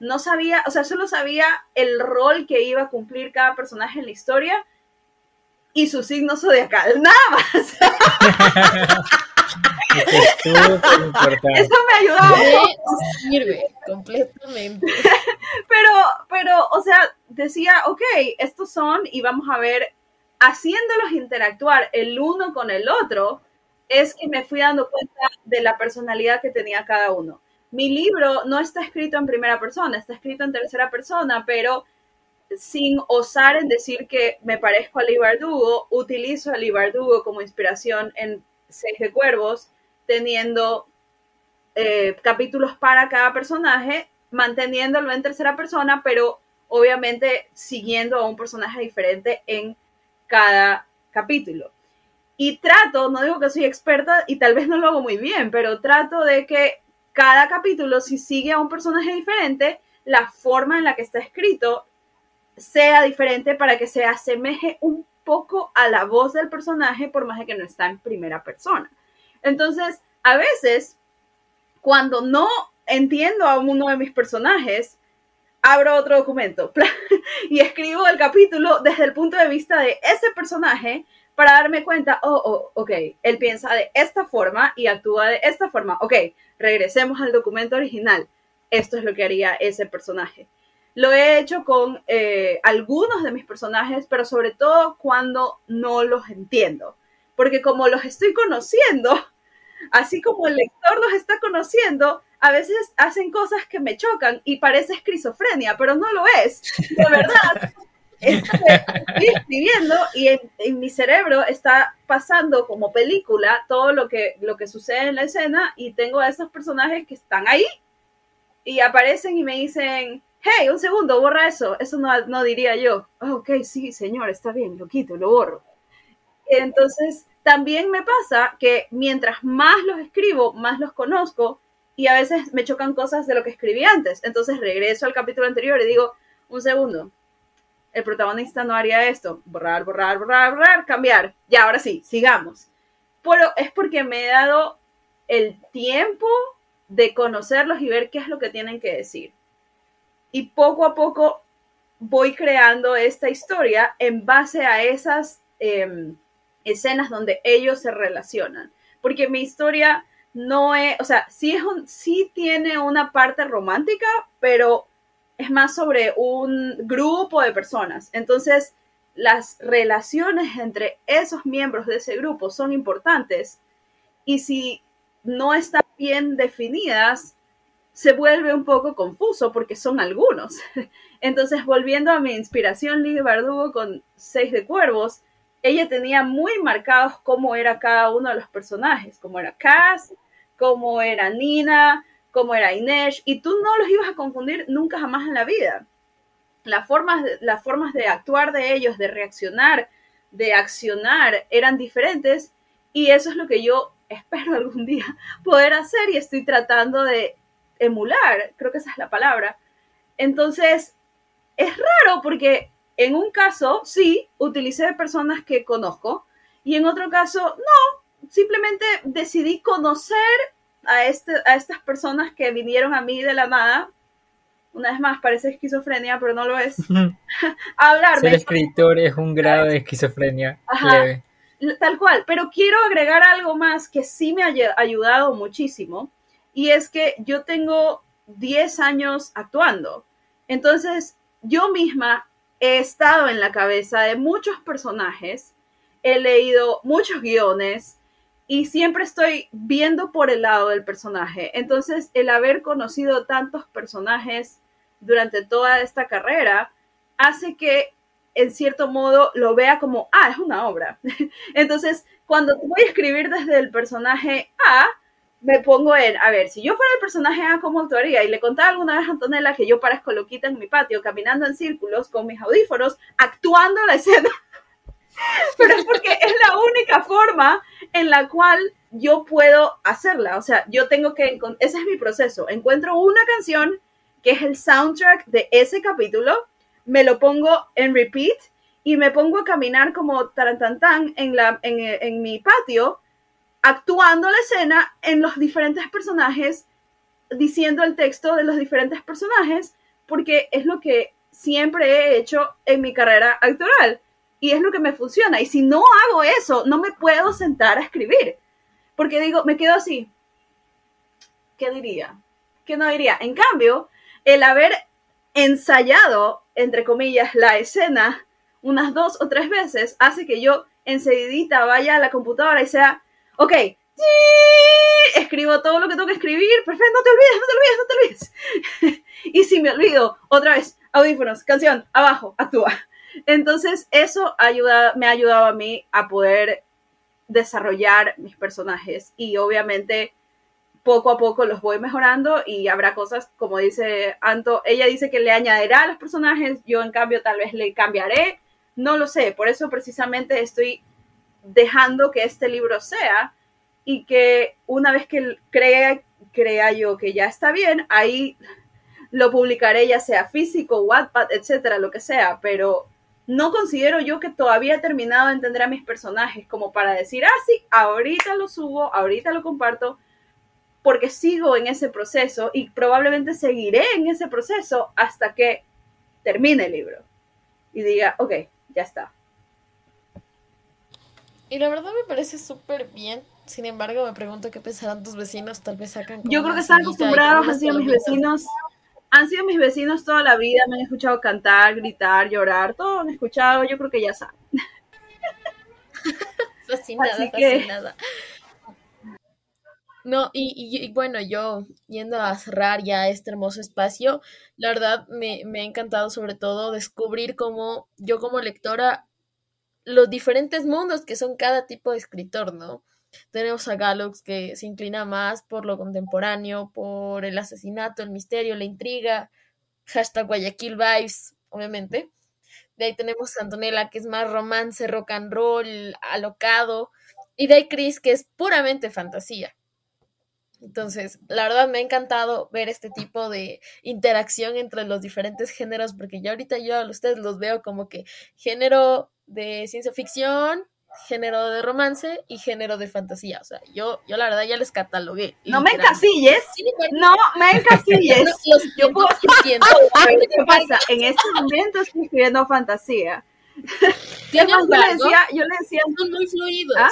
No sabía, o sea, solo sabía el rol que iba a cumplir cada personaje en la historia y su signo zodiacal, nada más. Eso me ayudó. No sirve completamente. Pero, o sea, decía, ok, estos son, y vamos a ver, haciéndolos interactuar el uno con el otro, es que me fui dando cuenta de la personalidad que tenía cada uno. Mi libro no está escrito en primera persona, está escrito en tercera persona, pero sin osar en decir que me parezco a Leigh Bardugo, utilizo a Leigh Bardugo como inspiración en Seis de Cuervos, teniendo capítulos para cada personaje, manteniéndolo en tercera persona, pero obviamente siguiendo a un personaje diferente en cada capítulo. Y trato, no digo que soy experta y tal vez no lo hago muy bien, pero trato de que cada capítulo, si sigue a un personaje diferente, la forma en la que está escrito sea diferente para que se asemeje un poco a la voz del personaje, por más de que no está en primera persona. Entonces, a veces, cuando no entiendo a uno de mis personajes, abro otro documento y escribo el capítulo desde el punto de vista de ese personaje, para darme cuenta, ok, él piensa de esta forma y actúa de esta forma. Ok, regresemos al documento original. Esto es lo que haría ese personaje. Lo he hecho con algunos de mis personajes, pero sobre todo cuando no los entiendo. Porque como los estoy conociendo, así como el lector los está conociendo, a veces hacen cosas que me chocan y parece esquizofrenia, pero no lo es. De verdad. Estoy escribiendo y en mi cerebro está pasando como película todo lo que sucede en la escena, y tengo a esos personajes que están ahí y aparecen y me dicen, hey, un segundo, borra eso no diría yo. Oh, ok, sí, señor, está bien, lo quito, lo borro. Entonces también me pasa que mientras más los escribo, más los conozco, y a veces me chocan cosas de lo que escribí antes, entonces regreso al capítulo anterior y digo, un segundo, el protagonista no haría esto, borrar, cambiar, ya, ahora sí, sigamos. Pero es porque me he dado el tiempo de conocerlos y ver qué es lo que tienen que decir. Y poco a poco voy creando esta historia en base a esas escenas donde ellos se relacionan. Porque mi historia no es, o sea, sí tiene una parte romántica, pero es más sobre un grupo de personas. Entonces, las relaciones entre esos miembros de ese grupo son importantes, y si no están bien definidas, se vuelve un poco confuso porque son algunos. Entonces, volviendo a mi inspiración, Leigh Bardugo con Seis de Cuervos, ella tenía muy marcados cómo era cada uno de los personajes, cómo era Cass, cómo era Nina, como era Inés, y tú no los ibas a confundir nunca jamás en la vida. Las formas de actuar de ellos, de reaccionar, de accionar, eran diferentes, y eso es lo que yo espero algún día poder hacer, y estoy tratando de emular, creo que esa es la palabra. Entonces, es raro porque en un caso sí, utilicé personas que conozco, y en otro caso no, simplemente decidí conocer a estas personas que vinieron a mí de la nada. Una vez más, parece esquizofrenia, pero no lo es. Hablarme. Ser escritor es un grado de esquizofrenia. Ajá, leve. Tal cual. Pero quiero agregar algo más que sí me ha ayudado muchísimo, y es que yo tengo 10 años actuando. Entonces, yo misma he estado en la cabeza de muchos personajes, he leído muchos guiones, y siempre estoy viendo por el lado del personaje. Entonces, el haber conocido tantos personajes durante toda esta carrera hace que, en cierto modo, lo vea como, es una obra. Entonces, cuando voy a escribir desde el personaje A, me pongo en, a ver, si yo fuera el personaje A, ¿cómo actuaría? Y le contaba alguna vez a Antonella que yo parezco loquita en mi patio, caminando en círculos con mis audífonos, actuando la escena. Pero es porque es la única forma en la cual yo puedo hacerla. O sea, yo tengo que, ese es mi proceso, encuentro una canción que es el soundtrack de ese capítulo, me lo pongo en repeat y me pongo a caminar como tarantantán en mi patio, actuando la escena en los diferentes personajes, diciendo el texto de los diferentes personajes, porque es lo que siempre he hecho en mi carrera actoral. Y es lo que me funciona. Y si no hago eso, no me puedo sentar a escribir. Porque digo, me quedo así. ¿Qué diría? ¿Qué no diría? En cambio, el haber ensayado, entre comillas, la escena unas 2 o 3 veces hace que yo enseguidita vaya a la computadora y sea, ok, sí, escribo todo lo que tengo que escribir, perfecto, no te olvides, no te olvides. Y si me olvido, otra vez, audífonos, canción, abajo, actúa. Entonces eso me ha ayudado a mí a poder desarrollar mis personajes y obviamente poco a poco los voy mejorando y habrá cosas, como dice Anto, ella dice que le añadirá a los personajes, yo en cambio tal vez le cambiaré, no lo sé, por eso precisamente estoy dejando que este libro sea y que una vez que crea yo que ya está bien, ahí lo publicaré ya sea físico, Wattpad, etcétera, lo que sea, pero no considero yo que todavía he terminado de entender a mis personajes como para decir, ah, sí, ahorita lo subo, ahorita lo comparto, porque sigo en ese proceso y probablemente seguiré en ese proceso hasta que termine el libro y diga, ok, ya está. Y la verdad me parece súper bien, sin embargo me pregunto qué pensarán tus vecinos, tal vez sacan... Yo creo que están acostumbrados, han sido mis vecinos... Han sido mis vecinos toda la vida, me han escuchado cantar, gritar, llorar, todo han escuchado, yo creo que ya saben. Fascinada. No, y bueno, yo yendo a cerrar ya este hermoso espacio, la verdad me ha encantado sobre todo descubrir cómo yo como lectora los diferentes mundos que son cada tipo de escritor, ¿no? Tenemos a Galux que se inclina más por lo contemporáneo, por el asesinato, el misterio, la intriga, hashtag Guayaquil vibes, obviamente. De ahí tenemos a Antonella que es más romance, rock and roll, alocado. Y de ahí Chris que es puramente fantasía. Entonces, la verdad me ha encantado ver este tipo de interacción entre los diferentes géneros, porque ya ahorita yo a ustedes los veo como que género de ciencia ficción, género de romance y género de fantasía. O sea, yo la verdad ya les catalogué. No me encasilles. No me encasilles. Yo puedo escribir. ¿Qué pasa? En este momento estoy escribiendo fantasía. Yo le decía. Son muy fluidos. ¿Ah?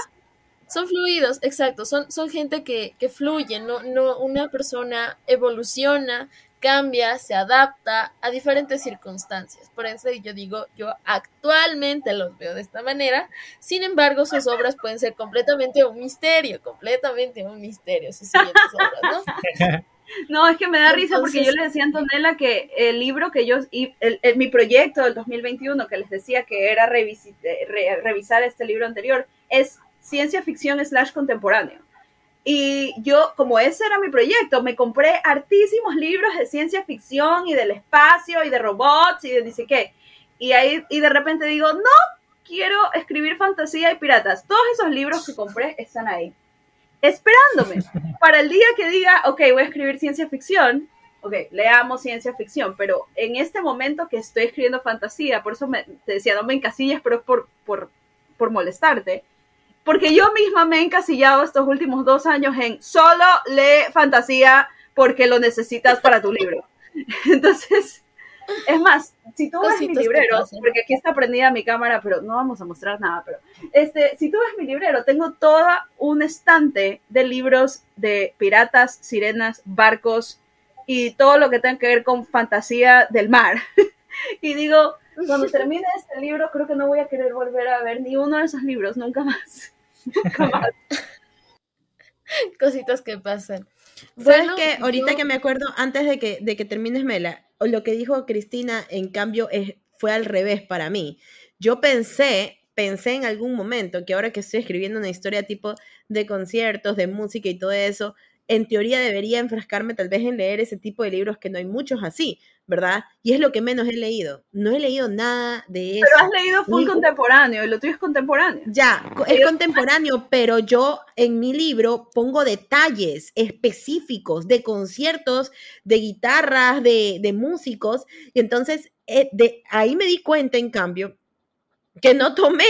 Son fluidos, exacto. Son gente que fluye, no, una persona evoluciona, cambia, se adapta a diferentes circunstancias. Por eso yo digo, yo actualmente los veo de esta manera. Sin embargo, sus obras pueden ser completamente un misterio, sus siguientes obras, ¿no? No, es que me da risa porque yo le decía a Antonella que el libro que yo, mi proyecto del 2021 que les decía que era revisar este libro anterior, es ciencia ficción /contemporáneo. Y yo, como ese era mi proyecto, me compré hartísimos libros de ciencia ficción y del espacio y de robots y de dice qué. Y de repente digo, no quiero escribir fantasía y piratas. Todos esos libros que compré están ahí, esperándome para el día que diga, ok, voy a escribir ciencia ficción. Ok, leamos ciencia ficción, pero en este momento que estoy escribiendo fantasía, por eso te decía, no me encasillas, pero por molestarte. Porque yo misma me he encasillado estos últimos 2 años en solo lee fantasía porque lo necesitas para tu libro. Entonces, es más, si tú ves mi librero, porque aquí está prendida mi cámara, pero no vamos a mostrar nada, pero si tú ves mi librero, tengo todo un estante de libros de piratas, sirenas, barcos y todo lo que tenga que ver con fantasía del mar. Y digo, cuando termine este libro, creo que no voy a querer volver a ver ni uno de esos libros, nunca más. Cositas que pasan. Bueno, ¿sabes qué? Ahorita que me acuerdo, antes de que termines, Mela, lo que dijo Cristina, en cambio, fue al revés para mí. Yo pensé en algún momento que ahora que estoy escribiendo una historia tipo de conciertos, de música y todo eso, en teoría debería enfrascarme tal vez en leer ese tipo de libros que no hay muchos así, ¿verdad? Y es lo que menos he leído. No he leído nada de eso. Pero has leído full contemporáneo, y lo tuyo es contemporáneo. Ya, es contemporáneo, pero yo en mi libro pongo detalles específicos de conciertos, de guitarras, de músicos, y entonces ahí me di cuenta, en cambio, que no tomé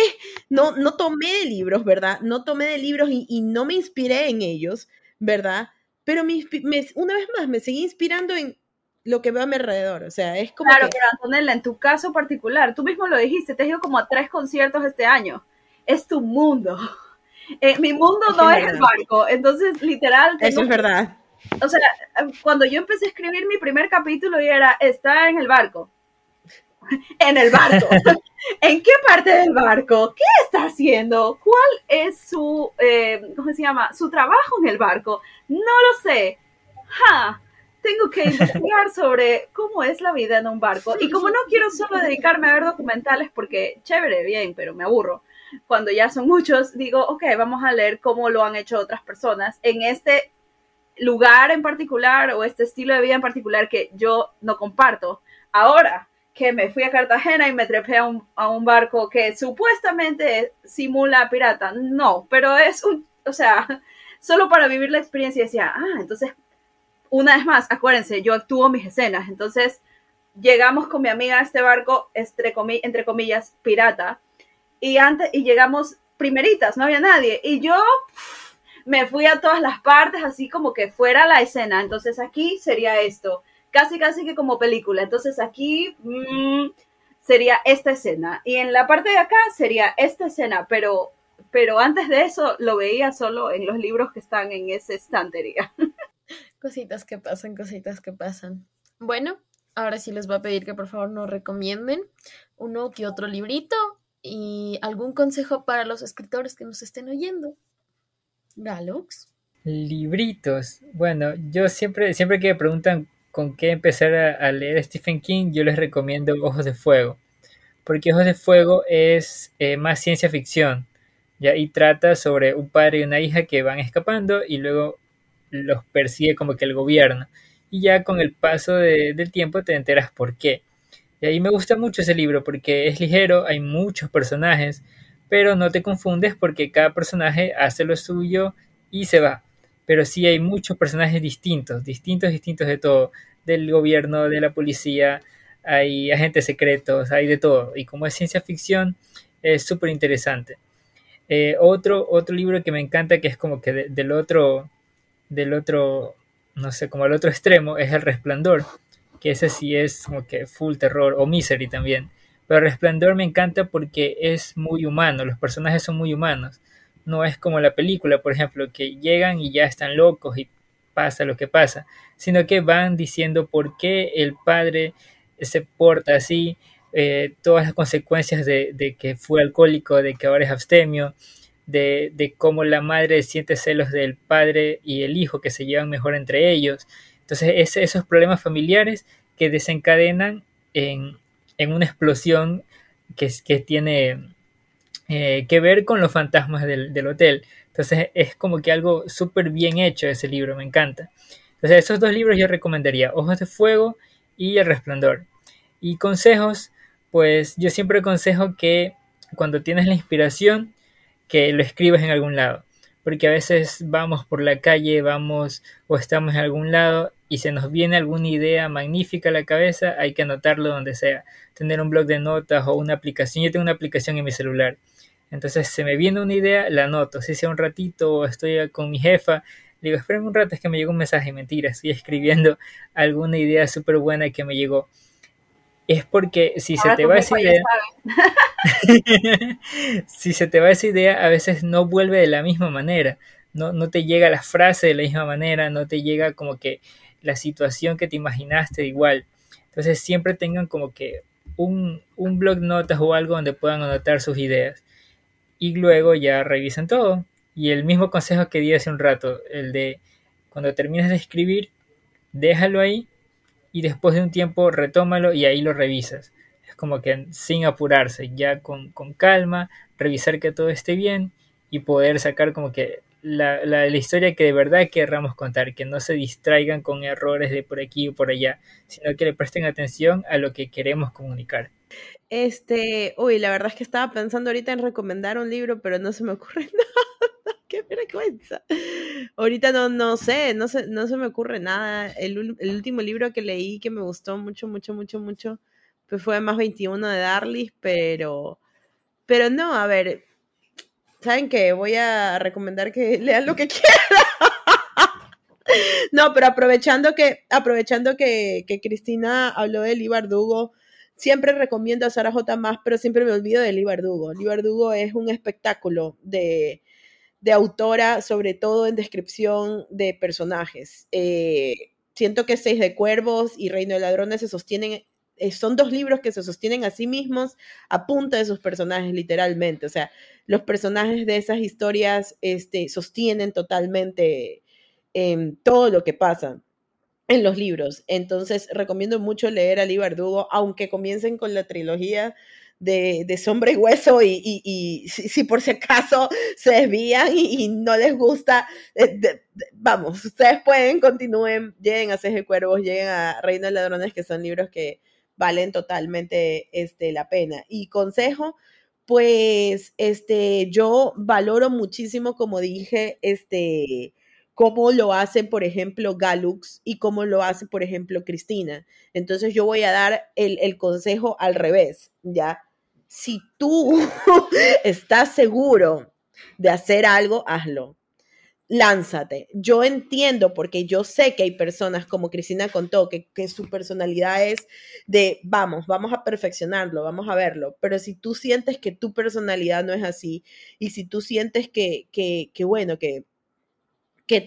de libros, ¿verdad? No tomé de libros y no me inspiré en ellos, ¿verdad? Pero una vez más me seguí inspirando en lo que veo a mi alrededor, o sea, es como claro, que... Pero Antonella, en tu caso particular, tú mismo lo dijiste, te has ido como a 3 conciertos este año, es tu mundo, Mi mundo no es el barco, entonces literal... Eso es verdad. O sea, cuando yo empecé a escribir mi primer capítulo y era, está en el barco. En el barco. ¿En qué parte del barco? ¿Qué está haciendo? ¿Cuál es su, ¿cómo se llama? Su trabajo en el barco. No lo sé. ¡Ja! Tengo que investigar sobre cómo es la vida en un barco. Y como no quiero solo dedicarme a ver documentales, porque chévere, bien, pero me aburro. Cuando ya son muchos, digo, ok, vamos a leer cómo lo han hecho otras personas en este lugar en particular o este estilo de vida en particular que yo no comparto. Ahora que me fui a Cartagena y me trepé a un barco que supuestamente simula pirata. No, pero es un... O sea, solo para vivir la experiencia decía, entonces... Una vez más, acuérdense, yo actúo mis escenas. Entonces, llegamos con mi amiga a este barco, entre comillas, pirata. Y llegamos primeritas, no había nadie. Y yo me fui a todas las partes, así como que fuera la escena. Entonces, aquí sería esto. Casi que como película. Entonces, aquí sería esta escena. Y en la parte de acá sería esta escena. Pero antes de eso, lo veía solo en los libros que están en esa estantería. Cositas que pasan. Bueno, ahora sí les voy a pedir que por favor nos recomienden uno que otro librito y algún consejo para los escritores que nos estén oyendo. Galux. Libritos. Bueno, yo siempre que me preguntan con qué empezar a leer Stephen King, yo les recomiendo Ojos de Fuego. Porque Ojos de Fuego es más ciencia ficción. ¿Ya? Y trata sobre un padre y una hija que van escapando y luego... los persigue como que el gobierno, y ya con el paso del tiempo te enteras por qué. Y ahí me gusta mucho ese libro porque es ligero, hay muchos personajes, pero no te confundes porque cada personaje hace lo suyo y se va, pero sí hay muchos personajes distintos de todo, del gobierno, de la policía, hay agentes secretos, hay de todo, y como es ciencia ficción es súper interesante. Otro libro que me encanta, que es como que del otro, no sé, como al otro extremo, es El Resplandor, que ese sí es como que full terror, o Misery también, pero El Resplandor me encanta porque es muy humano, los personajes son muy humanos, no es como la película, por ejemplo, que llegan y ya están locos y pasa lo que pasa, sino que van diciendo por qué el padre se porta así, todas las consecuencias de que fue alcohólico, de que ahora es abstemio, de cómo la madre siente celos del padre y el hijo que se llevan mejor entre ellos. Entonces esos problemas familiares que desencadenan en una explosión que tiene que ver con los fantasmas del hotel. Entonces es como que algo súper bien hecho ese libro, me encanta. Entonces esos dos libros yo recomendaría, Ojos de Fuego y El Resplandor. Y consejos, pues yo siempre aconsejo que cuando tienes la inspiración que lo escribas en algún lado, porque a veces vamos por la calle, o estamos en algún lado y se nos viene alguna idea magnífica a la cabeza, hay que anotarlo donde sea, tener un blog de notas o una aplicación. Yo tengo una aplicación en mi celular, entonces se me viene una idea, la anoto, si sea un ratito o estoy con mi jefa, le digo, espérame un rato, es que me llegó un mensaje, mentira, estoy escribiendo alguna idea súper buena que me llegó. Es porque si ahora se te va esa idea, si se te va esa idea, a veces no vuelve de la misma manera, no te llega la frase de la misma manera, no te llega como que la situación que te imaginaste igual. Entonces siempre tengan como que un blog notas o algo donde puedan anotar sus ideas y luego ya revisan todo. Y el mismo consejo que di hace un rato, el de cuando termines de escribir, déjalo ahí y después de un tiempo retómalo y ahí lo revisas. Es como que sin apurarse, ya con calma, revisar que todo esté bien y poder sacar como que la historia que de verdad querramos contar, que no se distraigan con errores de por aquí o por allá, sino que le presten atención a lo que queremos comunicar. La verdad es que estaba pensando ahorita en recomendar un libro, pero no se me ocurre nada. ¡Qué vergüenza! Ahorita no se me ocurre nada. El último libro que leí que me gustó mucho, pues fue Más 21 de Darlis, pero no, a ver, ¿saben qué? Voy a recomendar que lean lo que quieran. No, pero aprovechando que Cristina habló de Leigh Bardugo, siempre recomiendo a Sarah J. Maas, pero siempre me olvido de Leigh Bardugo. Leigh Bardugo es un espectáculo de autora, sobre todo en descripción de personajes. Siento que Seis de Cuervos y Reino de Ladrones se sostienen, son dos libros que se sostienen a sí mismos a punta de sus personajes, literalmente. O sea, los personajes de esas historias sostienen totalmente todo lo que pasa en los libros. Entonces, recomiendo mucho leer a Leigh Bardugo, aunque comiencen con la trilogía de Sombra y Hueso, y si por si acaso se desvían y no les gusta, vamos, ustedes pueden, continúen, lleguen a Seis de Cuervos, lleguen a Reino de Ladrones, que son libros que valen totalmente la pena. Y consejo, pues yo valoro muchísimo, como dije, cómo lo hace, por ejemplo, Galux y cómo lo hace, por ejemplo, Cristina. Entonces yo voy a dar el consejo al revés, ¿ya? Si tú estás seguro de hacer algo, hazlo. Lánzate. Yo entiendo, porque yo sé que hay personas, como Cristina contó, que su personalidad es de vamos a perfeccionarlo, vamos a verlo. Pero si tú sientes que tu personalidad no es así, y si tú sientes que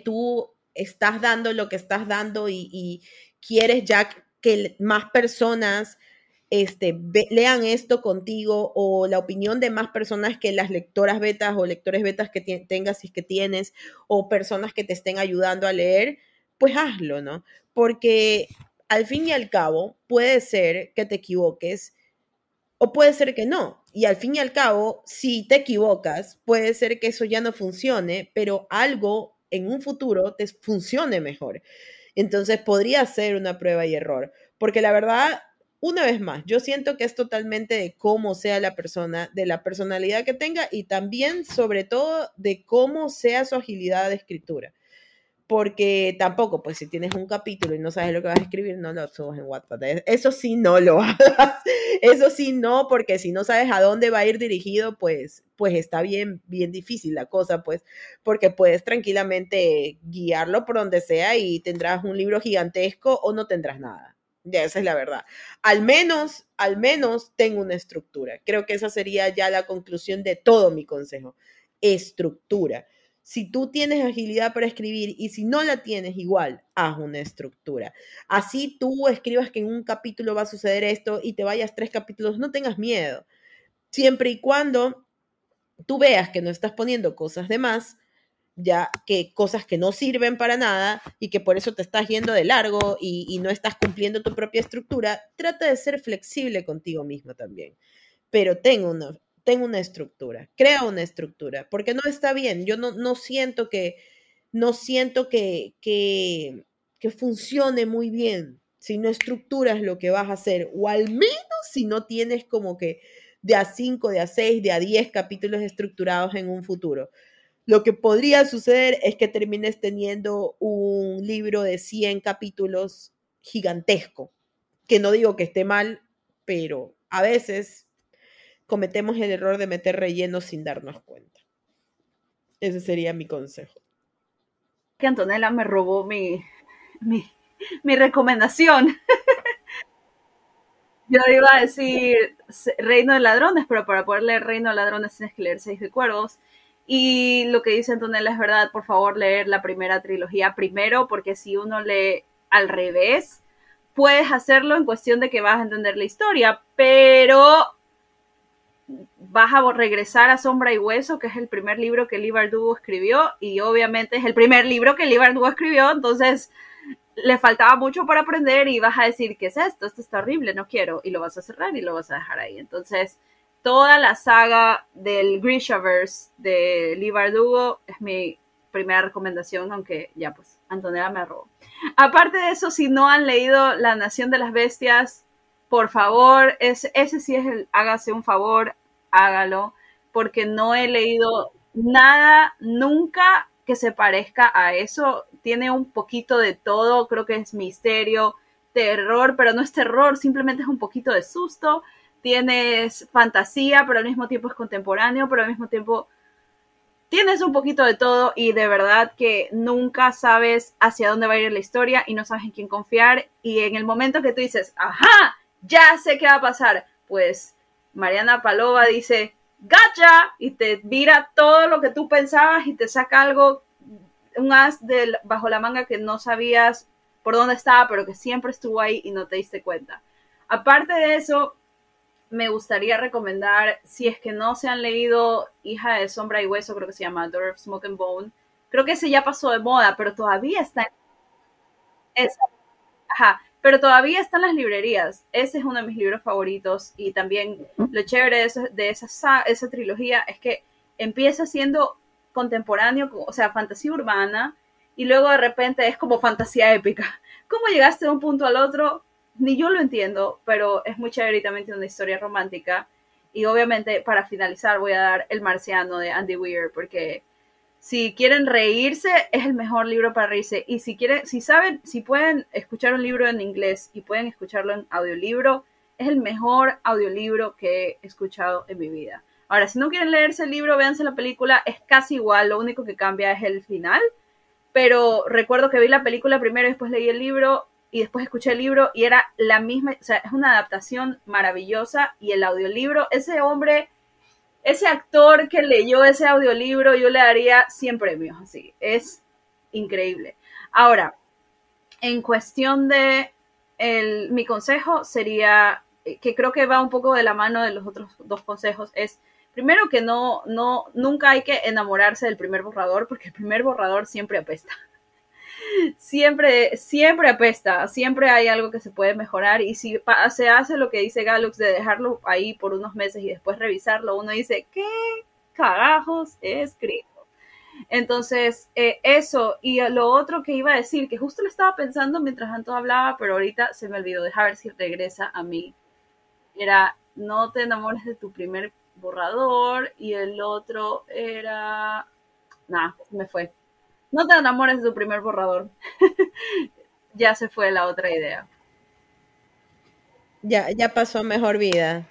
tú estás dando lo que estás dando y quieres ya que más personas lean esto contigo, o la opinión de más personas que las lectoras betas o lectores betas que tengas, si es que tienes, o personas que te estén ayudando a leer, pues hazlo, ¿no? Porque al fin y al cabo puede ser que te equivoques o puede ser que no. Y al fin y al cabo, si te equivocas, puede ser que eso ya no funcione, pero algo en un futuro te funcione mejor. Entonces podría ser una prueba y error, porque la verdad, una vez más, yo siento que es totalmente de cómo sea la persona, de la personalidad que tenga, y también, sobre todo, de cómo sea su agilidad de escritura, porque tampoco, pues si tienes un capítulo y no sabes lo que vas a escribir, no lo subas en Wattpad. Eso sí no lo hagas, eso sí no, porque si no sabes a dónde va a ir dirigido, pues está bien difícil la cosa, pues, porque puedes tranquilamente guiarlo por donde sea y tendrás un libro gigantesco o no tendrás nada. Ya, esa es la verdad. Al menos tengo una estructura. Creo que esa sería ya la conclusión de todo mi consejo. Estructura. Si tú tienes agilidad para escribir, y si no la tienes, igual, haz una estructura. Así tú escribas que en un capítulo va a suceder esto y te vayas 3 capítulos, no tengas miedo. Siempre y cuando tú veas que no estás poniendo cosas de más, ya que cosas que no sirven para nada y que por eso te estás yendo de largo y no estás cumpliendo tu propia estructura, trata de ser flexible contigo mismo también. Pero ten una estructura, crea una estructura, porque no está bien. Yo no siento que funcione muy bien si no estructuras lo que vas a hacer, o al menos si no tienes como que de a 5, de a 6, de a 10 capítulos estructurados en un futuro. Lo que podría suceder es que termines teniendo un libro de 100 capítulos gigantesco, que no digo que esté mal, pero a veces cometemos el error de meter relleno sin darnos cuenta. Ese sería mi consejo. Que Antonella me robó mi recomendación. Yo iba a decir Reino de Ladrones, pero para poder leer Reino de Ladrones tienes que leer Seis de Cuervos. Y lo que dice Antonella es verdad, por favor, leer la primera trilogía primero, porque si uno lee al revés, puedes hacerlo en cuestión de que vas a entender la historia, pero vas a regresar a Sombra y Hueso, que es el primer libro que Leigh Bardugo escribió, y obviamente es el primer libro que Leigh Bardugo escribió, entonces le faltaba mucho para aprender y vas a decir, ¿qué es esto? Esto está horrible, no quiero. Y lo vas a cerrar y lo vas a dejar ahí. Entonces, toda la saga del Grishaverse de Leigh Bardugo es mi primera recomendación, aunque ya pues, Antonella me robó. Aparte de eso, si no han leído La Nación de las Bestias, por favor, ese sí es el hágase un favor, hágalo, porque no he leído nada nunca que se parezca a eso. Tiene un poquito de todo, creo que es misterio, terror, pero no es terror, simplemente es un poquito de susto. Tienes fantasía, pero al mismo tiempo es contemporáneo, pero al mismo tiempo tienes un poquito de todo, y de verdad que nunca sabes hacia dónde va a ir la historia y no sabes en quién confiar. Y en el momento que tú dices, ¡ajá! Ya sé qué va a pasar, pues Mariana Palova dice, gacha, y te vira todo lo que tú pensabas y te saca algo, un as bajo la manga que no sabías por dónde estaba, pero que siempre estuvo ahí y no te diste cuenta. Aparte de eso, me gustaría recomendar, si es que no se han leído Hija de Sombra y Hueso, creo que se llama, Daughter of Smoke and Bone. Creo que ese ya pasó de moda, pero todavía está en... Pero todavía está en las librerías. Ese es uno de mis libros favoritos. Y también lo chévere de esa trilogía es que empieza siendo contemporáneo, o sea, fantasía urbana, y luego de repente es como fantasía épica. ¿Cómo llegaste de un punto al otro? Ni yo lo entiendo, pero es muy chévere y también tiene una historia romántica. Y obviamente, para finalizar, voy a dar El Marciano de Andy Weir, porque si quieren reírse, es el mejor libro para reírse. Y si pueden escuchar un libro en inglés y pueden escucharlo en audiolibro, es el mejor audiolibro que he escuchado en mi vida. Ahora, si no quieren leerse el libro, véanse la película, es casi igual, lo único que cambia es el final. Pero recuerdo que vi la película primero, después leí el libro y después escuché el libro y era la misma, o sea, es una adaptación maravillosa. Y el audiolibro, ese actor que leyó ese audiolibro, yo le daría 100 premios, así, es increíble. Ahora, en cuestión de mi consejo sería, que creo que va un poco de la mano de los otros dos consejos, es primero que nunca hay que enamorarse del primer borrador, porque el primer borrador siempre apesta. Siempre apesta, siempre hay algo que se puede mejorar, y si se hace lo que dice Galux de dejarlo ahí por unos meses y después revisarlo, uno dice, ¿qué carajos he escrito? Entonces, eso, y lo otro que iba a decir, que justo lo estaba pensando mientras Anto hablaba, pero ahorita se me olvidó, deja ver si regresa a mí, era no te enamores de tu primer borrador, y el otro era... Nah, me fue. No te enamores de tu primer borrador. Ya se fue la otra idea. Ya pasó mejor vida.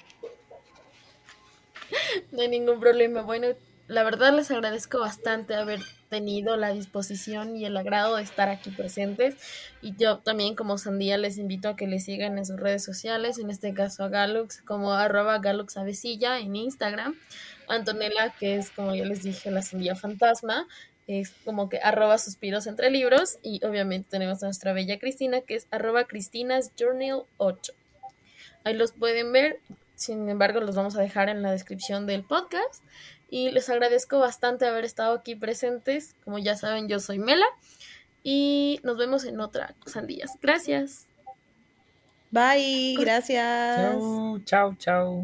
No hay ningún problema. Bueno, la verdad les agradezco bastante haber tenido la disposición y el agrado de estar aquí presentes. Y yo también, como Sandía, les invito a que les sigan en sus redes sociales, en este caso a Galux, como @GaluxAvecilla en Instagram. Antonella, que es, como yo les dije, la Sandía Fantasma, es como que @suspiros entre libros, y obviamente tenemos a nuestra bella Cristina, que es @CristinasJournal8. Ahí los pueden ver, sin embargo los vamos a dejar en la descripción del podcast, y les agradezco bastante haber estado aquí presentes. Como ya saben, yo soy Mela, y nos vemos en otra Sandías. Gracias. Bye, gracias. Chao.